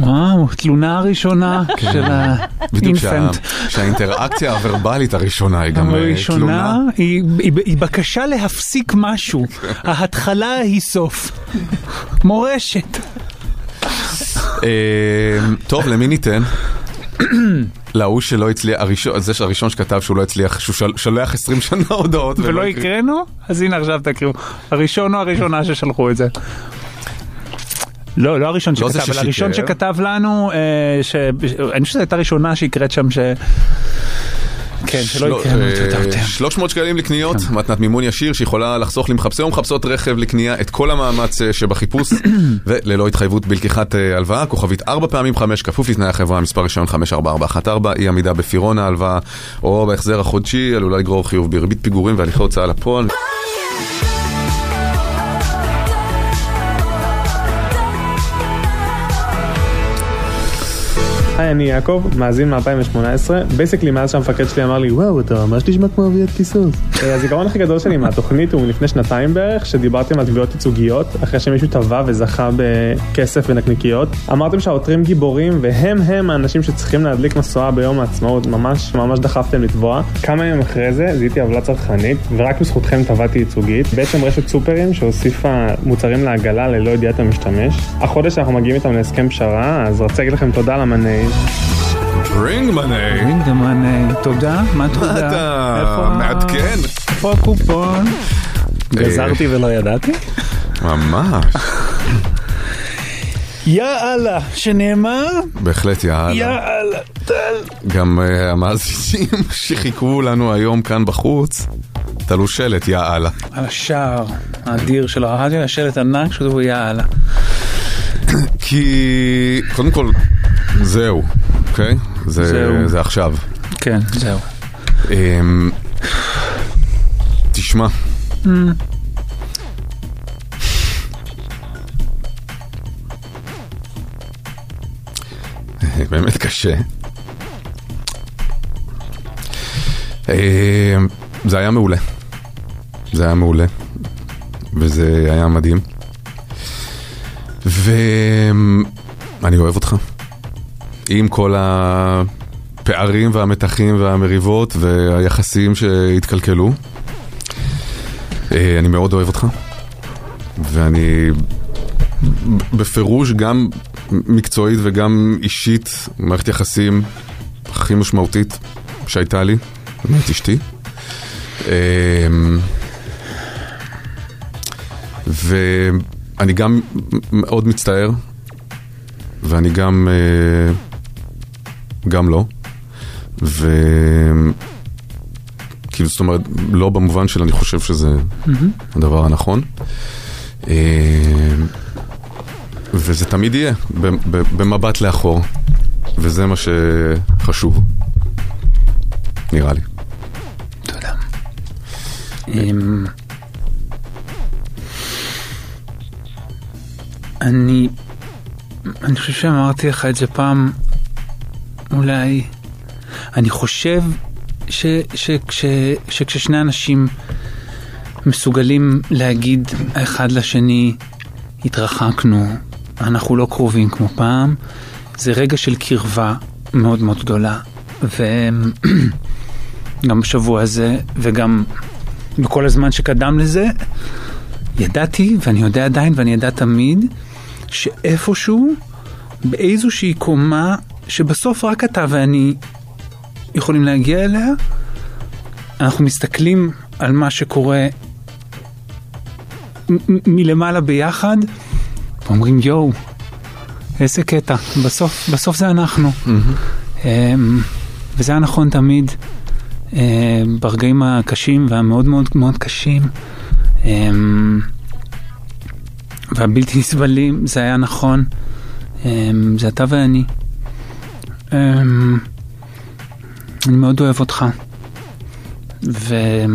וואו, תלונה הראשונה של האינפנט. שהאינטראקציה הוורבלית הראשונה היא גם תלונה. היא בקשה להפסיק משהו. ההתחלה היא סוף. מורשת. טוב, למי ניתן? להוא שלא הצליח, זה הראשון שכתב שהוא לא הצליח, שהוא שלח עשרים שנה הודעות ולא הקראנו? אז הנה עכשיו תקראו. הראשון או הראשונה ששלחו את זה? לא, לא הראשון שכתב, אבל הראשון שכתב לנו, אני חושב שזו הייתה ראשונה שהקראת שם ש... כן, שלא יקרה אותם. שלוש מאות שקלים לקניות, מתנת מימון ישיר שיכולה לחסוך למחפשי או מחפשות רכב לקנייה את כל המאמץ שבחיפוש וללא התחייבות בלקיחת הלוואה, כוכבית ארבע פעמים חמש, כפוף לתנאי החברה, מספר ראשון חמש ארבע ארבע אחת ארבע, אי עמידה בפירעון ההלוואה או בהחזר החודשי, עלולה לגרור חיוב בריבית פיגורים והליכי הוצאה לפועל. היי, אני יעקב, מאזין מ-אלפיים שמונה עשרה, בייסקלי מאז שהמפקד שלי אמר לי, וואו, אתה ממש נשמע כמו אביעד קיסוס. הזיכרון הכי גדול שלי מהתוכנית הוא לפני שנתיים בערך, שדיברתם על תביעות ייצוגיות, אחרי שמישהו טבע וזכה בכסף ונקניקיות. אמרתם שהעותרים גיבורים, והם הם האנשים שצריכים להדליק מסועה ביום העצמאות, ממש ממש דחפתם לתבוע. כמה ימים אחרי זה, זיהיתי עוולה צרכנית, ורק בזכותכם תבעתי ייצוגית. בעצם רשת סופרים שהוסיפה מוצרים לעגלה ללא ידיעת המשתמש. החודש אנחנו מגיעים איתם להסכם פשרה, אז רציתי להגיד לכם תודה למנהיג. Bring money. Bring the money. תודה, מה תודה? מה אתה? מעדכן. פה קופון. גזרתי ולא ידעתי? ממש. יאללה, שנאמר? בהחלט יאללה. יאללה, טל. גם המאזינים שחיכו לנו היום כאן בחוץ, תלו שלט יאללה. על השער האדיר של הרדיו, השלט ענק שכתוב יאללה. כי קודם כל זהו, אוקיי? זה זה עכשיו. כן, זהו. אממ תשמע. באמת קשה. אממ זה היה מעולה. זה היה מעולה. וזה היה מדהים. ואני אוהב אותך עם כל הפערים והמתחים והמריבות והיחסים שהתקלקלו. אני מאוד אוהב אותך, ואני בפירוש גם מקצועית וגם אישית מערכת יחסים הכי משמעותית שהייתה לי, באמת אשתי. ו... אני גם מאוד מצטער, ואני גם גם לא, וכאילו זאת אומרת לא במובן של אני חושב שזה הדבר הנכון, וזה תמיד יהיה במבט לאחור, וזה מה שחשוב נראה לי. תודה. אני, אני חושב שאמרתי לך את זה פעם, אולי, אני חושב ש, ש, ש, שכששני אנשים מסוגלים להגיד אחד לשני, התרחקנו, אנחנו לא קרובים כמו פעם, זה רגע של קרבה מאוד מאוד גדולה, וגם בשבוע הזה, וגם בכל הזמן שקדם לזה, ידעתי, ואני יודע עדיין, ואני יודע תמיד, שאיפשהו, באיזושהי קומה, שבסוף רק אתה ואני יכולים להגיע אליה, אנחנו מסתכלים על מה שקורה מלמעלה ביחד, ואומרים, יואו, איזה קטע, בסוף, בסוף זה אנחנו. וזה היה נכון תמיד, ברגעים הקשים, והמאוד מאוד מאוד קשים, והבלתי נסבלים, זה היה נכון, זה אתה ואני. אני מאוד אוהב אותך, ואני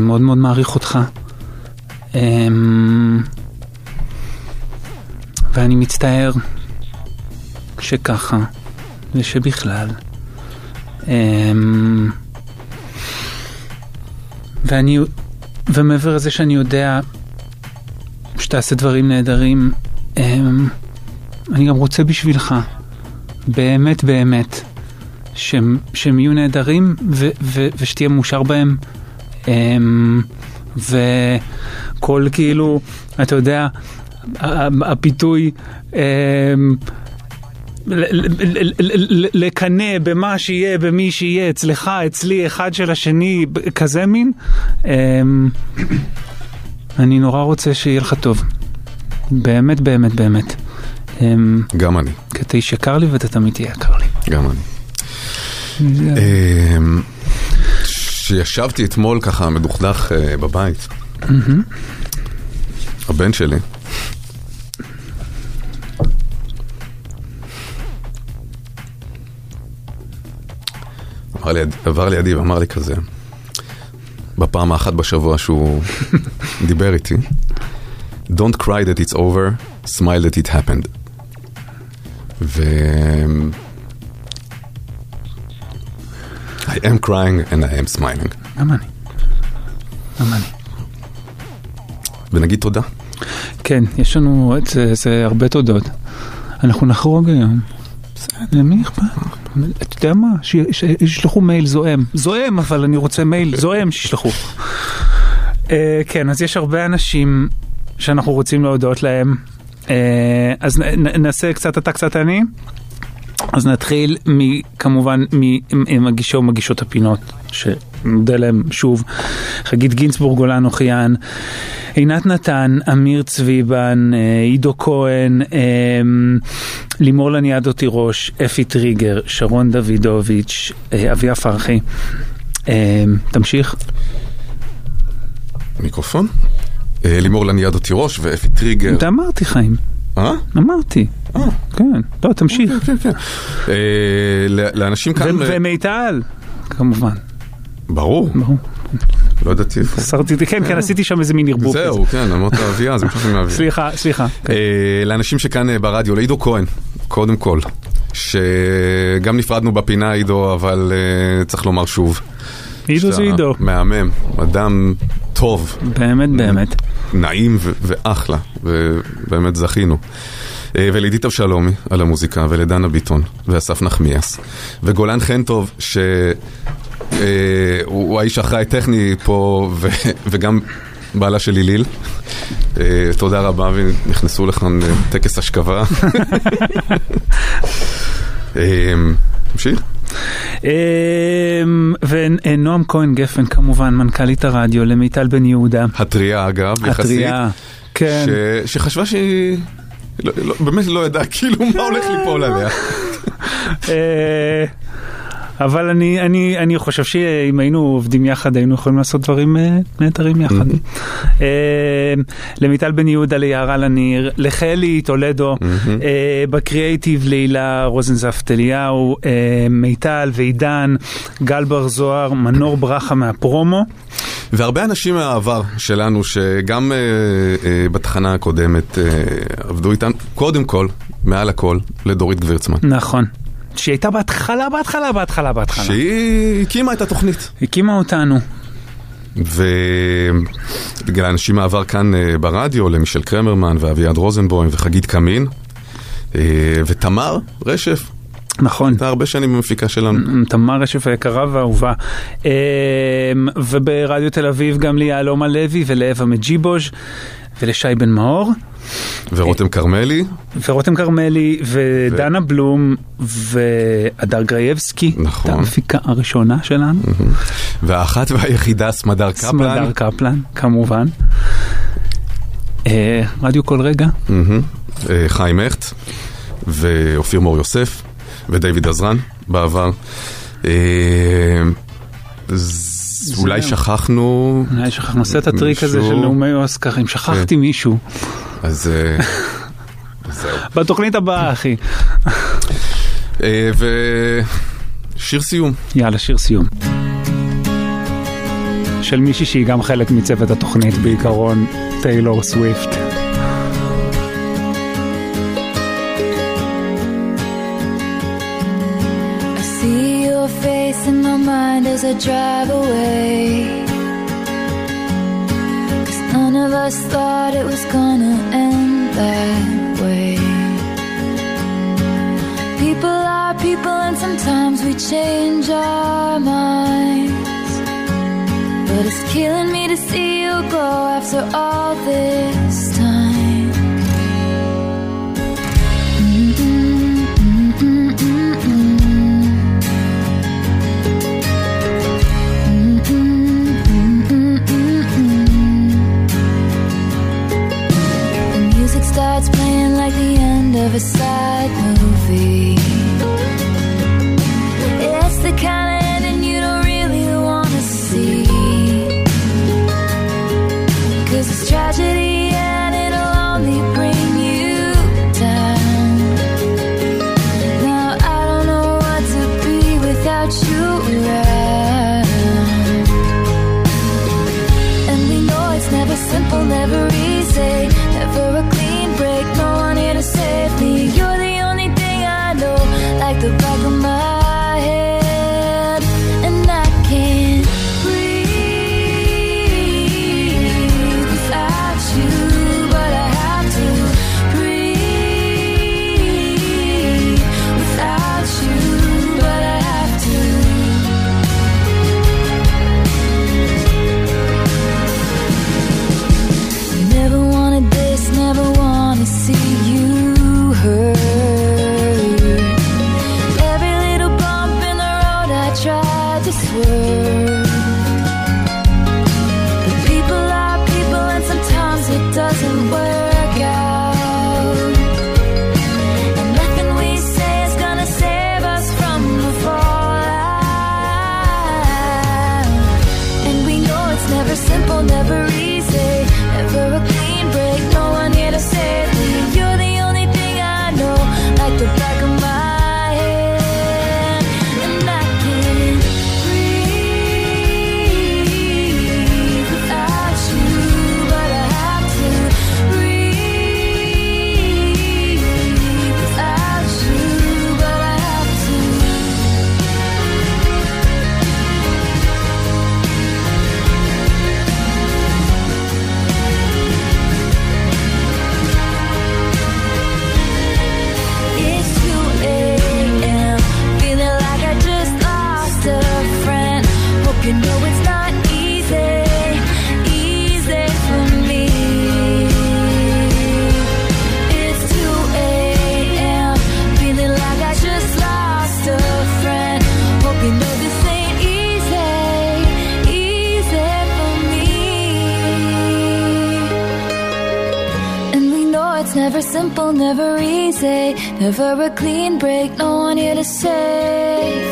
מאוד מאוד מעריך אותך, ואני מצטער שככה ושבכלל, ואני ומעבר הזה שאני יודע שתעשה דברים נהדרים, אני גם רוצה בשבילך, באמת באמת, שהם, שהם יהיו נהדרים ו, ו, ושתהיה מאושר בהם, וכל כאילו, אתה יודע, הפיתוי לקנה במה שיהיה, במי שיהיה, אצלך, אצלי, אחד של השני, כזה מין. אני נורא רוצה שיהיה לך טוב. באמת, באמת, באמת. גם אני. כי אתה איש יקר לי ואתה תמיד תהיה יקר לי. גם אני. שישבתי אתמול ככה מדוכדך בבית, הבן שלי, עבר לידי ואמר לי כזה בפעם האחת בשבוע שהוא דיבר איתי, Don't cry that it's over, smile that it happened. ו... I am crying and I am smiling. אמני. אמני. ונגיד תודה. כן, יש לנו עוד הרבה תודות. אנחנו נחרוג היום. בסדר, מי אכפת? אתה יודע מה? שישלחו מייל זוהם. זוהם, אבל אני רוצה מייל זוהם שישלחו. כן, אז יש הרבה אנשים שאנחנו רוצים להודות להם. אז נעשה קצת, אתה קצת אני. אז נתחיל כמובן ממגישי ומגישות הפינות, שמודה להם שוב. חגית גינסבורג, גולן אוכיאן, עינת נתן, אמיר צביבן, עידו כהן, לימור לניאדו תירוש, אפי טריגר, שרון דוידוביץ', אביה פרחי. תמשיך. מיקרופון. לימור לניאדו תירוש ואפי טריגר. אתה אמרתי חיים. אה? אמרתי. אה. כן. לא, תמשיך. כן, כן, כן. לאנשים כאן... ומיטל, כמובן. ברור. ברור. לא ידעתי איפה. כן, כן, עשיתי שם איזה מין ערבוב. זהו, כן, אמרת אביה, אז משהו מאביה. סליחה, סליחה. לאנשים שכאן ברדיו, לעידו כהן, קודם כל, שגם נפרדנו בפינה עידו, אבל צריך לומר שוב. עידו זה עידו. מהמם, אדם טוב. באמת, באמת. נעים ואחלה, ובאמת זכינו. ולידית אבשלומי על המוזיקה, ולדנה ביטון, ואסף נחמיאס, וגולן חן טוב, ש... הוא האיש אחראי טכני פה, וגם בעלה של ליליל. תודה רבה, ונכנסו לכאן טקס השכבה. תמשיך. ונועם כהן גפן, כמובן, מנכ"לית הרדיו, למיטל בן יהודה. הטריה, אגב, יחסית. כן. שחשבה שהיא... באמת לא ידעה, כאילו, מה הולך ליפול עליה. אה... אבל אני, אני, אני חושב שאם היינו עובדים יחד, היינו יכולים לעשות דברים נהדרים יחד. למיטל בן יהודה, ליערה לניר, לחלי טולדו, בקריאייטיב לילה רוזנזפט אליהו, מיטל ועידן, גל בר זוהר, מנור ברכה מהפרומו. והרבה אנשים מהעבר שלנו, שגם בתחנה הקודמת עבדו איתנו, קודם כל, מעל הכל, לדורית גבירצמן. נכון. שהיא הייתה בהתחלה, בהתחלה, בהתחלה, בהתחלה. שהיא הקימה את התוכנית. הקימה אותנו. ובגלל אנשים מעבר כאן ברדיו, למישל קרמרמן ואביעד רוזנבוים וחגית קמין, ותמר רשף. נכון. הייתה הרבה שנים במפיקה שלנו. תמר רשף היקרה והאהובה. וברדיו תל אביב גם ליהלומה לוי ולאווה מג'יבוז' ולשי בן מאור. ורותם קרמלי. ורותם קרמלי, ודנה בלום, ואדר גרייבסקי. נכון. את המפיקה הראשונה שלנו. והאחת והיחידה, סמדר קפלן. סמדר קפלן, כמובן. רדיו כל רגע. חיים אכט, ואופיר מור יוסף, ודייוויד עזרן, בעבר. זה... אולי שכחנו... אולי שכחנו, עושה את הטריק הזה של נאומי אוסקרים, שכחתי מישהו. אז זהו. בתוכנית הבאה, אחי. ושיר סיום. יאללה, שיר סיום. של מישהי שהיא גם חלק מצוות התוכנית בעיקרון, טיילור סוויפט. In my mind as I drive away, 'cause none of us thought it was gonna end that way. People are people and sometimes we change our minds, but it's killing me to see you go after all this time. Mm-mm, mm-mm, mm-mm. Starts playing like the end of a sad movie. It's the kind of ending you don't really want to see, 'cause it's tragedy and it'll only bring you down. Now I don't know what to be without you around. And we know it's never simple, never easy, never a clean break. No one here to save me. You're Never easy, never a clean break, no one here to save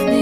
me.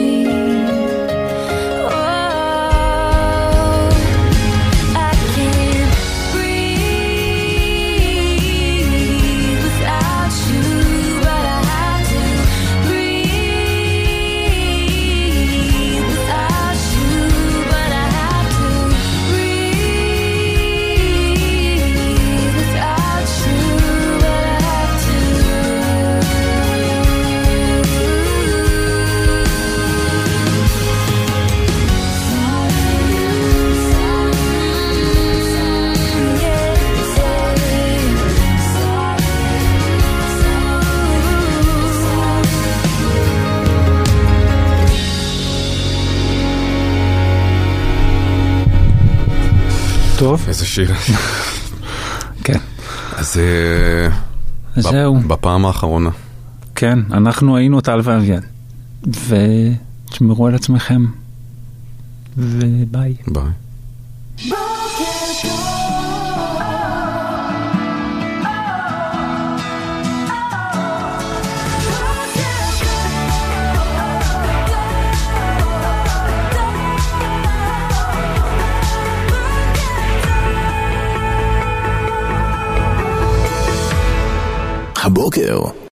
טוב. איזה שיר. כן. אז זהו. בפעם האחרונה. כן, אנחנו היינו טל ואביעד. ותשמרו על עצמכם. וביי. ביי. הבוקר